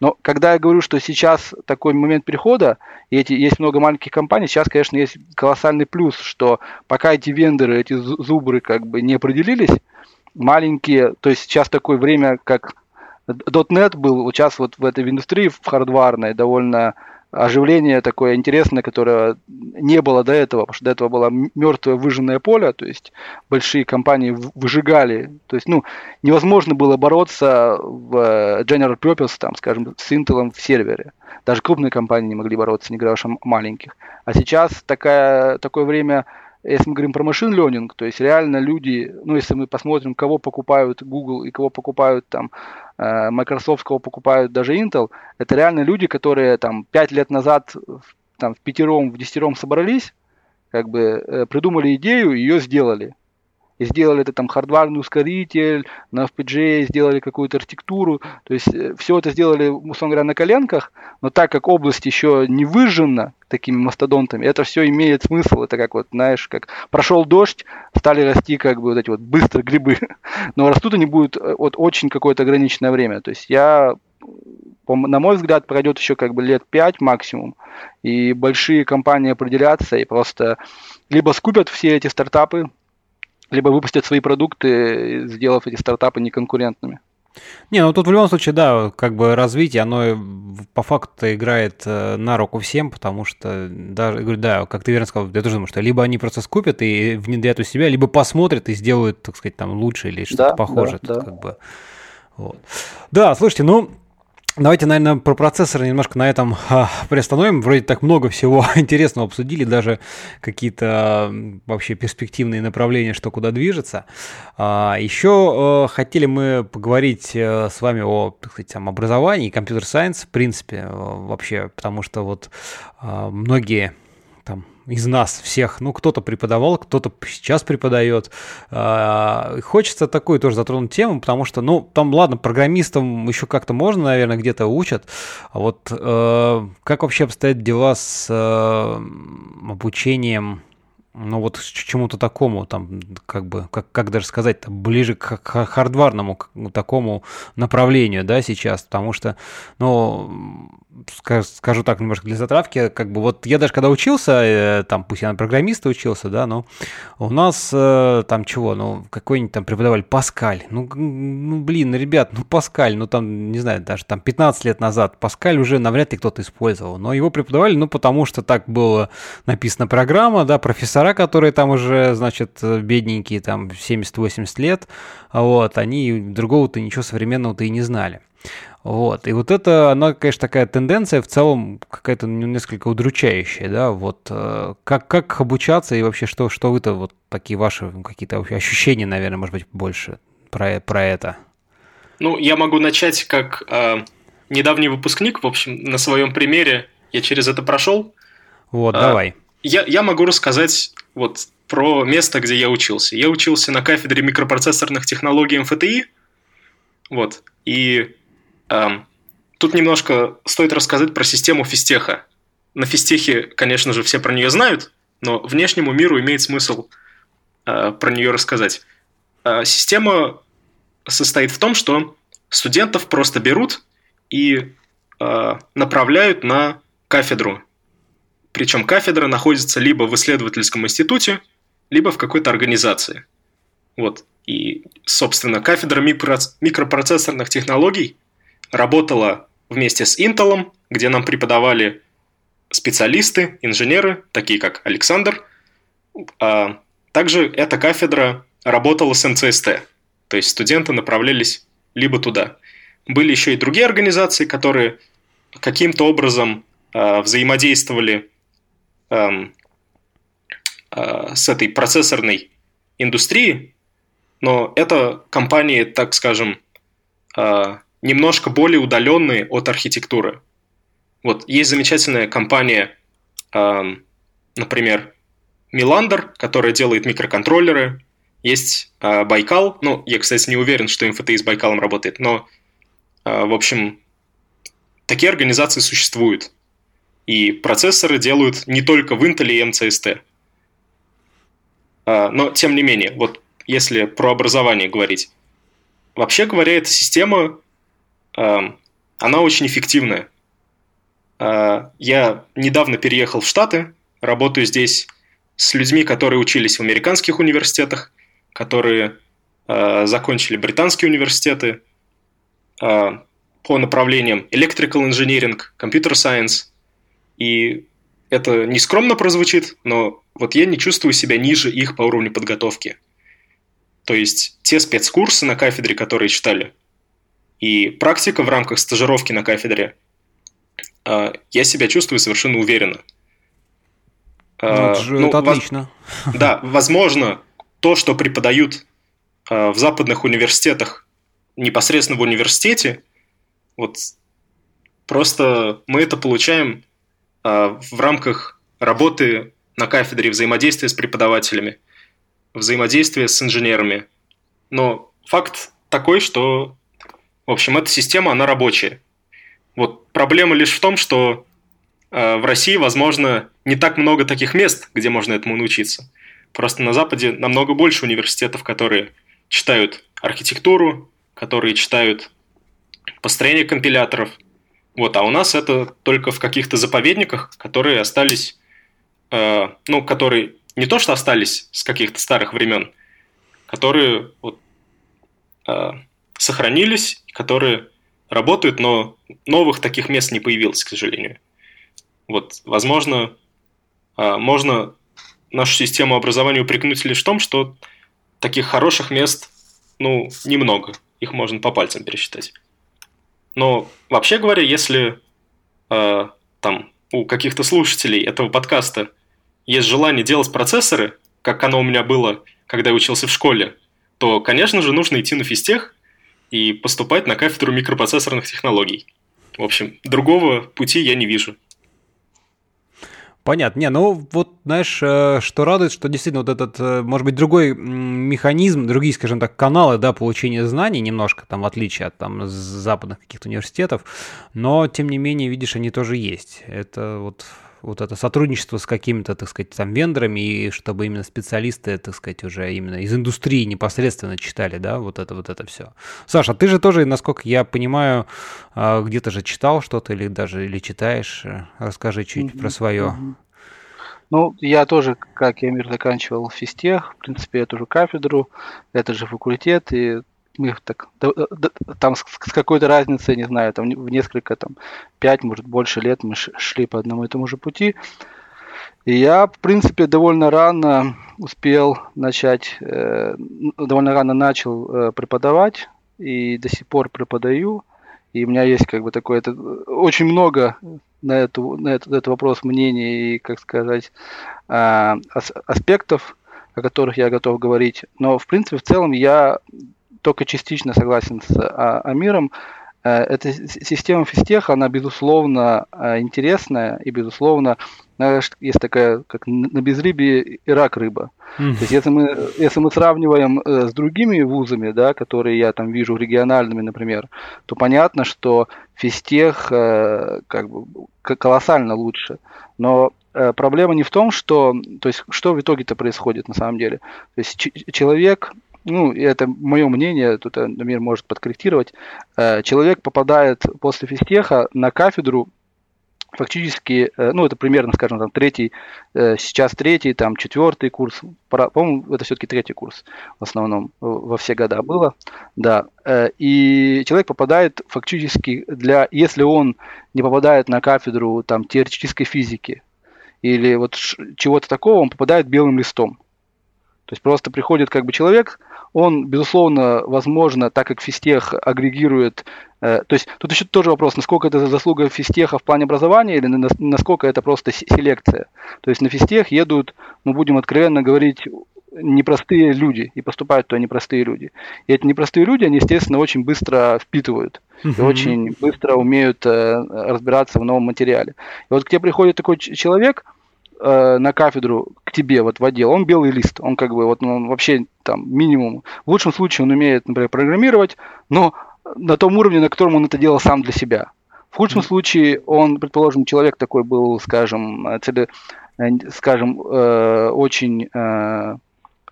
Но когда я говорю, что сейчас такой момент перехода, и эти, есть много маленьких компаний, сейчас, конечно, есть колоссальный плюс, что пока эти вендоры, эти зубры как бы не определились, маленькие, то есть сейчас такое время, как .дот нет был, вот сейчас вот в этой индустрии, в хардварной, довольно оживление такое интересное, которое не было до этого, потому что до этого было мертвое выжженное поле, то есть большие компании выжигали, то есть, ну, невозможно было бороться в General Purpose, там, скажем, с Intel в сервере. Даже крупные компании не могли бороться, не говоря уж о маленьких. А сейчас такая, такое время, если мы говорим про машин ленинг, то есть реально люди, ну, если мы посмотрим, кого покупают Google и кого покупают там Microsoft, кого покупают даже Intel, это реально люди, которые там пять лет назад там в пятером, в десятером собрались, как бы придумали идею, ее сделали. и сделали это там хардварный ускоритель, на эф пи джи эй сделали какую-то архитектуру, то есть все это сделали, условно говоря, на коленках, но так как область еще не выжжена такими мастодонтами, это все имеет смысл, это как вот, знаешь, как прошел дождь, стали расти как бы вот эти вот быстро грибы, но растут они будут вот очень какое-то ограниченное время, то есть я... на мой взгляд, пройдет еще как бы лет пять максимум, и большие компании определятся и просто либо скупят все эти стартапы, либо выпустят свои продукты, сделав эти стартапы неконкурентными. Не, ну тут в любом случае, да, как бы развитие, оно по факту играет на руку всем, потому что, даже, да, как ты верно сказал, я тоже думаю, что либо они просто скупят и внедрят у себя, либо посмотрят и сделают, так сказать, там лучше или что-то да, похожее. Да, да. Как бы. Вот. Да, слушайте, ну... Давайте, наверное, про процессоры немножко на этом а, приостановим. Вроде так много всего интересного обсудили, даже какие-то а, вообще перспективные направления, что куда движется. А, еще а, хотели мы поговорить а, с вами о, так сказать, там, образовании, компьютер-сайенс, в принципе, а, вообще, потому что вот а, многие там... из нас всех, ну, кто-то преподавал, кто-то сейчас преподает. Хочется такую тоже затронуть тему, потому что, ну, там, ладно, программистам еще как-то можно, наверное, где-то учат. А вот как вообще обстоят дела с обучением, ну, вот к чему-то такому, там, как бы, как, как даже сказать-то, ближе к хардварному к такому направлению, да, сейчас, потому что, ну, скажу так, немножко для затравки, как бы вот я даже когда учился, там, пусть я на программиста учился, да, но у нас там чего, ну, какой-нибудь там преподавали Паскаль, ну, ну, блин, ребят, ну, Паскаль, ну, там, не знаю, даже там пятнадцать лет назад Паскаль уже навряд ли кто-то использовал, но его преподавали, ну, потому что так была написана программа, да, профессора, которые там уже, значит, бедненькие, там, семьдесят-восемьдесят лет, вот, они другого-то ничего современного-то и не знали. Вот, и вот это, она, конечно, такая тенденция в целом какая-то несколько удручающая, да, вот, как, как обучаться и вообще, что, что вы-то, вот такие ваши какие-то ощущения, наверное, может быть, больше про, про это? Ну, я могу начать как э, недавний выпускник, в общем, на своем примере, я через это прошел. Вот, э, давай. Я, я могу рассказать вот про место, где я учился. Я учился на кафедре микропроцессорных технологий эм эф тэ и, вот, и... Тут немножко стоит рассказать про систему физтеха. На физтехе, конечно же, все про нее знают, но внешнему миру имеет смысл э, про нее рассказать. Э, система состоит в том, что студентов просто берут и э, направляют на кафедру. Причем кафедра находится либо в исследовательском институте, либо в какой-то организации. Вот. И, собственно, кафедра микропроцессорных технологий работала вместе с Intel, где нам преподавали специалисты, инженеры, такие как Александр. А также эта кафедра работала с эм цэ эс тэ, то есть студенты направлялись либо туда. Были еще и другие организации, которые каким-то образом а, взаимодействовали а, а, с этой процессорной индустрией, но это компании, так скажем, а, немножко более удаленные от архитектуры. Вот есть замечательная компания, э, например, Миландр, которая делает микроконтроллеры. Есть э, Байкал. Ну, я, кстати, не уверен, что эм эф тэ и с Байкалом работает, но, э, в общем, такие организации существуют. И процессоры делают не только в Intel и эм цэ эс тэ. Э, но, тем не менее, вот если про образование говорить. Вообще говоря, эта система... она очень эффективная. Я недавно переехал в Штаты, работаю здесь с людьми, которые учились в американских университетах, которые закончили британские университеты по направлениям Electrical Engineering, Computer Science. И это не скромно прозвучит, но вот я не чувствую себя ниже их по уровню подготовки. То есть те спецкурсы на кафедре, которые читали, и практика в рамках стажировки на кафедре, я себя чувствую совершенно уверенно. Ну, это же, ну, это воз... отлично. Да, возможно, то, что преподают в западных университетах, непосредственно в университете, вот просто мы это получаем в рамках работы на кафедре, взаимодействия с преподавателями. взаимодействие с инженерами. Но факт такой, что, в общем, эта система, она рабочая. Вот проблема лишь в том, что э, в России, возможно, не так много таких мест, где можно этому научиться. Просто на Западе намного больше университетов, которые читают архитектуру, которые читают построение компиляторов. Вот, а у нас это только в каких-то заповедниках, которые остались, э, ну, которые не то что остались с каких-то старых времен, которые вот, э, сохранились, которые работают, но новых таких мест не появилось, к сожалению. Вот, возможно, э, можно нашу систему образования упрекнуть лишь в том, что таких хороших мест, ну, немного, их можно по пальцам пересчитать. Но вообще говоря, если э, там, у каких-то слушателей этого подкаста есть желание делать процессоры, как оно у меня было, когда я учился в школе, то, конечно же, нужно идти на физтех и поступать на кафедру микропроцессорных технологий. В общем, другого пути я не вижу. Понятно. Не, ну вот, знаешь, что радует, что действительно вот этот, может быть, другой механизм, другие, скажем так, каналы, да, получения знаний немножко, там, в отличие от, там, западных каких-то университетов, но, тем не менее, видишь, они тоже есть. Это вот, вот это сотрудничество с какими-то, так сказать, там, вендорами, и чтобы именно специалисты, так сказать, уже именно из индустрии непосредственно читали, да, вот это, вот это все. Саша, ты же тоже, насколько я понимаю, где-то же читал что-то или даже или читаешь. Расскажи чуть-чуть mm-hmm. про свое. Ну, я тоже, как я мир заканчивал физтех, в принципе, эту же кафедру, это же факультет, и мы так, да, да, там с, с какой-то разницей, не знаю, там в несколько, там, пять, может, больше лет мы ш, шли по одному и тому же пути. И я, в принципе, довольно рано успел начать, э, довольно рано начал э, преподавать, и до сих пор преподаю. И у меня есть, как бы, такое, это, очень много на, эту, на этот, этот вопрос мнений и, как сказать, а, ас, аспектов, о которых я готов говорить. Но, в принципе, в целом я только частично согласен с а, Амиром. А, эта система физтеха, она, безусловно, а, интересная и, безусловно, знаешь, есть такая, как на безрыбье и рак рыба. Mm. То есть, если мы, если мы сравниваем э, с другими вузами, да, которые я там вижу региональными, например, то понятно, что физтех э, как бы колоссально лучше. Но э, проблема не в том, что, то есть, что в итоге-то происходит на самом деле. То есть, ч- человек, ну, это мое мнение, тут Амир может подкорректировать, э, человек попадает после физтеха на кафедру, фактически, ну, это примерно, скажем, там, третий, сейчас третий, там, четвертый курс, по-моему, это все-таки третий курс в основном во все года было, да, и человек попадает фактически для, если он не попадает на кафедру, там, теоретической физики или вот чего-то такого, он попадает белым листом. То есть просто приходит, как бы, человек, он, безусловно, возможно, так как физтех агрегирует, э, то есть тут еще тоже вопрос, насколько это заслуга физтеха в плане образования или на, насколько это просто селекция. То есть на физтех едут, мы будем откровенно говорить, непростые люди, и поступают туда непростые люди. И эти непростые люди, они, естественно, очень быстро впитывают uh-huh. и очень быстро умеют э, разбираться в новом материале. И вот к тебе приходит такой ч- человек, на кафедру, к тебе, вот в отдел, он белый лист, он как бы, вот он вообще там минимум, в лучшем случае он умеет, например, программировать, но на том уровне, на котором он это делал сам для себя. В худшем mm-hmm. случае он, предположим, человек такой был, скажем, цели, скажем, э, очень э,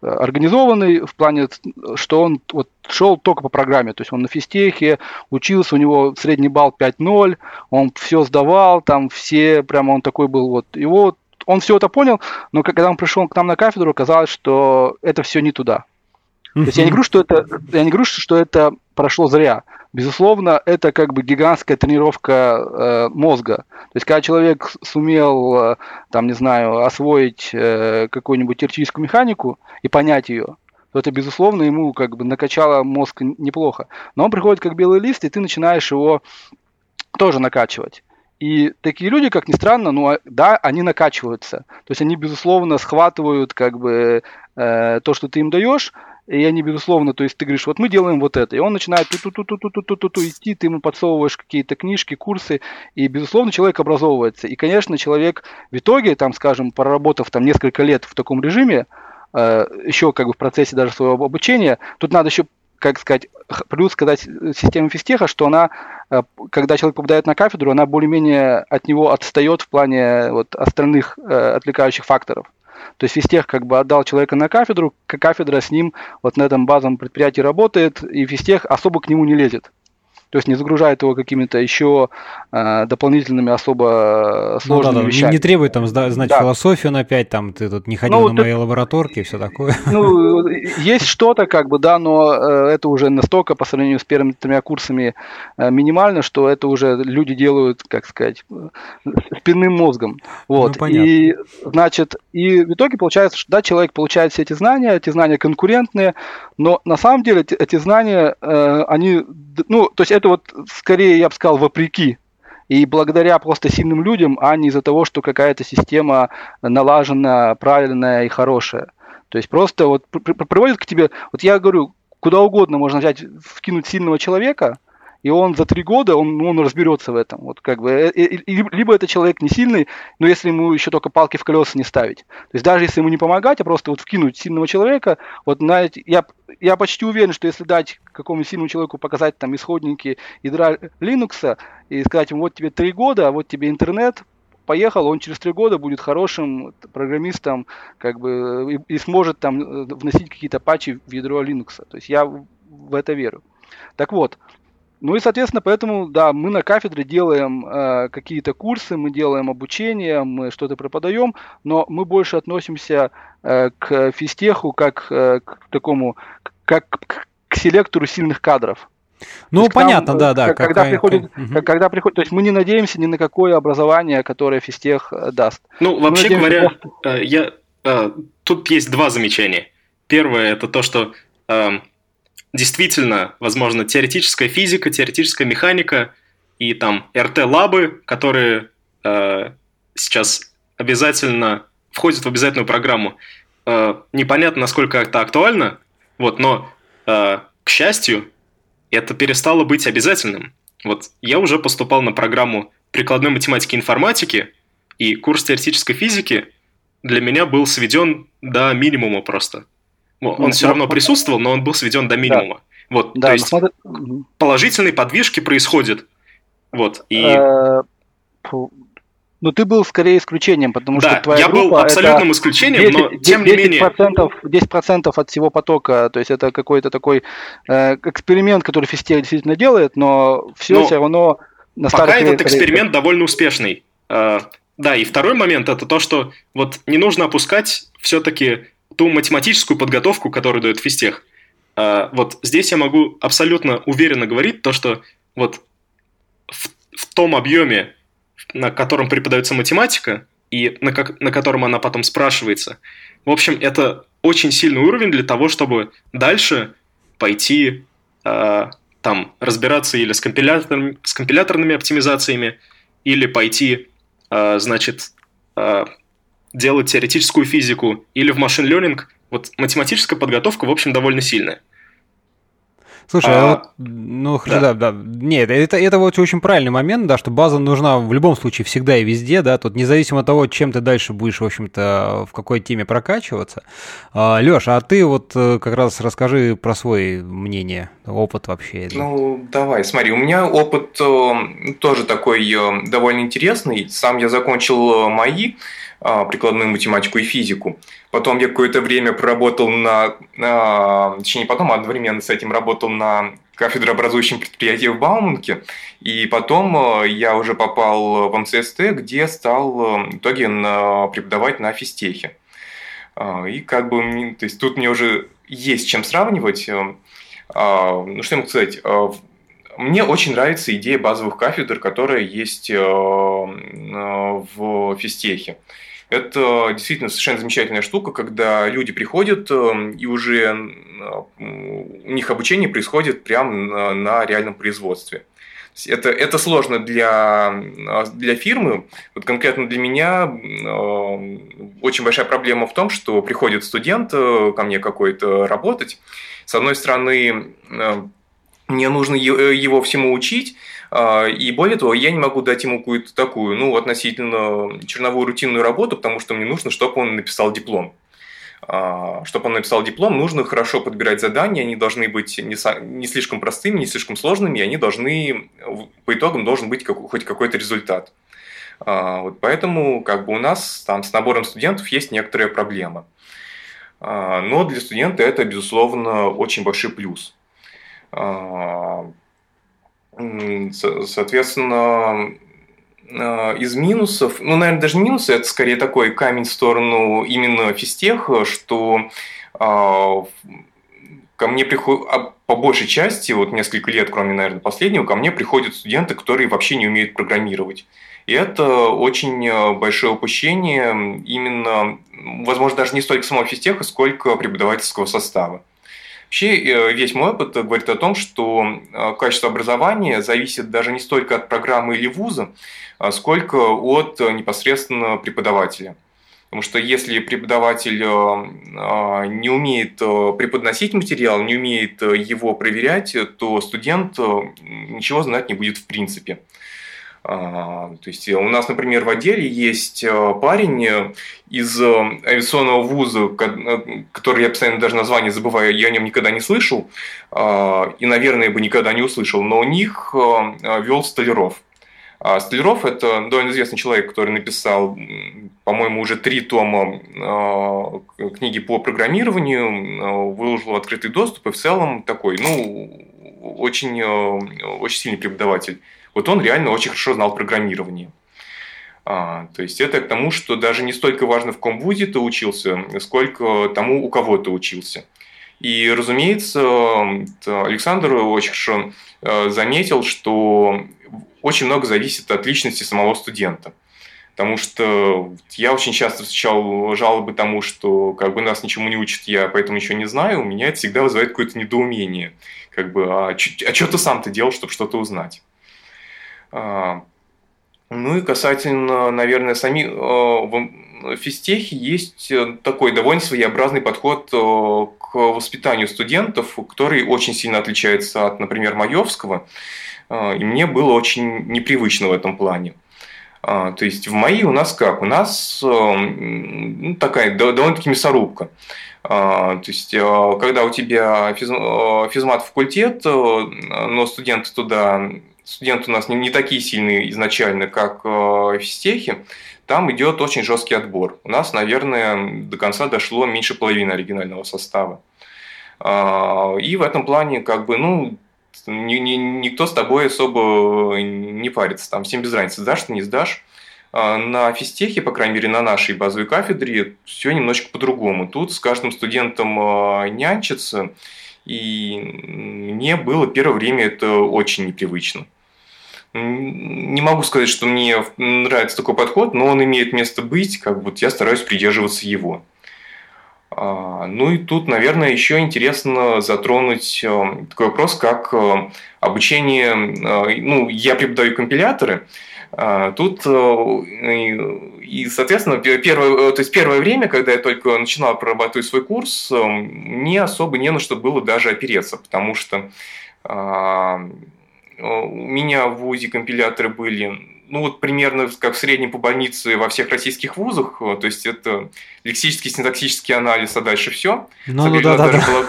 организованный в плане, что он вот шел только по программе, то есть он на физтехе учился, у него средний балл пять ноль, он все сдавал, там все, прямо он такой был, вот его. Он все это понял, но когда он пришел к нам на кафедру, оказалось, что это все не туда. То есть я не говорю, что это, я не говорю, что это прошло зря. Безусловно, это как бы гигантская тренировка э, мозга. То есть когда человек сумел, э, там, не знаю, освоить э, какую-нибудь теоретическую механику и понять ее, то это, безусловно, ему как бы накачало мозг неплохо. Но он приходит как белый лист, и ты начинаешь его тоже накачивать. И такие люди, как ни странно, ну да, они накачиваются. То есть они, безусловно, схватывают как бы э, то, что ты им даешь, и они, безусловно, то есть ты говоришь, вот мы делаем вот это, и он начинает ту-ту-ту-ту-ту-ту-ту идти, ты ему подсовываешь какие-то книжки, курсы, и, безусловно, человек образовывается. И, конечно, человек в итоге, там, скажем, проработав там несколько лет в таком режиме, э, еще как бы в процессе даже своего обучения. Тут надо еще, как сказать, плюс сказать системе физтеха, что она, э, когда человек попадает на кафедру, она более-менее от него отстает в плане вот, остальных э, отвлекающих факторов. То есть физтех как бы отдал человека на кафедру, кафедра с ним вот на этом базовом предприятии работает, и физтех особо к нему не лезет. То есть не загружает его какими-то еще э, дополнительными особо сложными ну, да, да. вещами. Не, не требует там знать да. философию на пять, там ты тут не ходил ну, на ты... моей лабораторке и все такое. Ну, есть что-то, как бы, да, но э, это уже настолько по сравнению с первыми тремя курсами э, минимально, что это уже люди делают, как сказать, спинным мозгом. Вот. Ну, и, значит, и в итоге получается, что да, человек получает все эти знания, эти знания конкурентные, но на самом деле эти знания, э, они, ну, то есть это вот скорее, я бы сказал, вопреки. И благодаря просто сильным людям, а не из-за того, что какая-то система налажена, правильная и хорошая. То есть просто вот приводит к тебе, вот я говорю, куда угодно можно взять, вкинуть сильного человека, и он за три года, он, он разберется в этом. Вот как бы, и, и, либо это человек не сильный, но если ему еще только палки в колеса не ставить. То есть даже если ему не помогать, а просто вот вкинуть сильного человека, вот знаете, я, я почти уверен, что если дать какому-нибудь сильному человеку показать там исходники ядра Linux и сказать ему, вот тебе три года, вот тебе интернет, поехал, он через три года будет хорошим программистом, как бы, и, и сможет там вносить какие-то патчи в ядро Linux. То есть я в это верю. Так вот, ну и, соответственно, поэтому, да, мы на кафедре делаем э, какие-то курсы, мы делаем обучение, мы что-то преподаем, но мы больше относимся э, к физтеху как э, к такому, как к, к селектору сильных кадров. Ну, понятно, нам, да, да. Когда приходит, угу. когда приходит, то есть мы не надеемся ни на какое образование, которое физтех даст. Ну, вообще говоря, просто... я, а, тут есть два замечания. Первое – это то, что... А, действительно, возможно, теоретическая физика, теоретическая механика и там эр тэ-лабы, которые э, сейчас обязательно входят в обязательную программу. Э, непонятно, насколько это актуально, вот, но, э, к счастью, это перестало быть обязательным. Вот, я уже поступал на программу прикладной математики и информатики, и курс теоретической физики для меня был сведен до минимума просто. Он ну, все равно присутствовал, но он был сведен до минимума. Да. Вот, да, то есть смотри... положительные подвижки происходят. Вот, и... Ну, ты был скорее исключением, потому да, что твоя я группа был абсолютным исключением, но тем не менее... десять процентов от всего потока, то есть это какой-то такой э, эксперимент, который физтех действительно делает, но все но все равно... На пока этот скорее... эксперимент довольно успешный. Э, да, и второй момент, это то, что вот не нужно опускать все-таки... ту математическую подготовку, которую дает физтех. Вот здесь я могу абсолютно уверенно говорить то, что вот в, в том объеме, на котором преподается математика, и на, как, на котором она потом спрашивается, в общем, это очень сильный уровень для того, чтобы дальше пойти э, там разбираться или с, компилятор, с компиляторными оптимизациями, или пойти, э, значит... Э, делать теоретическую физику или в машин лёрнинг, вот математическая подготовка, в общем, довольно сильная. Слушай, а, а вот, ну, да. да, да, нет, это, это вот очень правильный момент, да, что база нужна в любом случае всегда и везде, да, тут независимо от того, чем ты дальше будешь, в общем-то, в какой теме прокачиваться. Лёш, а ты вот как раз расскажи про свой мнение, опыт вообще. Ну, давай, смотри, у меня опыт тоже такой довольно интересный, сам я закончил МАИ, прикладную математику и физику. Потом я какое-то время проработал на... на точнее, потом одновременно с этим работал на кафедрообразующем предприятии в Бауманке. И потом я уже попал в эм цэ эс тэ, где стал в итоге на, преподавать на физтехе. И как бы... То есть, тут мне уже есть чем сравнивать. Ну, что я могу сказать... Мне очень нравится идея базовых кафедр, которая есть в физтехе. Это действительно совершенно замечательная штука, когда люди приходят, и уже у них обучение происходит прямо на реальном производстве. Это, это сложно для, для фирмы. Вот конкретно для меня очень большая проблема в том, что приходит студент ко мне какой-то работать. С одной стороны... Мне нужно его всему учить, и более того, я не могу дать ему какую-то такую, ну, относительно черновую рутинную работу, потому что мне нужно, чтобы он написал диплом. Чтобы он написал диплом, нужно хорошо подбирать задания, они должны быть не слишком простыми, не слишком сложными, и они должны, по итогам должен быть хоть какой-то результат. Вот поэтому как бы у нас там с набором студентов есть некоторая проблема. Но для студента это, безусловно, очень большой плюс. Соответственно, из минусов, ну, наверное, даже не минусы, это скорее такой камень в сторону именно физтеха, что ко мне приходят, по большей части, вот несколько лет, кроме, наверное, последнего, ко мне приходят студенты, которые вообще не умеют программировать. И это очень большое упущение именно, возможно, даже не столько самого физтеха, сколько преподавательского состава. Вообще, весь мой опыт говорит о том, что качество образования зависит даже не столько от программы или вуза, сколько от непосредственно преподавателя. Потому что если преподаватель не умеет преподносить материал, не умеет его проверять, то студент ничего знать не будет в принципе. То есть у нас, например, в отделе есть парень из авиационного вуза, который я постоянно даже название забываю, я о нем никогда не слышал и, наверное, бы никогда не услышал, но у них вел Столяров. Столяров – это довольно известный человек, который написал, по-моему, уже три тома книги по программированию, выложил в открытый доступ и в целом такой, ну, очень, очень сильный преподаватель. Вот он реально очень хорошо знал программирование. А, то есть, это к тому, что даже не столько важно, в каком вузе ты учился, сколько тому, у кого ты учился. И, разумеется, Александр очень хорошо заметил, что очень много зависит от личности самого студента. Потому что я очень часто встречал жалобы тому, что как бы нас ничему не учат, я поэтому ничего не знаю, у меня это всегда вызывает какое-то недоумение. Как бы, а, а что ты сам-то делал, чтобы что-то узнать? Ну и касательно, наверное, сами в физтехе есть такой довольно своеобразный подход к воспитанию студентов, который очень сильно отличается от, например, Маевского, и мне было очень непривычно в этом плане. То есть в МАИ у нас как? У нас ну, такая довольно-таки мясорубка. То есть, когда у тебя физмат-факультет, но студенты туда... Студенты у нас не такие сильные изначально, как в физтехе, там идет очень жесткий отбор. У нас, наверное, до конца дошло меньше половины оригинального состава. И в этом плане, как бы, ну, никто с тобой особо не парится. Там всем без разницы, сдашь ты, не сдашь. На физтехе, по крайней мере, на нашей базовой кафедре, все немножечко по-другому. Тут с каждым студентом нянчится. И мне было первое время это очень непривычно. Не могу сказать, что мне нравится такой подход, но он имеет место быть, как будто я стараюсь придерживаться его. Ну и тут, наверное, еще интересно затронуть такой вопрос, как обучение... Ну, я преподаю компиляторы. Тут, и, соответственно, первое, то есть первое время, когда я только начинал прорабатывать свой курс, мне особо не на что было даже опереться, потому что у меня в вузе компиляторы были... Ну, вот примерно как в среднем по больнице во всех российских вузах, то есть это лексический, синтаксический анализ, а дальше все. Ну, ну да, да, да. Была...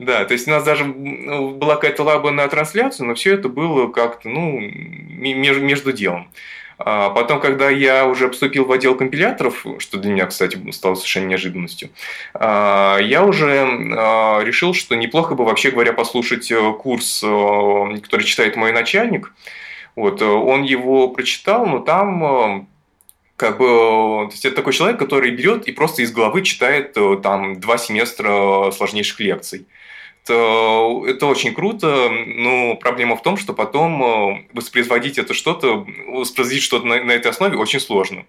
да, то есть у нас даже была какая-то лаба на трансляцию, но все это было как-то, ну, между, между делом. А потом, когда я уже поступил в отдел компиляторов, что для меня, кстати, стало совершенно неожиданностью, я уже решил, что неплохо бы, вообще говоря, послушать курс, который читает мой начальник. Вот, он его прочитал, но там как бы, то есть это такой человек, который берет и просто из головы читает там два семестра сложнейших лекций. Это, это очень круто, но проблема в том, что потом воспроизводить это что-то, воспроизводить что-то на, на этой основе очень сложно.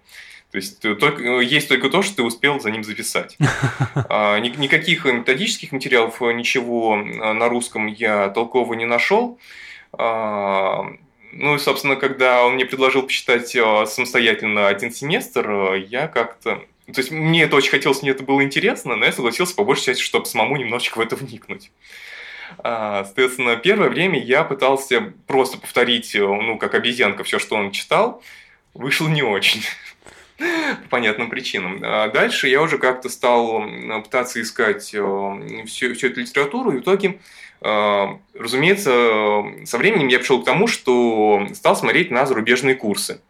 То есть, только, есть только то, что ты успел за ним записать. Никаких методических материалов, ничего на русском я толкового не нашел. Ну и, собственно, когда он мне предложил почитать самостоятельно один семестр, я как-то... То есть, мне это очень хотелось, мне это было интересно, но я согласился по большей части, чтобы самому немножечко в это вникнуть. Соответственно, первое время я пытался просто повторить, ну, как обезьянка, все, что он читал. Вышло не очень. по понятным причинам. Дальше я уже как-то стал пытаться искать всю, всю эту литературу, и в итоге, разумеется, со временем я пришел к тому, что стал смотреть на зарубежные курсы.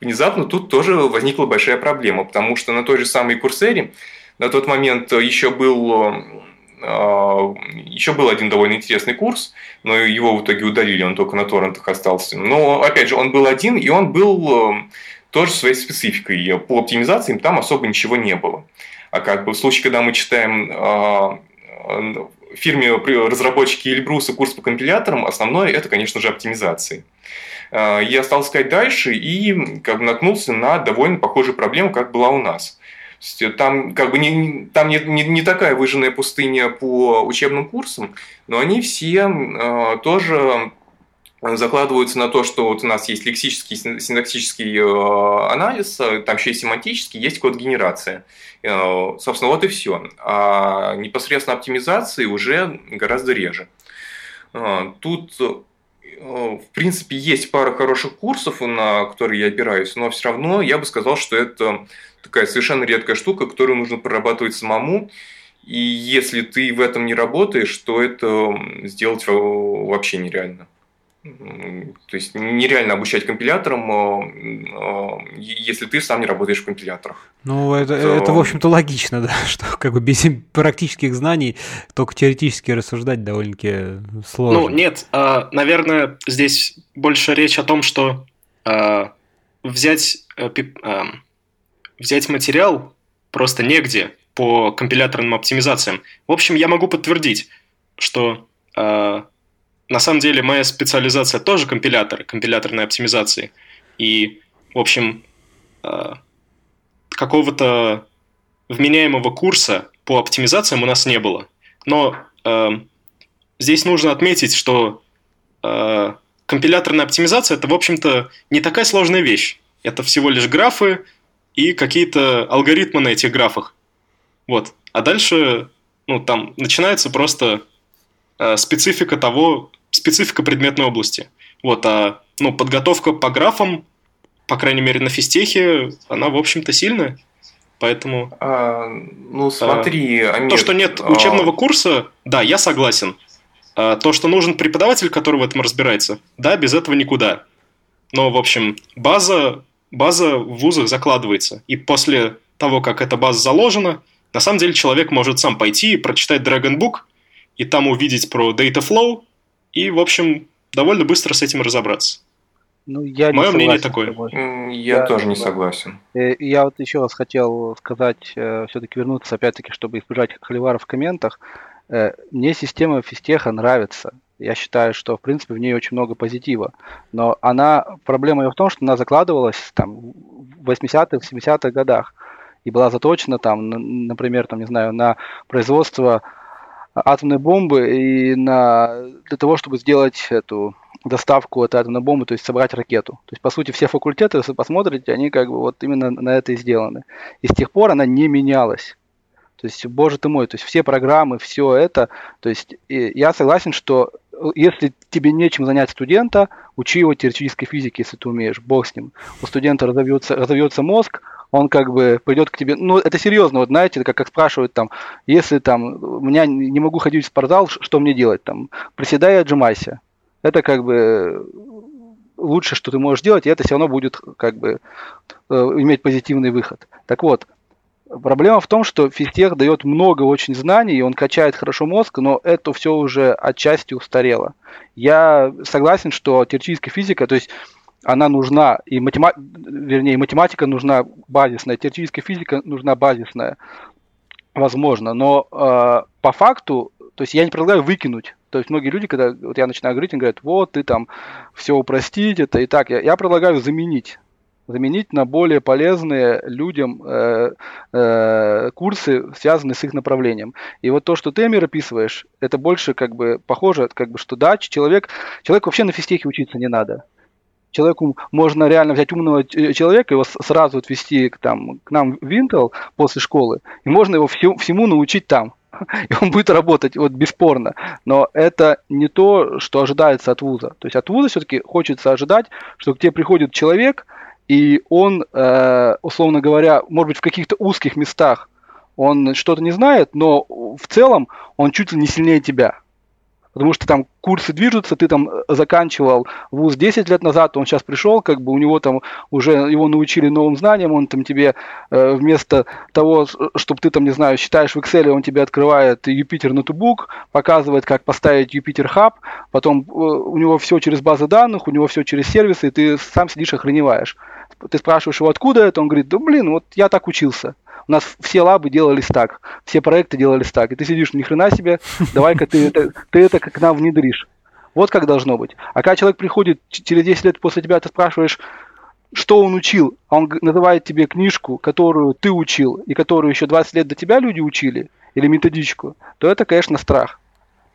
Внезапно тут тоже возникла большая проблема, потому что на той же самой Курсере на тот момент еще был... Еще был один довольно интересный курс, но его в итоге удалили, он только на торрентах остался. Но, опять же, он был один, и он был тоже своей спецификой. По оптимизациям там особо ничего не было. А как бы в случае, когда мы читаем в фирме разработчики Эльбруса курс по компиляторам, основное это, конечно же, оптимизации. Я стал искать дальше и как бы наткнулся на довольно похожую проблему, как была у нас. Там, как бы, не, там не, не, не такая выжженная пустыня по учебным курсам, но они все э, тоже закладываются на то, что вот у нас есть лексический, синтаксический э, анализ, там еще и семантический, есть код-генерация. Э, собственно, вот и все. А непосредственно оптимизации уже гораздо реже. Э, тут... В принципе, есть пара хороших курсов, на которые я опираюсь, но все равно я бы сказал, что это такая совершенно редкая штука, которую нужно прорабатывать самому. И если ты в этом не работаешь, то это сделать вообще нереально. То есть нереально обучать компиляторам, если ты сам не работаешь в компиляторах. Ну, это, то... это в общем-то, логично, да, что как бы без практических знаний только теоретически рассуждать довольно-таки сложно. Ну, нет, наверное, здесь больше речь о том, что взять, взять материал просто негде по компиляторным оптимизациям. В общем, я могу подтвердить, что... На самом деле, моя специализация тоже компилятор, компиляторной оптимизации. И, в общем, какого-то вменяемого курса по оптимизациям у нас не было. Но здесь нужно отметить, что компиляторная оптимизация – это, в общем-то, не такая сложная вещь. Это всего лишь графы и какие-то алгоритмы на этих графах. Вот. А дальше, ну, там начинается просто специфика того... специфика предметной области. Вот, а, ну, подготовка по графам, по крайней мере, на физтехе, она, в общем-то, сильная. Поэтому... А, ну, смотри, а, Амир, то, что нет учебного а... курса, да, я согласен. А, то, что нужен преподаватель, который в этом разбирается, да, без этого никуда. Но, в общем, база, база в вузах закладывается. И после того, как эта база заложена, на самом деле человек может сам пойти и прочитать Dragon Book, и там увидеть про data flow, и, в общем, довольно быстро с этим разобраться. Ну, я Мое не мнение такое. Я, я тоже не согласен. Я вот еще раз хотел сказать, все-таки вернуться, опять-таки, чтобы избежать холивара в комментах. Мне система физтеха нравится. Я считаю, что, в принципе, в ней очень много позитива. Но она, проблема ее в том, что она закладывалась там, в восьмидесятых, семидесятых годах и была заточена, там, например, там, не знаю, на производство атомной бомбы и на, для того, чтобы сделать эту доставку этой атомной бомбы, то есть собрать ракету. То есть, по сути, все факультеты, если посмотрите, они как бы вот именно на это и сделаны. И с тех пор она не менялась. То есть, боже ты мой, то есть все программы, все это. То есть я согласен, что если тебе нечем занять студента, учи его теоретической физике, если ты умеешь, бог с ним. У студента разовьется, разовьется мозг, он как бы придет к тебе, ну это серьезно, вот знаете, как, как спрашивают там, если там, у меня не могу ходить в спортзал, что мне делать там, приседай и отжимайся. Это как бы лучшее, что ты можешь делать, и это все равно будет как бы иметь позитивный выход. Так вот, проблема в том, что физтех дает много очень знаний, и он качает хорошо мозг, но это все уже отчасти устарело. Я согласен, что теоретическая физика, то есть она нужна, и математика, вернее, математика нужна базисная, теоретическая физика нужна базисная, возможно, но э, по факту, то есть я не предлагаю выкинуть, то есть многие люди, когда вот я начинаю говорить, они говорят, вот, ты там все упростить, это и так, я, я предлагаю заменить, заменить на более полезные людям э, э, курсы, связанные с их направлением. И вот то, что ты, Амир, описываешь, это больше как бы похоже, как бы, что да, человек, человек вообще на физтехе учиться не надо. Человеку можно реально взять умного человека, его сразу отвезти к, там, к нам в Intel после школы, и можно его всему, всему научить там. И он будет работать, вот бесспорно. Но это не то, что ожидается от вуза. То есть от вуза все-таки хочется ожидать, что к тебе приходит человек, и он, условно говоря, может быть, в каких-то узких местах он что-то не знает, но в целом он чуть ли не сильнее тебя. Потому что там курсы движутся, ты там заканчивал вуз десять лет назад, он сейчас пришел, как бы у него там уже его научили новым знаниям, он там тебе э, вместо того, чтобы ты там, не знаю, считаешь в Excel, он тебе открывает Юпитер ноутбук, показывает, как поставить Юпитер хаб, потом э, у него все через базы данных, у него все через сервисы, и ты сам сидишь охреневаешь. Ты спрашиваешь его, откуда это, он говорит, да блин, вот я так учился. У нас все лабы делались так, все проекты делались так. И ты сидишь, ни хрена себе, давай-ка ты, ты, ты это к нам внедришь. Вот как должно быть. А когда человек приходит через десять лет после тебя, ты спрашиваешь, что он учил, а он называет тебе книжку, которую ты учил, и которую еще двадцать лет до тебя люди учили, или методичку, то это, конечно, страх.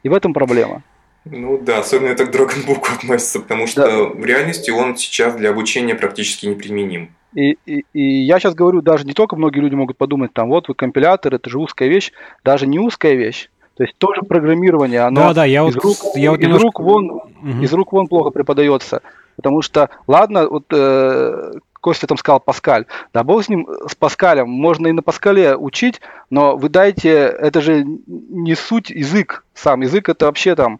И в этом проблема. Ну да, особенно это к Драгонбуку относится, потому что да. В реальности он сейчас для обучения практически неприменим. И, и, и я сейчас говорю, даже не только многие люди могут подумать, там, вот вы компилятор, это же узкая вещь, даже не узкая вещь. То есть тоже программирование, оно да, да, я из, вот, рук, я из, немножко... рук вон, угу. из рук вон плохо преподается. Потому что, ладно, вот э, Костя там сказал Паскаль, да бог с ним, с Паскалем, можно и на Паскале учить, но вы дайте, это же не суть язык сам, язык это вообще там...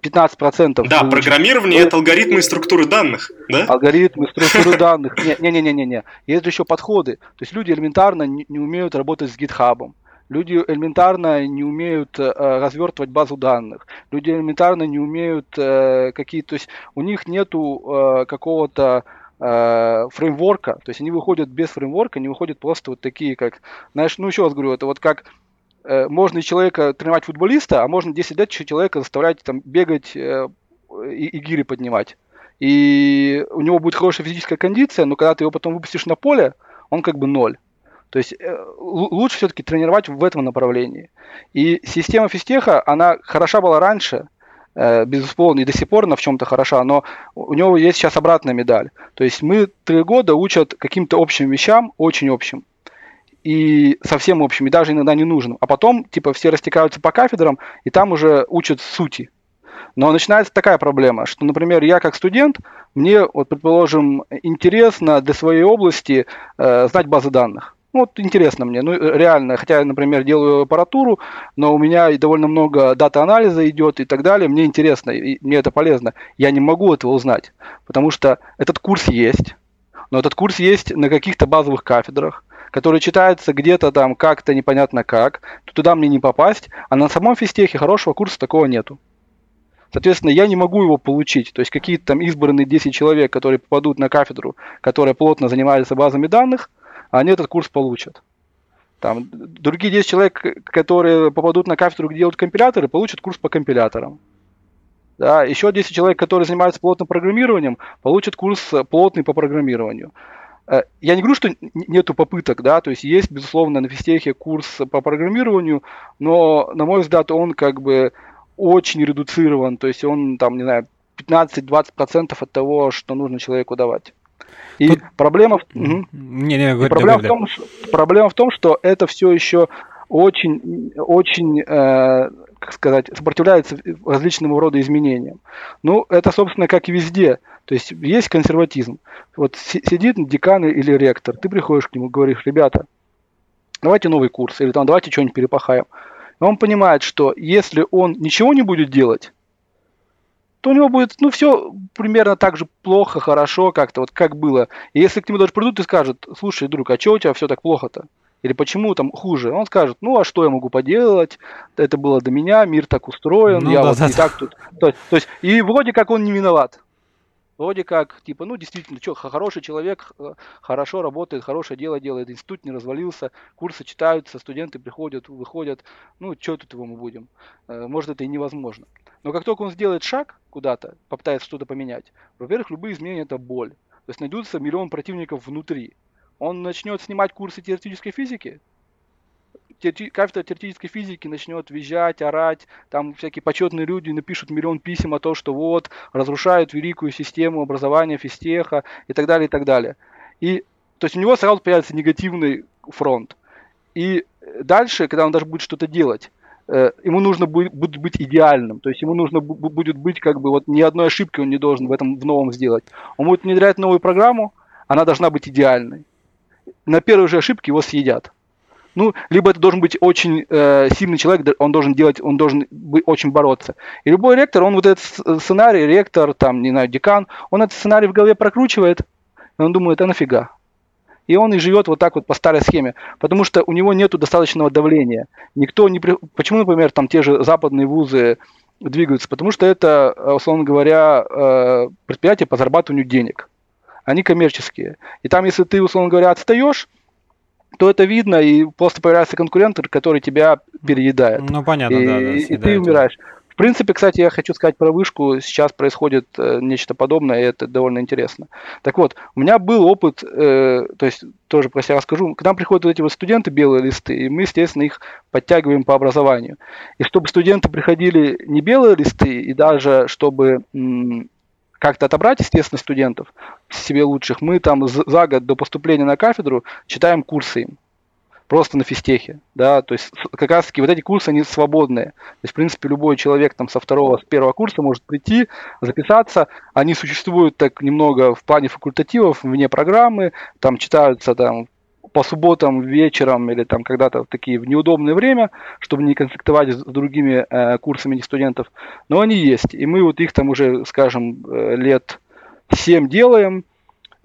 пятнадцать процентов. Да, программирование – это алгоритмы и структуры данных, да? Алгоритмы, структуры данных. Не-не-не-не-не. Есть же еще подходы. То есть люди элементарно не, не умеют работать с GitHub. Люди элементарно не умеют э, развертывать базу данных. Люди элементарно не умеют э, какие-то... То есть у них нету э, какого-то э, фреймворка. То есть они выходят без фреймворка, они выходят просто вот такие, как... Знаешь, ну еще раз говорю, это вот как... Можно человека тренировать футболиста, а можно десять лет человека заставлять там, бегать э, и, и гири поднимать. И у него будет хорошая физическая кондиция, но когда ты его потом выпустишь на поле, он как бы ноль. То есть э, лучше все-таки тренировать в этом направлении. И система физтеха, она хороша была раньше, э, безусловно, и до сих пор она в чем-то хороша, но у него есть сейчас обратная медаль. То есть мы три года учат каким-то общим вещам, очень общим. И совсем общим, и даже иногда не нужным. А потом, типа, все растекаются по кафедрам, и там уже учат сути. Но начинается такая проблема, что, например, я как студент, мне, вот, предположим, интересно для своей области э, знать базы данных. Ну, вот интересно мне, ну, реально, хотя я, например, делаю аппаратуру, но у меня и довольно много дата-анализа идет и так далее, мне интересно, и мне это полезно. Я не могу этого узнать, потому что этот курс есть, но этот курс есть на каких-то базовых кафедрах, который читается где-то там как-то непонятно как, туда мне не попасть, а на самом физтехе хорошего курса такого нету. Соответственно, я не могу его получить. То есть какие-то там избранные десять человек, которые попадут на кафедру, которые плотно занимаются базами данных, они этот курс получат. Там, другие десять человек, которые попадут на кафедру, где делают компиляторы, получат курс по компиляторам. Да, еще десять человек, которые занимаются плотным программированием, получат курс плотный по программированию. Я не говорю, что нету попыток, да, то есть есть, безусловно, на физтехе курс по программированию, но, на мой взгляд, он как бы очень редуцирован, то есть он, там, не знаю, пятнадцать-двадцать процентов от того, что нужно человеку давать. И Тут... проблема, угу. не, не, говорю, И проблема, да, в том, что, проблема в том, что это все еще очень, очень, э, как сказать, сопротивляется различным рода изменениям. Ну, это, собственно, как и везде. То есть есть консерватизм. Вот сидит декан или ректор, ты приходишь к нему, говоришь, ребята, давайте новый курс, или там давайте что-нибудь перепахаем. И он понимает, что если он ничего не будет делать, то у него будет, ну, все примерно так же плохо, хорошо, как-то вот как было. И если к нему даже придут и скажут, слушай, друг, а чего у тебя все так плохо-то? Или почему там хуже? Он скажет, ну а что я могу поделать? Это было до меня, мир так устроен, ну, я да, вот да, не да. так тут. То, то есть, и вроде как он не виноват. Вроде как, типа, ну действительно, что, хороший человек, хорошо работает, хорошее дело делает, институт не развалился, курсы читаются, студенты приходят, выходят, ну что тут его мы будем, может это и невозможно. Но как только он сделает шаг куда-то, попытается что-то поменять, во-первых, любые изменения это боль, то есть найдутся миллион противников внутри, он начнет снимать курсы теоретической физики, кафедра теоретической физики начнет визжать, орать, там всякие почетные люди напишут миллион писем о том, что вот, разрушают великую систему образования физтеха и так далее, и так далее. И, то есть у него сразу появится негативный фронт. И дальше, когда он даже будет что-то делать, ему нужно будет быть идеальным, то есть ему нужно будет быть как бы вот ни одной ошибки он не должен в этом в новом сделать. Он будет внедрять новую программу, она должна быть идеальной. На первой же ошибке его съедят. Ну, либо это должен быть очень э, сильный человек, он должен делать, он должен быть, очень бороться. И любой ректор, он вот этот сценарий, ректор, там, не знаю, декан, он этот сценарий в голове прокручивает, и он думает, а нафига? И он и живет вот так вот по старой схеме, потому что у него нету достаточного давления. Никто не при... Почему, например, там те же западные вузы двигаются? Потому что это, условно говоря, предприятия по зарабатыванию денег. Они коммерческие. И там, если ты, условно говоря, отстаешь, то это видно, и просто появляется конкурент, который тебя переедает. Ну, понятно, и, да. да и ты умираешь. В принципе, кстати, я хочу сказать про вышку. Сейчас происходит э, нечто подобное, и это довольно интересно. Так вот, у меня был опыт, э, то есть тоже про себя расскажу. К нам приходят вот эти вот студенты, белые листы, и мы, естественно, их подтягиваем по образованию. И чтобы студенты приходили не белые листы, и даже чтобы м- как-то отобрать, естественно, студентов себе лучших, мы там за год до поступления на кафедру читаем курсы им. Просто на физтехе, да, то есть как раз таки вот эти курсы, они свободные, то есть в принципе любой человек там со второго, с первого курса может прийти, записаться, они существуют так немного в плане факультативов, вне программы, там читаются там по субботам вечером или там когда-то в такие в неудобное время, чтобы не конфликтовать с другими э, курсами студентов, но они есть, и мы вот их там уже, скажем, лет семь делаем.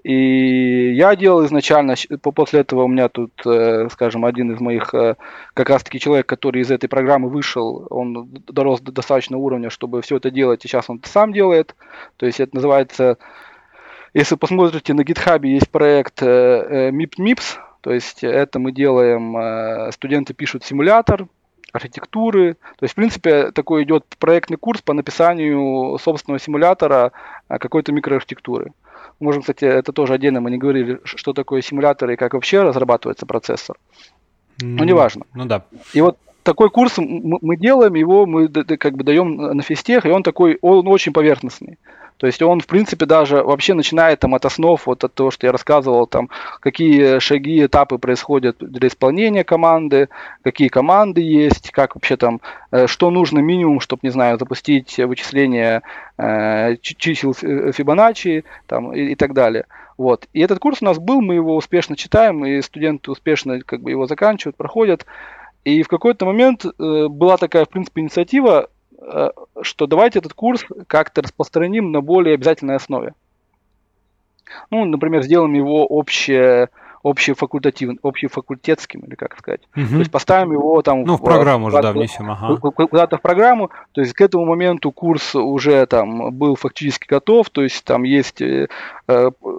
И я делал изначально, после этого у меня тут, скажем, один из моих, как раз-таки человек, который из этой программы вышел, он дорос до достаточного уровня, чтобы все это делать, и сейчас он сам делает. То есть это называется, если посмотрите на GitHub, есть проект мип мипс, то есть это мы делаем, студенты пишут симулятор архитектуры, то есть в принципе такой идет проектный курс по написанию собственного симулятора какой-то микроархитектуры. Можем, кстати, это тоже отдельно, мы не говорили, что такое симулятор и как вообще разрабатывается процессор. Mm-hmm. Ну, неважно. Ну да. И вот такой курс мы делаем, его мы как бы даем на физтех, и он такой, он очень поверхностный. То есть он, в принципе, даже вообще начинает там от основ, вот от того, что я рассказывал, там, какие шаги, этапы происходят для исполнения команды, какие команды есть, как вообще там, что нужно минимум, чтобы, не знаю, запустить вычисление э, чисел Фибоначчи там, и, и так далее. Вот. И этот курс у нас был, мы его успешно читаем, и студенты успешно как бы его заканчивают, проходят. И в какой-то момент э, была такая, в принципе, инициатива, что давайте этот курс как-то распространим на более обязательной основе. Ну, например, сделаем его общее, общефакультативным, общефакультетским, или как сказать. Угу. То есть поставим его там... Ну, в, в программу уже, да, внесем, ага. Куда-то в программу. То есть к этому моменту курс уже там был фактически готов. То есть там есть... Э,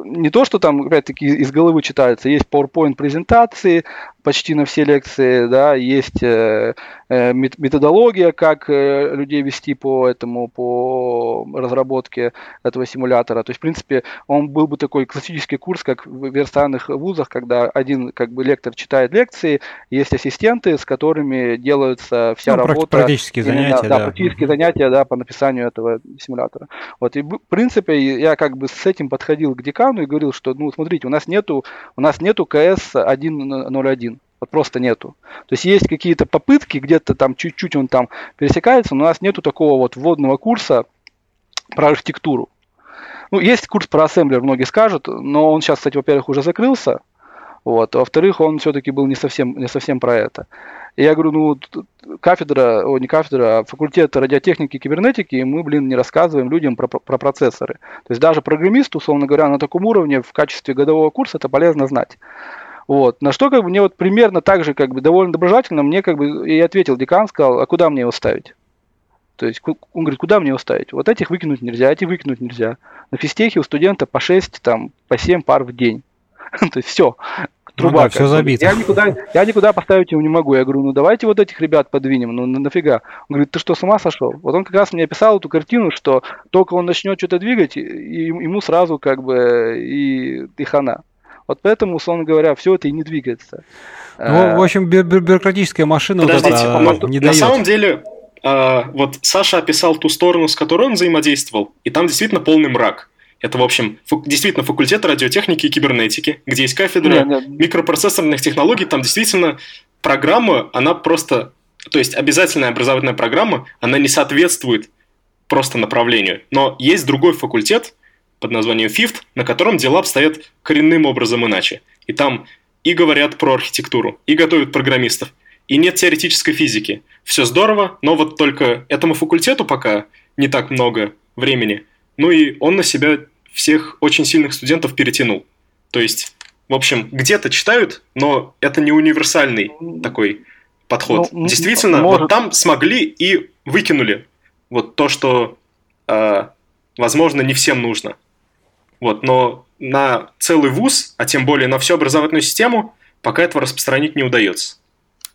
не то, что там, опять-таки, из головы читается. Есть PowerPoint-презентации почти на все лекции, да, есть э, э, методология, как э, людей вести по этому, по разработке этого симулятора. То есть, в принципе, он был бы такой классический курс, как в верстальных вузах, когда один как бы лектор читает лекции, есть ассистенты, с которыми делаются вся ну, работа. Практические именно, занятия, да. да. Практические mm-hmm. занятия, да, по написанию этого симулятора. Вот, и, в принципе, я как бы с этим подходил к декану и говорил, что, ну, смотрите, у нас нету, у нас нету ка эс один ноль один. Вот просто нету. То есть есть какие-то попытки, где-то там чуть-чуть он там пересекается, но у нас нету такого вот вводного курса про архитектуру. Ну, есть курс про ассемблер, многие скажут, но он сейчас, кстати, во-первых, уже закрылся, вот, а во-вторых, он все-таки был не совсем, не совсем про это. И я говорю, ну, кафедра, о, не кафедра, а факультет радиотехники и кибернетики, и мы, блин, не рассказываем людям про, про процессоры. То есть даже программисту, условно говоря, на таком уровне в качестве годового курса это полезно знать. Вот. На что как бы мне вот примерно так же, как бы довольно доброжелательно, мне как бы и ответил декан, сказал, а куда мне его ставить? То есть он говорит, куда мне его ставить? Вот этих выкинуть нельзя, эти выкинуть нельзя. На физтехе у студента по шесть, там, по семь пар в день. То есть все, труба. Ну да, все забито. Я никуда, я никуда поставить его не могу. Я говорю, ну давайте вот этих ребят подвинем, ну нафига? Он говорит, ты что, с ума сошел? Вот он как раз мне описал эту картину, что только он начнет что-то двигать, и ему сразу как бы и, и хана. Вот поэтому, условно говоря, все это и не двигается. Ну, в общем, бю- бю- бюрократическая машина вот это не дает. На самом деле, э, вот Саша описал ту сторону, с которой он взаимодействовал, и там действительно полный мрак. Это, в общем, фак- действительно факультет радиотехники и кибернетики, где есть кафедра нет, нет. микропроцессорных технологий, там действительно программа, она просто... То есть обязательная образовательная программа, она не соответствует просто направлению. Но есть другой факультет, под названием фифт, на котором дела обстоят коренным образом иначе. И там и говорят про архитектуру, и готовят программистов, и нет теоретической физики. Все здорово, но вот только этому факультету пока не так много времени. Ну и он на себя всех очень сильных студентов перетянул. То есть, в общем, где-то читают, но это не универсальный такой подход. Ну, действительно, может... вот там смогли и выкинули вот то, что, э, возможно, не всем нужно. Вот, но на целый вуз, а тем более на всю образовательную систему, пока этого распространить не удается.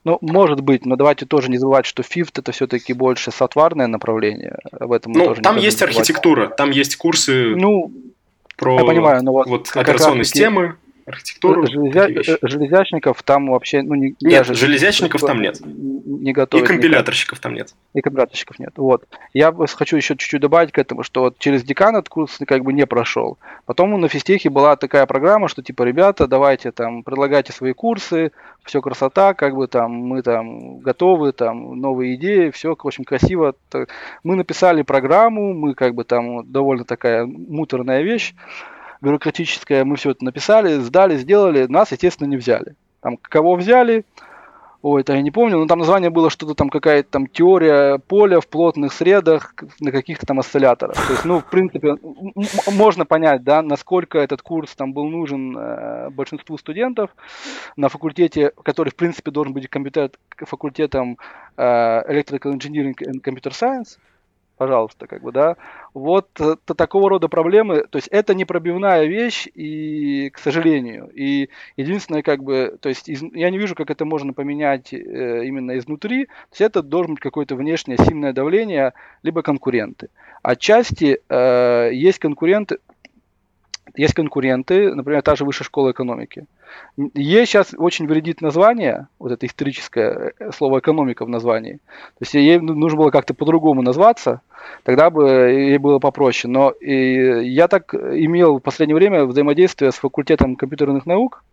Ну, может быть, но давайте тоже не забывать, что фифт это все-таки больше софтварное направление. Об этом мы ну, тоже там не есть забывать. Архитектура, там есть курсы ну, про я понимаю, но вот, операционные системы, архитектуру. Железя... Железячников там вообще... Ну, не... Нет, железячников там нет. Не готовят, и компиляторщиков не... там нет. И компиляторщиков нет. Вот. Я хочу еще чуть-чуть добавить к этому, что вот через декан этот курс как бы не прошел. Потом на физтехе была такая программа, что типа, ребята, давайте там, предлагайте свои курсы, все красота, как бы там, мы там готовы, там, новые идеи, все очень красиво. Мы написали программу, мы как бы там довольно такая муторная вещь, бюрократическое, мы все это написали, сдали, сделали, нас, естественно, не взяли. Там кого взяли, ой, это я не помню, но там название было что-то там, какая-то там теория поля в плотных средах на каких-то там осцилляторах. То есть, ну, в принципе, можно понять, да, насколько этот курс там был нужен э, большинству студентов на факультете, который, в принципе, должен быть компьютер, факультетом э, Electrical Engineering and Computer Science. Пожалуйста, как бы, да. Вот то, такого рода проблемы, то есть это непробивная вещь, и, к сожалению, и единственное, как бы, то есть из, я не вижу, как это можно поменять э, именно изнутри, то есть это должно быть какое-то внешнее сильное давление, либо конкуренты. Отчасти э, есть конкуренты, есть конкуренты, например, та же Высшая школа экономики. Ей сейчас очень вредит название, вот это историческое слово экономика в названии. То есть ей нужно было как-то по-другому назваться, тогда бы ей было попроще. Но и я так имел в последнее время взаимодействие с факультетом компьютерных наук,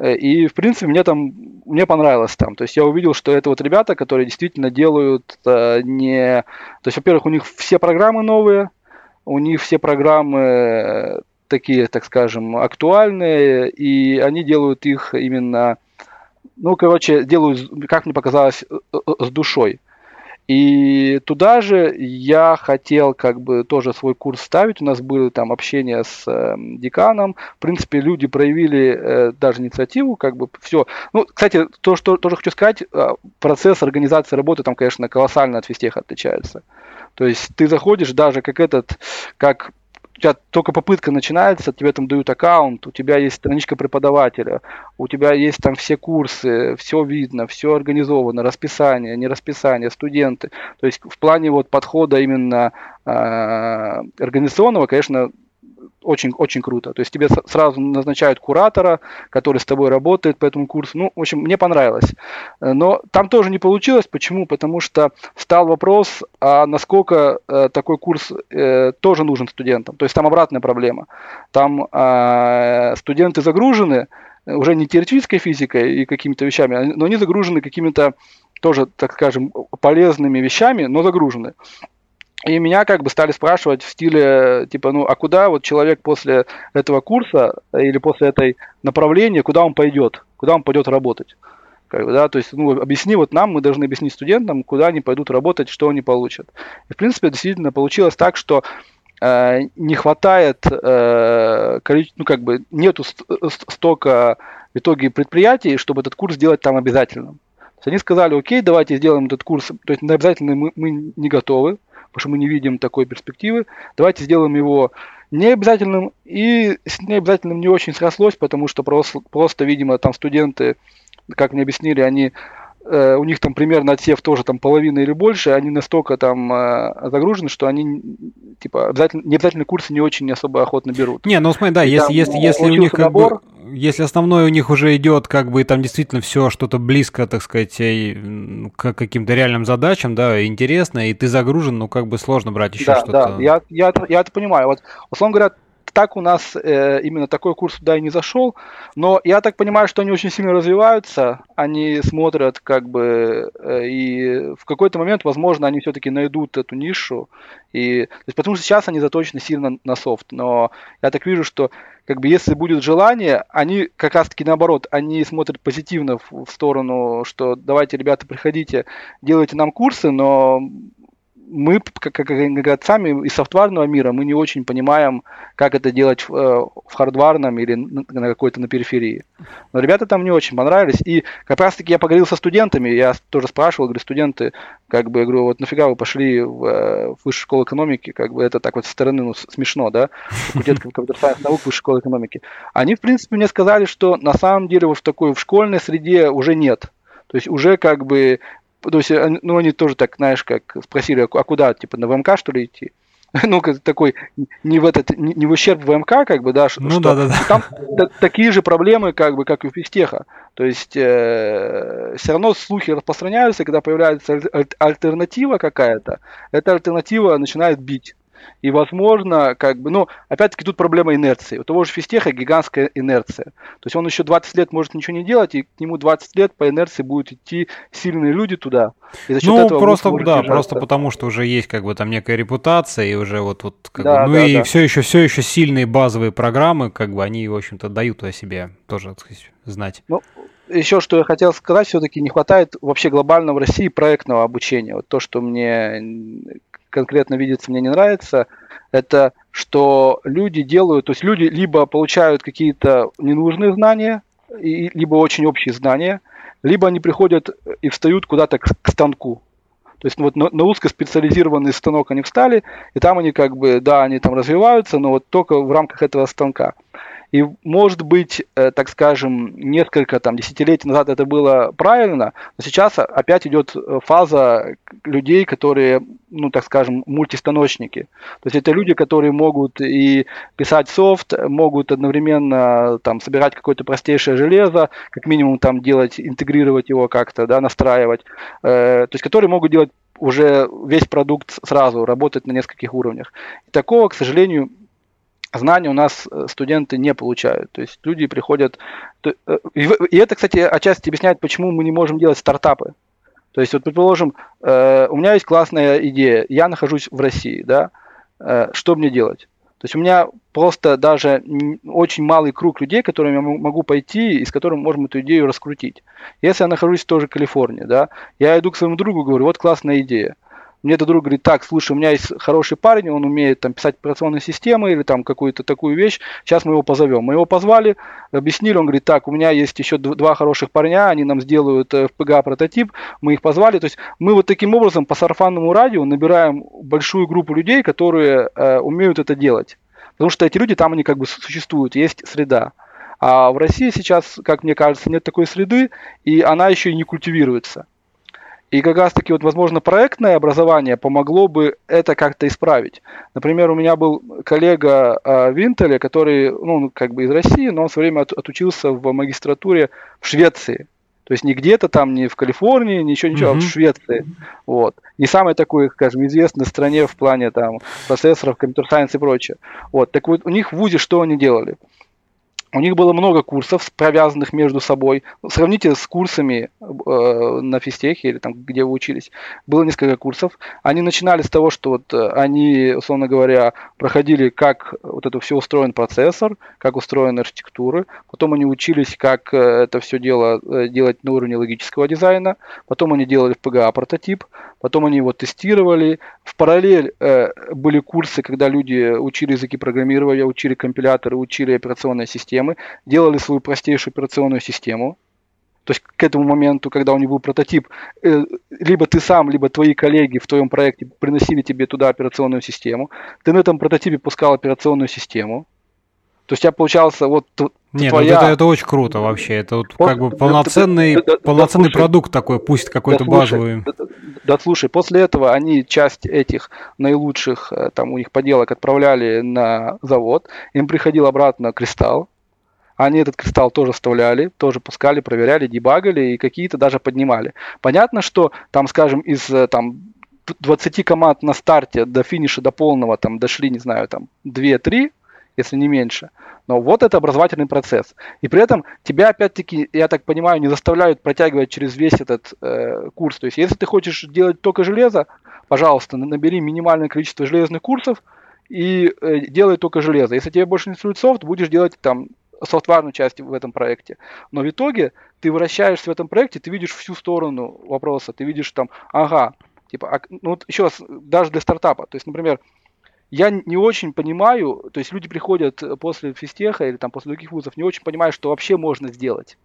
и, в принципе, мне там мне понравилось там. То есть я увидел, что это вот ребята, которые действительно делают э, не... То есть, во-первых, у них все программы новые, у них все программы... такие, так скажем, актуальные, и они делают их именно, ну, короче, делают, как мне показалось, с душой. И туда же я хотел как бы тоже свой курс ставить, у нас было там общение с э, деканом, в принципе, люди проявили э, даже инициативу, как бы все. Ну, кстати, то, что тоже хочу сказать, процесс организации работы там, конечно, колоссально от физтеха отличается. То есть ты заходишь даже как этот, как... У тебя только попытка начинается, тебе там дают аккаунт, у тебя есть страничка преподавателя, у тебя есть там все курсы, все видно, все организовано, расписание, не расписание, студенты. То есть в плане вот подхода именно э, организационного, конечно, очень, очень круто. То есть тебе сразу назначают куратора, который с тобой работает по этому курсу. Ну, в общем, мне понравилось. Но там тоже не получилось. Почему? Потому что встал вопрос, а насколько э, такой курс э, тоже нужен студентам. То есть там обратная проблема. Там э, студенты загружены уже не теоретической физикой и какими-то вещами, но они загружены какими-то тоже, так скажем, полезными вещами, но загружены. И меня как бы стали спрашивать в стиле, типа, ну, а куда вот человек после этого курса или после этой направления, куда он пойдет, куда он пойдет работать? Как бы, да, то есть, ну, объясни вот нам, мы должны объяснить студентам, куда они пойдут работать, что они получат. И, в принципе, действительно получилось так, что э, не хватает, э, количе... ну, как бы, нету ст- ст- столько в итоге предприятий, чтобы этот курс сделать там обязательным. То есть они сказали, окей, давайте сделаем этот курс, то есть на обязательный мы, мы не готовы, потому что мы не видим такой перспективы. Давайте сделаем его необязательным. И с необязательным не очень срослось, потому что просто, просто видимо, там студенты, как мне объяснили, они, э, у них там примерно отсев тоже там половина или больше, они настолько там э, загружены, что они типа обязательно, необязательные курсы не очень особо охотно берут. Не, ну смотри, да, и если, там, если, если у них как набор, бы, если основное у них уже идет, как бы, и там действительно все что-то близко, так сказать, к каким-то реальным задачам, да, интересно, и ты загружен, ну, как бы сложно брать еще да, что-то. Да, я, я, я это понимаю. Вот, условно говоря, так у нас э, именно такой курс туда и не зашел. Но я так понимаю, что они очень сильно развиваются, они смотрят как бы, э, и в какой-то момент, возможно, они все-таки найдут эту нишу. И, то есть, потому что сейчас они заточены сильно на софт. Но я так вижу, что как бы, если будет желание, они как раз-таки наоборот, они смотрят позитивно в, в сторону, что давайте, ребята, приходите, делайте нам курсы, но... Мы, как, как говорят, сами из софтварного мира мы не очень понимаем, как это делать в, в хардварном или на, на какой-то на периферии. Но ребята там не очень понравились. И как раз-таки я поговорил со студентами, я тоже спрашивал, говорю, студенты, как бы, я говорю, вот нафига вы пошли в, в высшую школу экономики, как бы это так вот со стороны, ну, смешно, да, факультет компьютерных наук высшей школы экономики. Они, в принципе, мне сказали, что на самом деле вот в такой в школьной среде уже нет. То есть уже как бы... То есть, ну, они тоже так, знаешь, как спросили, а куда, типа, на ВМК, что ли, идти? Ну, как такой, не в этот, не в ущерб ВМК, как бы, да, что ну, да, да, да. Там т- такие же проблемы, как бы, как и у физтеха. То есть, э- все равно слухи распространяются, когда появляется аль- альтернатива какая-то, эта альтернатива начинает бить. И, возможно, как бы, ну, опять-таки тут проблема инерции. У того же физтеха гигантская инерция. То есть он еще двадцать лет может ничего не делать, и к нему двадцать лет по инерции будут идти сильные люди туда. И за счет ну, этого просто, да, просто потому, что уже есть как бы там некая репутация, и уже вот, вот как да, бы, ну да, и да. все еще, все еще сильные базовые программы, как бы, они, в общем-то, дают о себе тоже, так сказать, знать. Ну, еще что я хотел сказать, все-таки не хватает вообще глобально в России проектного обучения. Вот то, что мне... конкретно видится, мне не нравится, это что люди делают, то есть люди либо получают какие-то ненужные знания, и, либо очень общие знания, либо они приходят и встают куда-то к, к станку. То есть ну, вот на, на узкоспециализированный станок они встали, и там они как бы, да, они там развиваются, но вот только в рамках этого станка. И, может быть, э, так скажем, несколько там, десятилетий назад это было правильно, но сейчас опять идет фаза людей, которые, ну, так скажем, мультистаночники. То есть это люди, которые могут и писать софт, могут одновременно там, собирать какое-то простейшее железо, как минимум там, делать, интегрировать его как-то, да, настраивать. Э, то есть которые могут делать уже весь продукт сразу, работать на нескольких уровнях. И такого, к сожалению, знаний у нас студенты не получают. То есть люди приходят... И это, кстати, отчасти объясняет, почему мы не можем делать стартапы. То есть, вот, предположим, у меня есть классная идея, я нахожусь в России, да, что мне делать? То есть у меня просто даже очень малый круг людей, которым я могу пойти и с которым можем эту идею раскрутить. Если я нахожусь тоже в Калифорнии, да, я иду к своему другу, говорю, вот классная идея. Мне этот друг говорит, так, слушай, у меня есть хороший парень, он умеет там, писать операционные системы или там какую-то такую вещь, сейчас мы его позовем. Мы его позвали, объяснили, он говорит, так, у меня есть еще два хороших парня, они нам сделают эф пи джи эй-прототип, мы их позвали. То есть мы вот таким образом по сарафанному радио набираем большую группу людей, которые э, умеют это делать. Потому что эти люди там, они как бы существуют, есть среда. А в России сейчас, как мне кажется, нет такой среды, и она еще и не культивируется. И как раз-таки, вот, возможно, проектное образование помогло бы это как-то исправить. Например, у меня был коллега э, в Intel, который, ну, как бы из России, но он все время от, отучился в магистратуре в Швеции. То есть не где-то там, не в Калифорнии, ничего-ничего, mm-hmm. а в Швеции. Вот. Не самой такой, скажем, известной стране в плане там, процессоров, компьютер-сайенс и прочее. Вот. Так вот, у них в вузе что они делали? У них было много курсов, провязанных между собой. Сравните с курсами э, на физтехе или там, где вы учились. Было несколько курсов. Они начинали с того, что вот они, условно говоря, проходили, как вот это все устроен процессор, как устроены архитектуры. Потом они учились, как это все дело делать на уровне логического дизайна. Потом они делали пи джи эй-прототип. Потом они его тестировали. В параллель э, были курсы, когда люди учили языки программирования, учили компиляторы, учили операционные системы, делали свою простейшую операционную систему. То есть к этому моменту, когда у них был прототип, э, либо ты сам, либо твои коллеги в твоем проекте приносили тебе туда операционную систему. Ты на этом прототипе пускал операционную систему. То есть у тебя получался вот... Нет, твоя... вот это, это очень круто вообще. Это вот как бы полноценный, да, да, полноценный да, слушай, продукт такой, пусть какой-то да, базовый. Да, да, да, слушай, после этого они часть этих наилучших там у них поделок отправляли на завод. Им приходил обратно кристалл. Они этот кристалл тоже вставляли, тоже пускали, проверяли, дебагали и какие-то даже поднимали. Понятно, что там, скажем, из... там двадцати команд на старте до финиша, до полного, там дошли, не знаю, там две-три, если не меньше. Но вот это образовательный процесс. И при этом тебя, опять-таки, я так понимаю, не заставляют протягивать через весь этот э, курс. То есть, если ты хочешь делать только железо, пожалуйста, набери минимальное количество железных курсов и э, делай только железо. Если тебе больше интересует софт, будешь делать там софтварную часть в этом проекте. Но в итоге ты вращаешься в этом проекте, ты видишь всю сторону вопроса, ты видишь там, ага, типа, ну вот еще раз, даже для стартапа. То есть, например, я не очень понимаю, то есть люди приходят после физтеха или там после других вузов, не очень понимают, что вообще можно сделать.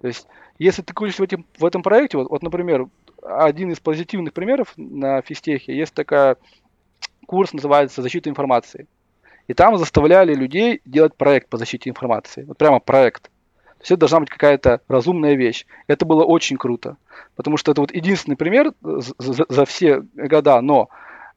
То есть, если ты крутишься в этом, в этом проекте, вот, вот, например, один из позитивных примеров на физтехе, есть такая курс, называется «Защита информации». И там заставляли людей делать проект по защите информации. Вот прямо проект. То есть это должна быть какая-то разумная вещь. Это было очень круто. Потому что это вот единственный пример за, за все года. Но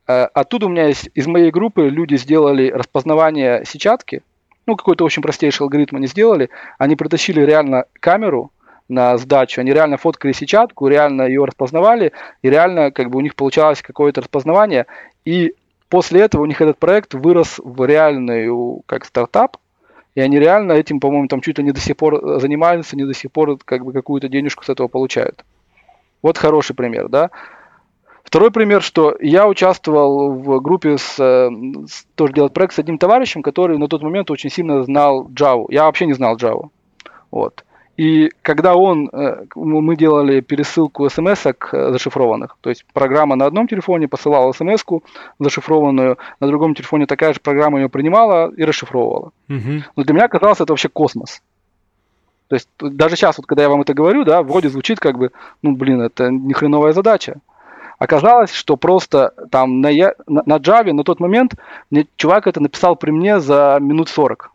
э, оттуда у меня есть, из моей группы люди сделали распознавание сетчатки. Ну, какой-то, в общем, простейший алгоритм они сделали. Они притащили реально камеру на сдачу. Они реально фоткали сетчатку, реально ее распознавали. И реально как бы у них получалось какое-то распознавание. И после этого у них этот проект вырос в реальную, как стартап, и они реально этим, по-моему, там чуть ли не до сих пор занимаются, не до сих пор как бы какую-то денежку с этого получают. Вот хороший пример, да. Второй пример, что я участвовал в группе, с, с, тоже делал проект с одним товарищем, который на тот момент очень сильно знал Java. Я вообще не знал Java. Вот. И когда он, мы делали пересылку смс-ок зашифрованных, то есть программа на одном телефоне посылала смс-ку зашифрованную, на другом телефоне такая же программа ее принимала и расшифровывала. Угу. Но для меня казалось, это вообще космос. То есть даже сейчас, вот, когда я вам это говорю, да, вроде звучит как бы, ну блин, это не хреновая задача. Оказалось, что просто там на, я, на, на Java на тот момент мне, чувак это написал при мне за минут сорок.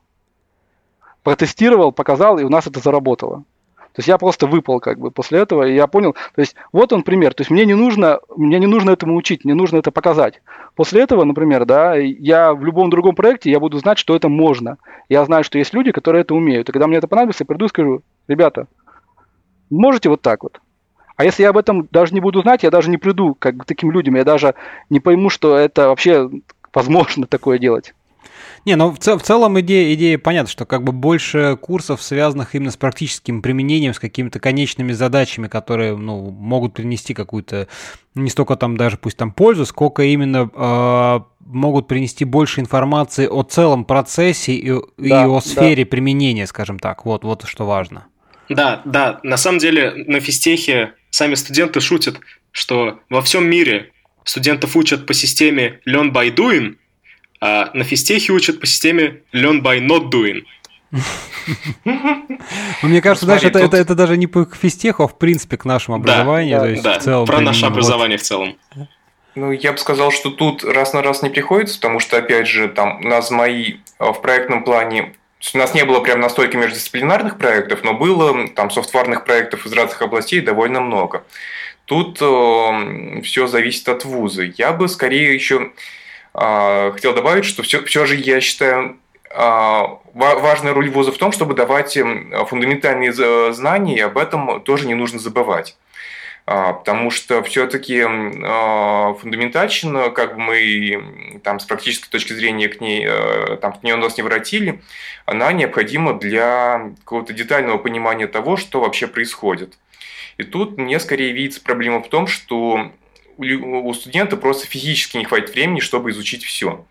Протестировал, показал, и у нас это заработало. То есть я просто выпал как бы после этого, и я понял, то есть вот он пример, то есть мне не нужно, мне не нужно этому учить, мне нужно это показать. После этого, например, да, я в любом другом проекте, я буду знать, что это можно. Я знаю, что есть люди, которые это умеют. И когда мне это понадобится, я приду и скажу, ребята, можете вот так вот? А если я об этом даже не буду знать, я даже не приду как бы к таким людям, я даже не пойму, что это вообще возможно такое делать. Не, ну в, цел, в целом идея, идея понятна, что как бы больше курсов, связанных именно с практическим применением, с какими-то конечными задачами, которые, ну, могут принести какую-то, не столько там даже пусть там пользу, сколько именно э, могут принести больше информации о целом процессе и, да, и о сфере да. применения, скажем так, вот, вот что важно. Да, да, на самом деле на физтехе сами студенты шутят, что во всем мире студентов учат по системе «learn by doing», а на физтехе учат по системе «learn by not doing». Мне кажется, знаешь, это даже не по физтеху, а в принципе к нашему образованию. Да, про наше образование в целом. Ну, я бы сказал, что тут раз на раз не приходится, потому что, опять же, там у нас МАИ в проектном плане... У нас не было прям настолько междисциплинарных проектов, но было там софтварных проектов из разных областей довольно много. Тут все зависит от вуза. Я бы скорее еще... хотел добавить, что все, все же, я считаю, важная роль вуза в том, чтобы давать фундаментальные знания, и об этом тоже не нужно забывать. Потому что все-таки фундаментальщина, как бы мы там, с практической точки зрения к ней, там, к ней нас не воротили, она необходима для какого-то детального понимания того, что вообще происходит. И тут мне скорее видится проблема в том, что у студента просто физически не хватит времени, чтобы изучить все.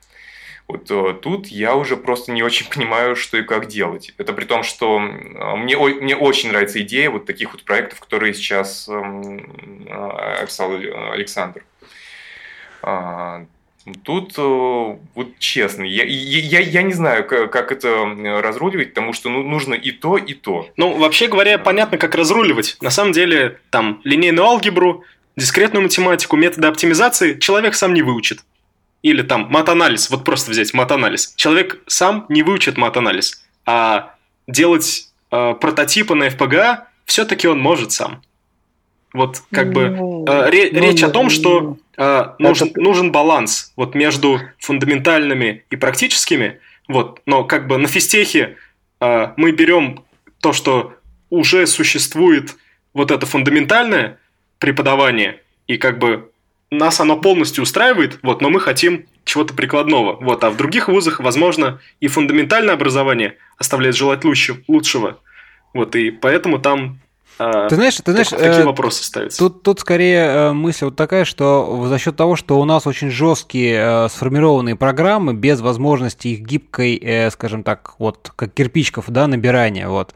Вот тут я уже просто не очень понимаю, что и как делать. Это при том, что мне, мне очень нравится идея вот таких вот проектов, которые сейчас описал Александр. Тут, вот честно, я, я, я не знаю, как это разруливать, потому что нужно и то, и то. Ну, вообще говоря, понятно, как разруливать. На самом деле, там, линейную алгебру, дискретную математику, методы оптимизации человек сам не выучит. Или там матанализ, вот просто взять матанализ. Человек сам не выучит матанализ, а делать э, прототипы на эф пи джи эй все-таки он может сам. Вот как бы э, ре, речь о том, что э, нужен, нужен баланс вот, между фундаментальными и практическими. Вот, но как бы на физтехе э, мы берем то, что уже существует, вот это фундаментальное преподавание, и как бы нас оно полностью устраивает, вот, но мы хотим чего-то прикладного. Вот. А в других вузах, возможно, и фундаментальное образование оставляет желать лучшего. Вот. И поэтому там Ты знаешь, ты знаешь, такие вопросы ставятся. Тут, тут скорее мысль вот такая, что за счет того, что у нас очень жесткие сформированные программы, без возможности их гибкой, скажем так, вот как кирпичиков, да, набирания, вот.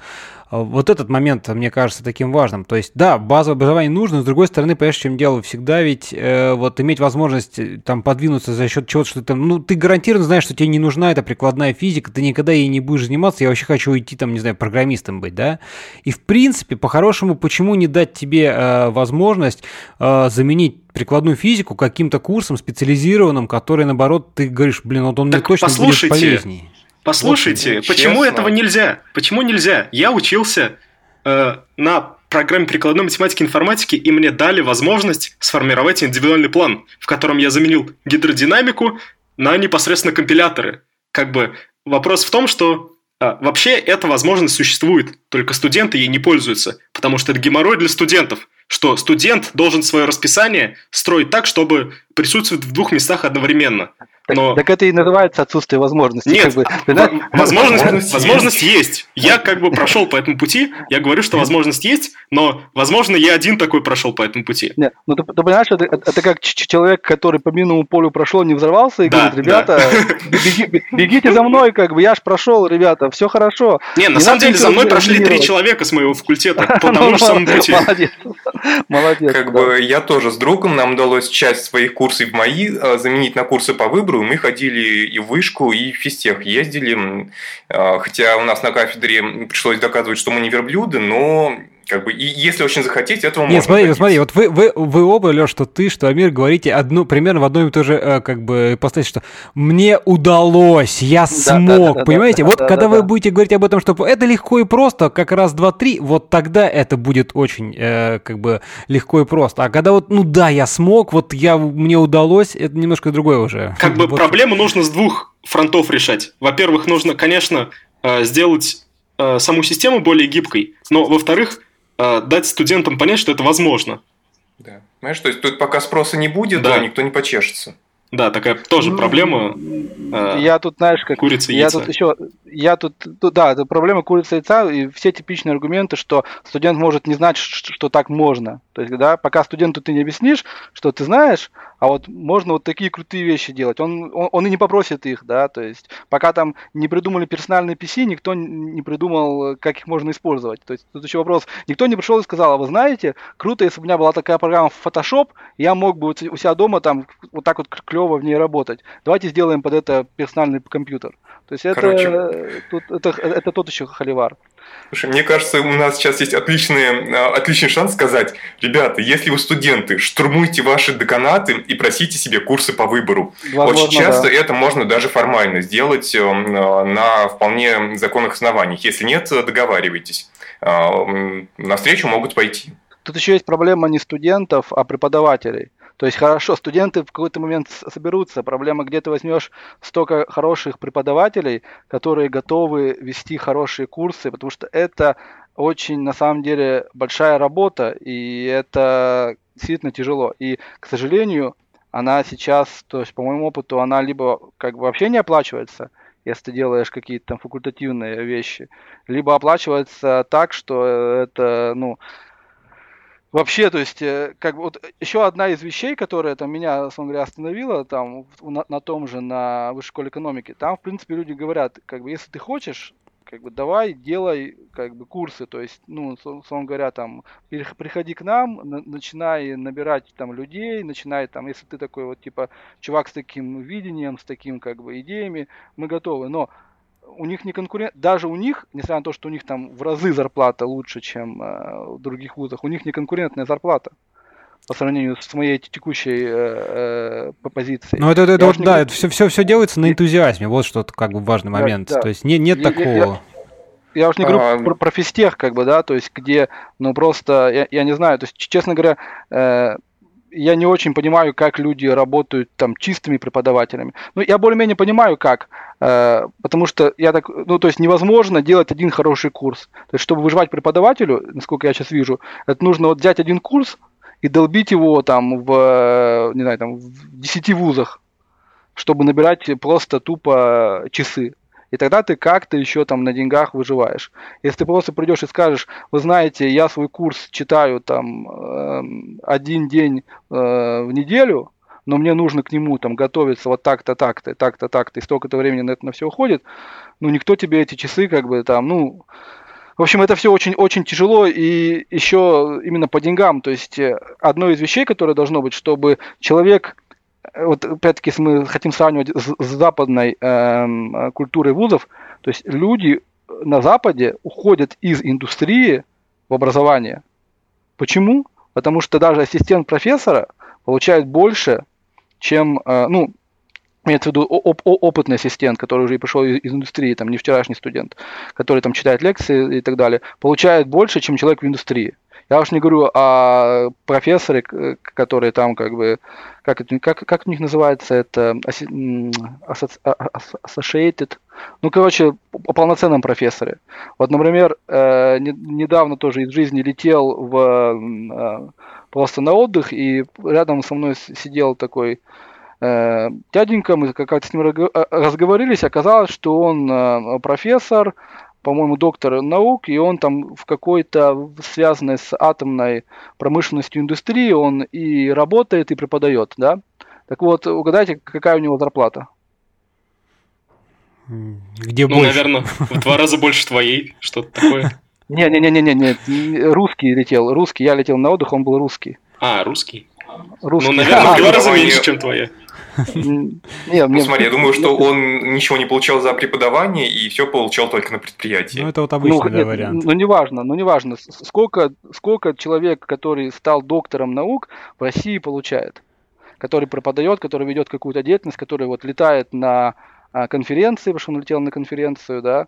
Вот этот момент, мне кажется, таким важным. То есть, да, базовое образование нужно, но, с другой стороны, понимаешь, в чем дело? Всегда ведь э, вот иметь возможность там подвинуться за счет чего-то, что ты там... Ну, ты гарантированно знаешь, что тебе не нужна эта прикладная физика, ты никогда ей не будешь заниматься, я вообще хочу уйти там, не знаю, программистом быть, да? И, в принципе, по-хорошему, почему не дать тебе э, возможность э, заменить прикладную физику каким-то курсом специализированным, который, наоборот, ты говоришь, блин, вот он мне точно будет полезнее. Послушайте, вот, почему честно. этого нельзя? Почему нельзя? Я учился э, на программе прикладной математики и информатики, и мне дали возможность сформировать индивидуальный план, в котором я заменил гидродинамику на непосредственно компиляторы. Как бы вопрос в том, что э, вообще эта возможность существует, только студенты ей не пользуются, потому что это геморрой для студентов, что студент должен свое расписание строить так, чтобы присутствовать в двух местах одновременно. Так, Но... так это и называется отсутствие возможности. Нет, как бы, да? возможность, возможность есть. Я как бы прошел по этому пути, я говорю, что возможность есть, но, возможно, я один такой прошел по этому пути. Нет, ну ты, ты понимаешь, это, это как человек, который по минному полю прошел, не взорвался, и да, говорит, ребята, да. беги, бегите за мной, как бы, я ж прошел, ребята, все хорошо. Не, на не самом деле за мной прошли три человека с моего факультета по тому же самому пути. Молодец, молодец. Как бы я тоже с другом, нам удалось часть своих курсов в МАИ заменить на курсы по выбору. Мы ходили и в вышку, и в физтех ездили, хотя у нас на кафедре пришлось доказывать, что мы не верблюды, но... Как бы, и если очень захотеть, этого Нет, можно смотри, хотеть. смотри, вот вы, вы, вы оба, Лёш, что ты, что Амир, говорите одну, примерно в одной и той же, как бы, поставить, что «мне удалось, я смог», да, да, понимаете? Да, да, вот да, когда да, вы да. будете говорить об этом, что это легко и просто, как раз, два, три, вот тогда это будет очень, э, как бы, легко и просто. А когда вот, ну да, я смог, вот я, мне удалось, это немножко другое уже. Как бы вот. Проблему нужно с двух фронтов решать. Во-первых, нужно, конечно, сделать э, саму систему более гибкой, но, во-вторых, дать студентам понять, что это возможно. Да. Понимаешь, то есть тут пока спроса не будет, да, да никто не почешется. Да, такая тоже ну, проблема. Я э, тут, знаешь, как курица и яйца. Я тут еще, я тут, да, это проблема курицы и яйца, и все типичные аргументы, что студент может не знать, что, что так можно. То есть, да, пока студенту ты не объяснишь, что ты знаешь, а вот можно вот такие крутые вещи делать. Он, он, он и не попросит их, да, то есть, пока там не придумали персональные пи си, никто не придумал, как их можно использовать. То есть, тут еще вопрос, никто не пришел и сказал, а вы знаете, круто, если бы у меня была такая программа в Photoshop, я мог бы у себя дома там вот так вот клево в ней работать. Давайте сделаем под это персональный компьютер. То есть, это, тут, это, это тот еще холивар. Слушай, мне кажется, у нас сейчас есть отличный, отличный шанс сказать, ребята, если вы студенты, штурмуйте ваши деканаты и просите себе курсы по выбору. Возможно, Очень часто да. это можно даже формально сделать на вполне законных основаниях. Если нет, договаривайтесь. Навстречу могут пойти. Тут еще есть проблема не студентов, а преподавателей. То есть, хорошо, студенты в какой-то момент соберутся. Проблема, где ты возьмешь столько хороших преподавателей, которые готовы вести хорошие курсы, потому что это очень, на самом деле, большая работа, и это действительно тяжело. И, к сожалению, она сейчас, то есть, по моему опыту, она либо как бы вообще не оплачивается, если ты делаешь какие-то там факультативные вещи, либо оплачивается так, что это, ну... Вообще, то есть, как бы вот еще одна из вещей, которая там меня, условно говоря, остановила там на, на том же, на высшей школе экономики, там, в принципе, люди говорят, как бы, если ты хочешь, как бы, давай, делай, как бы, курсы, то есть, ну, условно говоря, там, приходи к нам, на, начинай набирать там людей, начинай там, если ты такой вот, типа, чувак с таким видением, с таким, как бы, идеями, мы готовы, но... У них не конкурент, даже у них, несмотря на то, что у них там в разы зарплата лучше, чем э, в других вузах, у них не конкурентная зарплата по сравнению с моей текущей э, э, позицией. Ну это, это, это вот, да, это все, все, все делается на энтузиазме, вот что-то как бы важный момент. Да, да. То есть не, нет я, такого. Я, я уж не говорю а... про, про физтех, как бы, да, то есть где, ну просто, я, я не знаю, то есть, честно говоря, э, я не очень понимаю, как люди работают там чистыми преподавателями. Ну, я более-менее понимаю, как, э, потому что я так, ну, то есть невозможно делать один хороший курс. То есть, чтобы выживать преподавателю, насколько я сейчас вижу, это нужно вот взять один курс и долбить его там в, не знаю, там в десяти вузах. чтобы набирать просто тупо часы. И тогда ты как-то еще там на деньгах выживаешь. Если ты просто придешь и скажешь: вы знаете, я свой курс читаю там один день в неделю, но мне нужно к нему там готовиться вот так-то, так-то, так-то, так-то, и столько-то времени на это на все уходит, ну, никто тебе эти часы как бы там, ну... В общем, это все очень-очень тяжело, и еще именно по деньгам. То есть одно из вещей, которое должно быть, чтобы человек... Вот опять-таки, если мы хотим сравнивать с, с западной э, культурой вузов, то есть люди на Западе уходят из индустрии в образование. Почему? Потому что даже ассистент профессора получает больше, чем, э, ну, имеется в виду оп- опытный ассистент, который уже пришел из индустрии, там, не вчерашний студент, который там читает лекции и так далее, получает больше, чем человек в индустрии. Я уж не говорю о профессоре, которые там как бы, как, это, как, как у них называется, это associated, ну, короче, о полноценном профессоре. Вот, например, э, не, недавно тоже из жизни летел в, э, просто на отдых, и рядом со мной сидел такой э, дяденька, мы как-то с ним разговорились, оказалось, что он э, профессор, по-моему, доктор наук, и он там в какой-то связанной с атомной промышленностью индустрии, он и работает, и преподает, да? Так вот, угадайте, какая у него зарплата? Где ну, больше? Наверное, в два раза больше твоей, что-то такое. Не-не-не-не-не, русский летел, русский, я летел на отдых, он был русский. А, русский? Русский. Ну, наверное, в два раза меньше, чем твоя. Нет, ну, смотри, я думаю, что он ничего не получал за преподавание и все получал только на предприятии. Ну, это вот обычный ну, да, вариант. Ну, неважно, ну, неважно, сколько, сколько человек, который стал доктором наук, в России получает, который преподает, который ведет какую-то деятельность, который вот летает на конференции, потому что он летел на конференцию, да,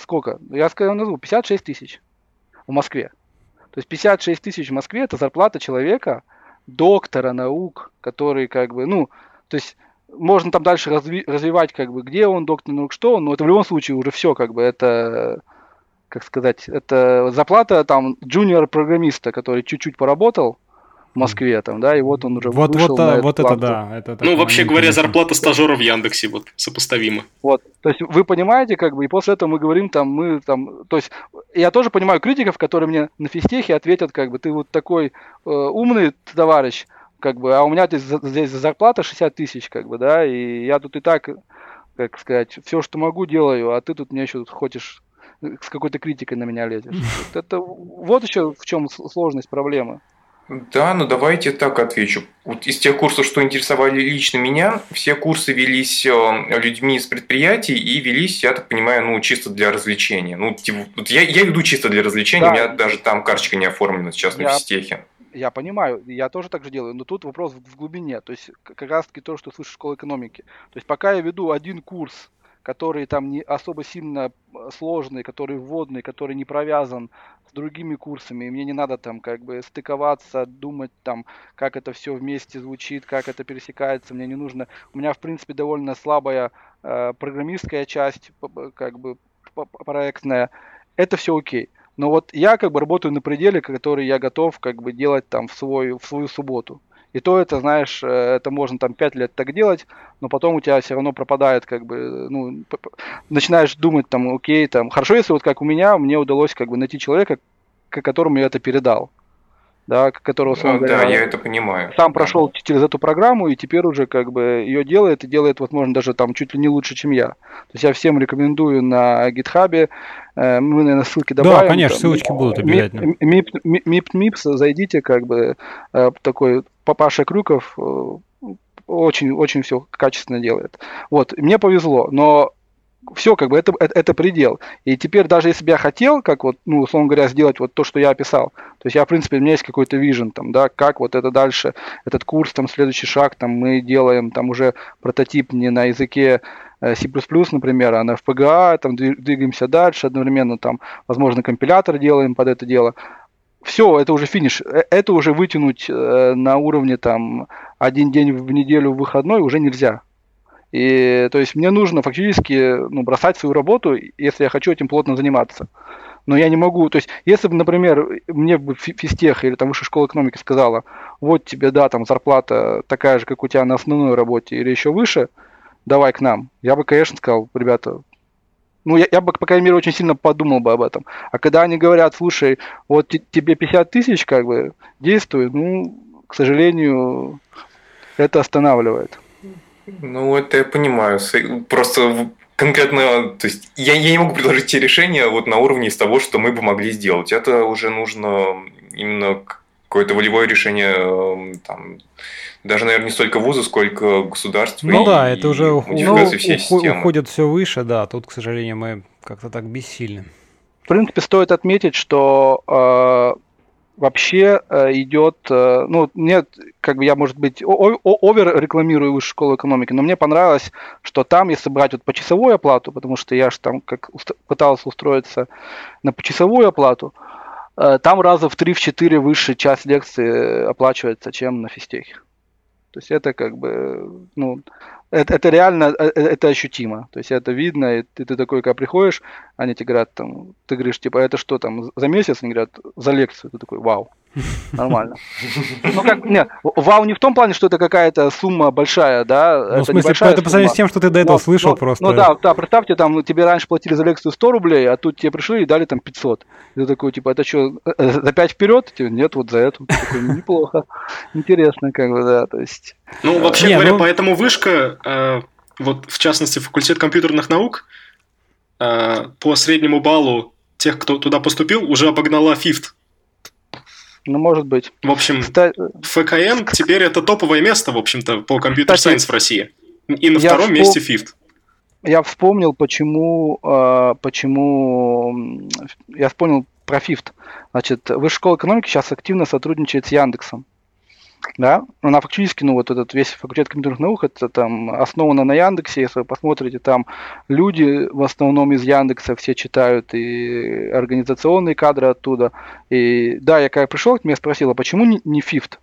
сколько? Я сказал, назову, пятьдесят шесть тысяч в Москве. То есть пятьдесят шесть тысяч в Москве – это зарплата человека, доктора наук, который как бы, ну, то есть можно там дальше разви- развивать, как бы, где он, доктор наук, что он, но это в любом случае уже все, как бы, это, как сказать, это зарплата там джуниор-программиста, который чуть-чуть поработал в Москве, там, да, и вот он уже вот, вышел вот, на вот это, да. Это, ну, вообще говоря, зарплата стажера в Яндексе, вот, сопоставима. Вот, то есть вы понимаете, как бы, и после этого мы говорим, там, мы, там, то есть я тоже понимаю критиков, которые мне на физтехе ответят, как бы, ты вот такой э, умный товарищ, как бы, а у меня здесь, здесь зарплата шестьдесят тысяч, как бы, да, и я тут и так, как сказать, все, что могу, делаю, а ты тут мне еще тут хочешь с какой-то критикой на меня лезешь. Это вот еще в чем сложность проблемы. Да, ну давайте так отвечу. Вот из тех курсов, что интересовали лично меня, все курсы велись людьми из предприятий и велись, я так понимаю, ну чисто для развлечения. Ну, типа, вот я, я веду чисто для развлечения, да. У меня даже там карточка не оформлена сейчас я... на физтехе. Я понимаю, я тоже так же делаю, но тут вопрос в глубине, то есть как раз таки то, что слышу в школе экономики. То есть пока я веду один курс, который там не особо сильно сложный, который вводный, который не провязан с другими курсами, и мне не надо там как бы стыковаться, думать там, как это все вместе звучит, как это пересекается, мне не нужно. У меня в принципе довольно слабая э, программистская часть, как бы проектная, это все окей. Но вот я как бы работаю на пределе, который я готов как бы делать там в свой, в свою субботу. И то это, знаешь, это можно там пять лет так делать, но потом у тебя все равно пропадает как бы, ну, начинаешь думать там, окей, там, хорошо, если вот как у меня, мне удалось как бы найти человека, которому я это передал. Да, которого сам, ну, говоря, да, я это понимаю. Сам прошел через эту программу и теперь уже как бы ее делает и делает, возможно, даже там чуть ли не лучше, чем я. То есть я всем рекомендую на гитхабе. Мы, наверное, ссылки добавим. Да, конечно, ссылочки будут обязательно. Мип-мипс, зайдите, как бы такой Папаша Крюков очень-очень все качественно делает. Вот, мне повезло, но все, как бы, это, это, это предел. И теперь даже если бы я хотел, как вот, ну, условно говоря, сделать вот то, что я описал, то есть я, в принципе, у меня есть какой-то вижен, там, да, как вот это дальше, этот курс, там, следующий шаг, там, мы делаем, там, уже прототип не на языке C++, например, а на эф пи джи эй, там, двигаемся дальше, одновременно, там, возможно, компилятор делаем под это дело. Все, это уже финиш, это уже вытянуть на уровне, там, один день в неделю в выходной уже нельзя. И, то есть мне нужно фактически ну, бросать свою работу, если я хочу этим плотно заниматься. но я не могу, то есть, если бы, например, мне бы физтех или там высшая школа экономики сказала, вот тебе, да, там зарплата такая же, как у тебя на основной работе или еще выше, давай к нам, я бы, конечно, сказал, ребята, ну, я, я бы, по крайней мере, очень сильно подумал бы об этом. А когда они говорят, слушай, вот т- тебе пятьдесят тысяч, как бы, действует, ну, к сожалению, это останавливает. Ну, это я понимаю. Просто конкретно, то есть, я, я не могу предложить те решения вот на уровне из того, что мы бы могли сделать. Это уже нужно именно какое-то волевое решение, там, даже, наверное, не столько вуза, сколько государства. Ну и, да, это и уже модификация ну, всей уходит все выше, да, тут, к сожалению, мы как-то так бессильны. В принципе, стоит отметить, что э, вообще э, идет, э, ну, нет, как бы я, может быть, о- о- овер рекламирую высшую школу экономики, но мне понравилось, что там, если брать вот почасовую оплату, потому что я же там как уст- пытался устроиться на почасовую оплату, там раза в три-четыре выше час лекции оплачивается, чем на физтехе. То есть это как бы, ну, это, это реально, это ощутимо. То есть это видно, и ты, ты такой, когда приходишь, они тебе говорят, там, ты говоришь, типа, это что там, за месяц? Они говорят, за лекцию. Ты такой, вау, нормально. Ну, как, нет, вау не в том плане, что это какая-то сумма большая, да. Ну, в смысле, это по сравнению с тем, что ты до этого слышал просто. Ну, да, да, представьте, там, тебе раньше платили за лекцию сто рублей, а тут тебе пришли и дали там пятьсот. Ты такой, типа, это что, за пять вперед? Нет, вот за эту. Такой, неплохо, интересно, как бы, да, то есть. Ну, вообще не, говоря, ну... поэтому вышка, э, вот в частности факультет компьютерных наук, э, по среднему баллу тех, кто туда поступил, уже обогнала эф ай эф ти. Ну, может быть. В общем, Ста... эф ка эм теперь это топовое место, в общем-то, по компьютер-сайенс в России. И на втором вспом... месте эф ай эф ти. Я вспомнил, почему, э, почему... Я вспомнил про эф ай эф ти. Значит, Высшая школа экономики сейчас активно сотрудничает с Яндексом. Да, она фактически, ну вот этот весь факультет компьютерных наук, это там основано на Яндексе, если вы посмотрите, там люди в основном из Яндекса все читают и организационные кадры оттуда. И да, я когда пришел, меня спросил, а почему не, не эф ай эф ти?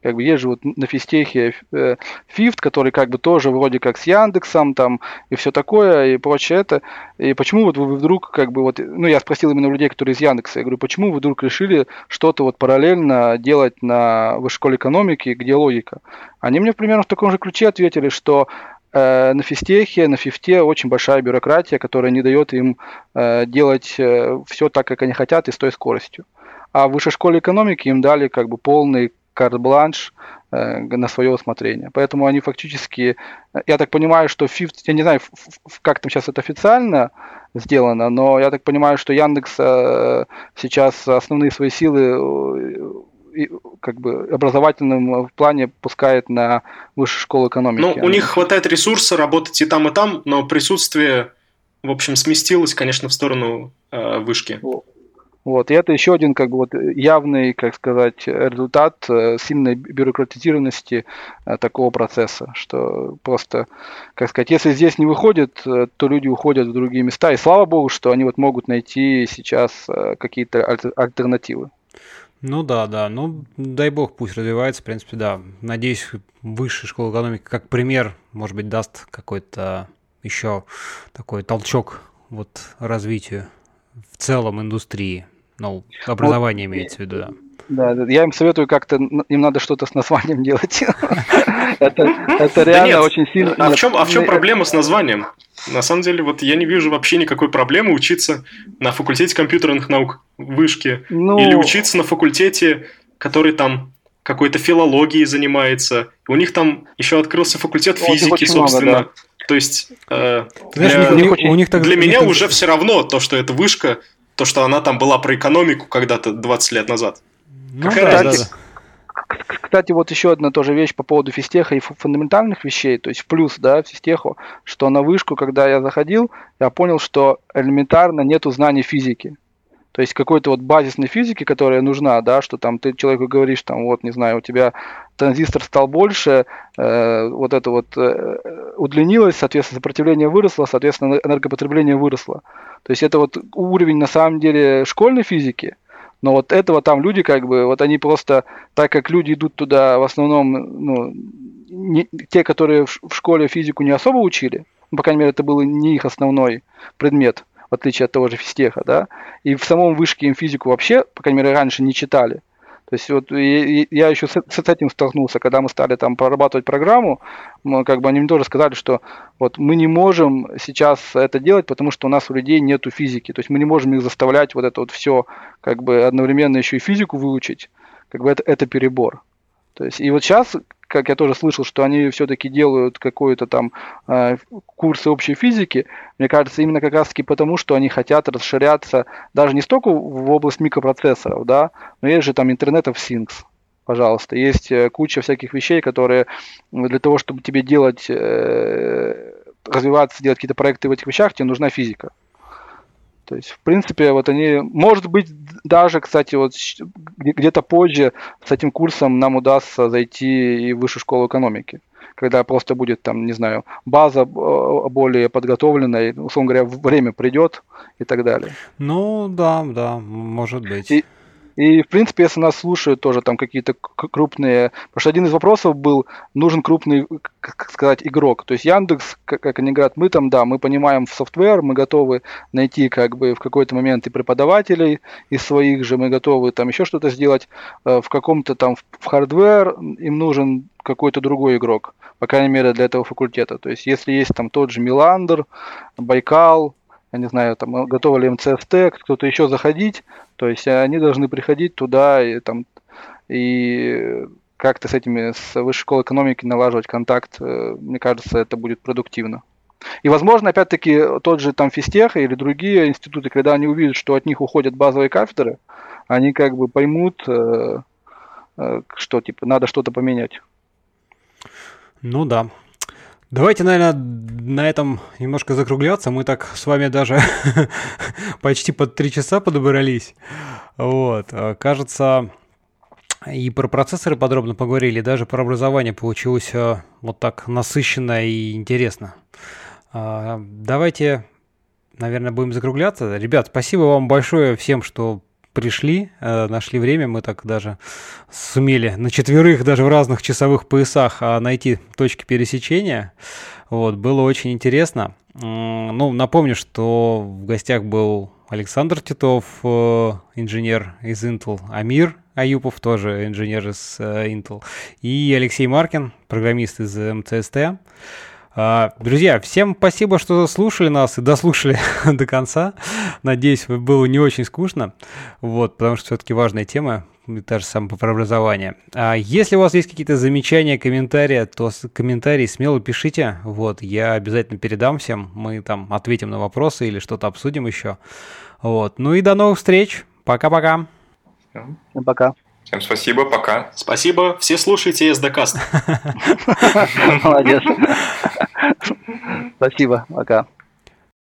Как бы есть же вот на физтехе эф ай эф ти, который как бы тоже вроде как с Яндексом там и все такое и прочее это. И почему вот вы вдруг как бы вот, ну я спросил именно людей, которые из Яндекса, я говорю, почему вы вдруг решили что-то вот параллельно делать на высшей школе экономики, где логика? Они мне примерно в таком же ключе ответили, что э, на физтехе, на фифте очень большая бюрократия, которая не дает им э, делать э, все так, как они хотят и с той скоростью. А в высшей школе экономики им дали как бы полный карт-бланш э, на свое усмотрение. Поэтому они фактически, я так понимаю, что эф ай эф ти, я не знаю, в, в, как там сейчас это официально сделано, но я так понимаю, что Яндекс э, сейчас основные свои силы э, как бы образовательном плане пускает на высшую школу экономики. Ну, у них хватает ресурса работать и там, и там, но присутствие, в общем, сместилось, конечно, в сторону э, вышки. Вот, и это еще один как бы вот явный, как сказать, результат сильной бюрократизированности такого процесса, что просто, как сказать, если здесь не выходит, то люди уходят в другие места, и слава богу, что они вот могут найти сейчас какие-то альтернативы. Ну да, да, ну дай бог пусть развивается, в принципе, да. Надеюсь, высшая школа экономики как пример, может быть, даст какой-то еще такой толчок вот развитию в целом индустрии. Ну, образование вот, имеется в виду, да. Да, я им советую как-то, им надо что-то с названием делать. Это реально очень сильно... А в чем проблема с названием? На самом деле, вот я не вижу вообще никакой проблемы учиться на факультете компьютерных наук вышки или учиться на факультете, который там какой-то филологией занимается. У них там еще открылся факультет физики, собственно. То есть э, знаешь, для, у, у них так, для у них меня так... уже все равно то, что это вышка, то, что она там была про экономику когда-то двадцать лет назад. Ну, Какая да, разница? Да, да. Кстати, вот еще одна тоже вещь по поводу физтеха и фундаментальных вещей, то есть плюс, да, физтеху, что на вышку, когда я заходил, я понял, что элементарно нету знаний физики. То есть какой-то вот базисной физики, которая нужна, да, что там ты человеку говоришь, там, вот, не знаю, у тебя транзистор стал больше, э, вот это вот э, удлинилось, соответственно, сопротивление выросло, соответственно, энергопотребление выросло. То есть это вот уровень, на самом деле, школьной физики, но вот этого там люди как бы, вот они просто, так как люди идут туда в основном, ну, не, те, которые в школе физику не особо учили, ну, по крайней мере, это был не их основной предмет, в отличие от того же физтеха, да, и в самом вышке им физику вообще, по крайней мере, раньше не читали. То есть вот и, и я еще с, с этим столкнулся, когда мы стали там прорабатывать программу, мы, как бы они мне тоже сказали, что вот мы не можем сейчас это делать, потому что у нас у людей нету физики, то есть мы не можем их заставлять вот это вот все, как бы одновременно еще и физику выучить, как бы это, это перебор. То есть и вот сейчас, как я тоже слышал, что они все-таки делают какой-то там э, курсы общей физики, мне кажется, именно как раз-таки потому, что они хотят расширяться даже не столько в область микропроцессоров, да, но есть же там Internet of Things, пожалуйста, есть куча всяких вещей, которые для того, чтобы тебе делать, э, развиваться, делать какие-то проекты в этих вещах, тебе нужна физика. То есть, в принципе, вот они, может быть, даже, кстати, вот где-то позже с этим курсом нам удастся зайти и в высшую школу экономики, когда просто будет там, не знаю, база более подготовленная, условно говоря, время придет и так далее. Ну, да, да, может быть. И, и в принципе, если нас слушают тоже там какие-то крупные... Потому что один из вопросов был, нужен крупный, как сказать, игрок. То есть Яндекс, как, как они говорят, мы там, да, мы понимаем в софтвер, мы готовы найти как бы в какой-то момент и преподавателей из своих же, мы готовы там еще что-то сделать. В каком-то там, в хардвер им нужен какой-то другой игрок, по крайней мере, для этого факультета. То есть если есть там тот же Миландр, Байкал, я не знаю, там готовы ли эм цэ эс тэ, кто-то еще заходить, то есть они должны приходить туда и там и как-то с этими, с высшей школы экономики налаживать контакт, мне кажется, это будет продуктивно. И, возможно, опять-таки, тот же там физтех или другие институты, когда они увидят, что от них уходят базовые кафедры, они как бы поймут, что типа надо что-то поменять. Ну да. Давайте, наверное, на этом немножко закругляться. Мы так с вами даже почти под три часа подобрались. Вот. Кажется, и про процессоры подробно поговорили, даже про образование получилось вот так насыщенно и интересно. Давайте, наверное, будем закругляться. Ребят, спасибо вам большое всем, что пришли, нашли время, мы так даже сумели на четверых, даже в разных часовых поясах найти точки пересечения. Вот, было очень интересно. Ну, напомню, что в гостях был Александр Титов, инженер из Intel, Амир Аюпов, тоже инженер из Intel, и Алексей Маркин, программист из эм цэ эс тэ. Друзья, всем спасибо, что слушали нас и дослушали до конца. Надеюсь, было не очень скучно, вот, потому что все-таки важная тема, та же самая про образование. А если у вас есть какие-то замечания, комментарии, то комментарии смело пишите. Вот, я обязательно передам всем, мы там ответим на вопросы или что-то обсудим еще. Вот. Ну и до новых встреч. Пока-пока. Всем пока. Всем спасибо, пока. Спасибо, все слушайте эс ди каст. Молодец. Спасибо, пока.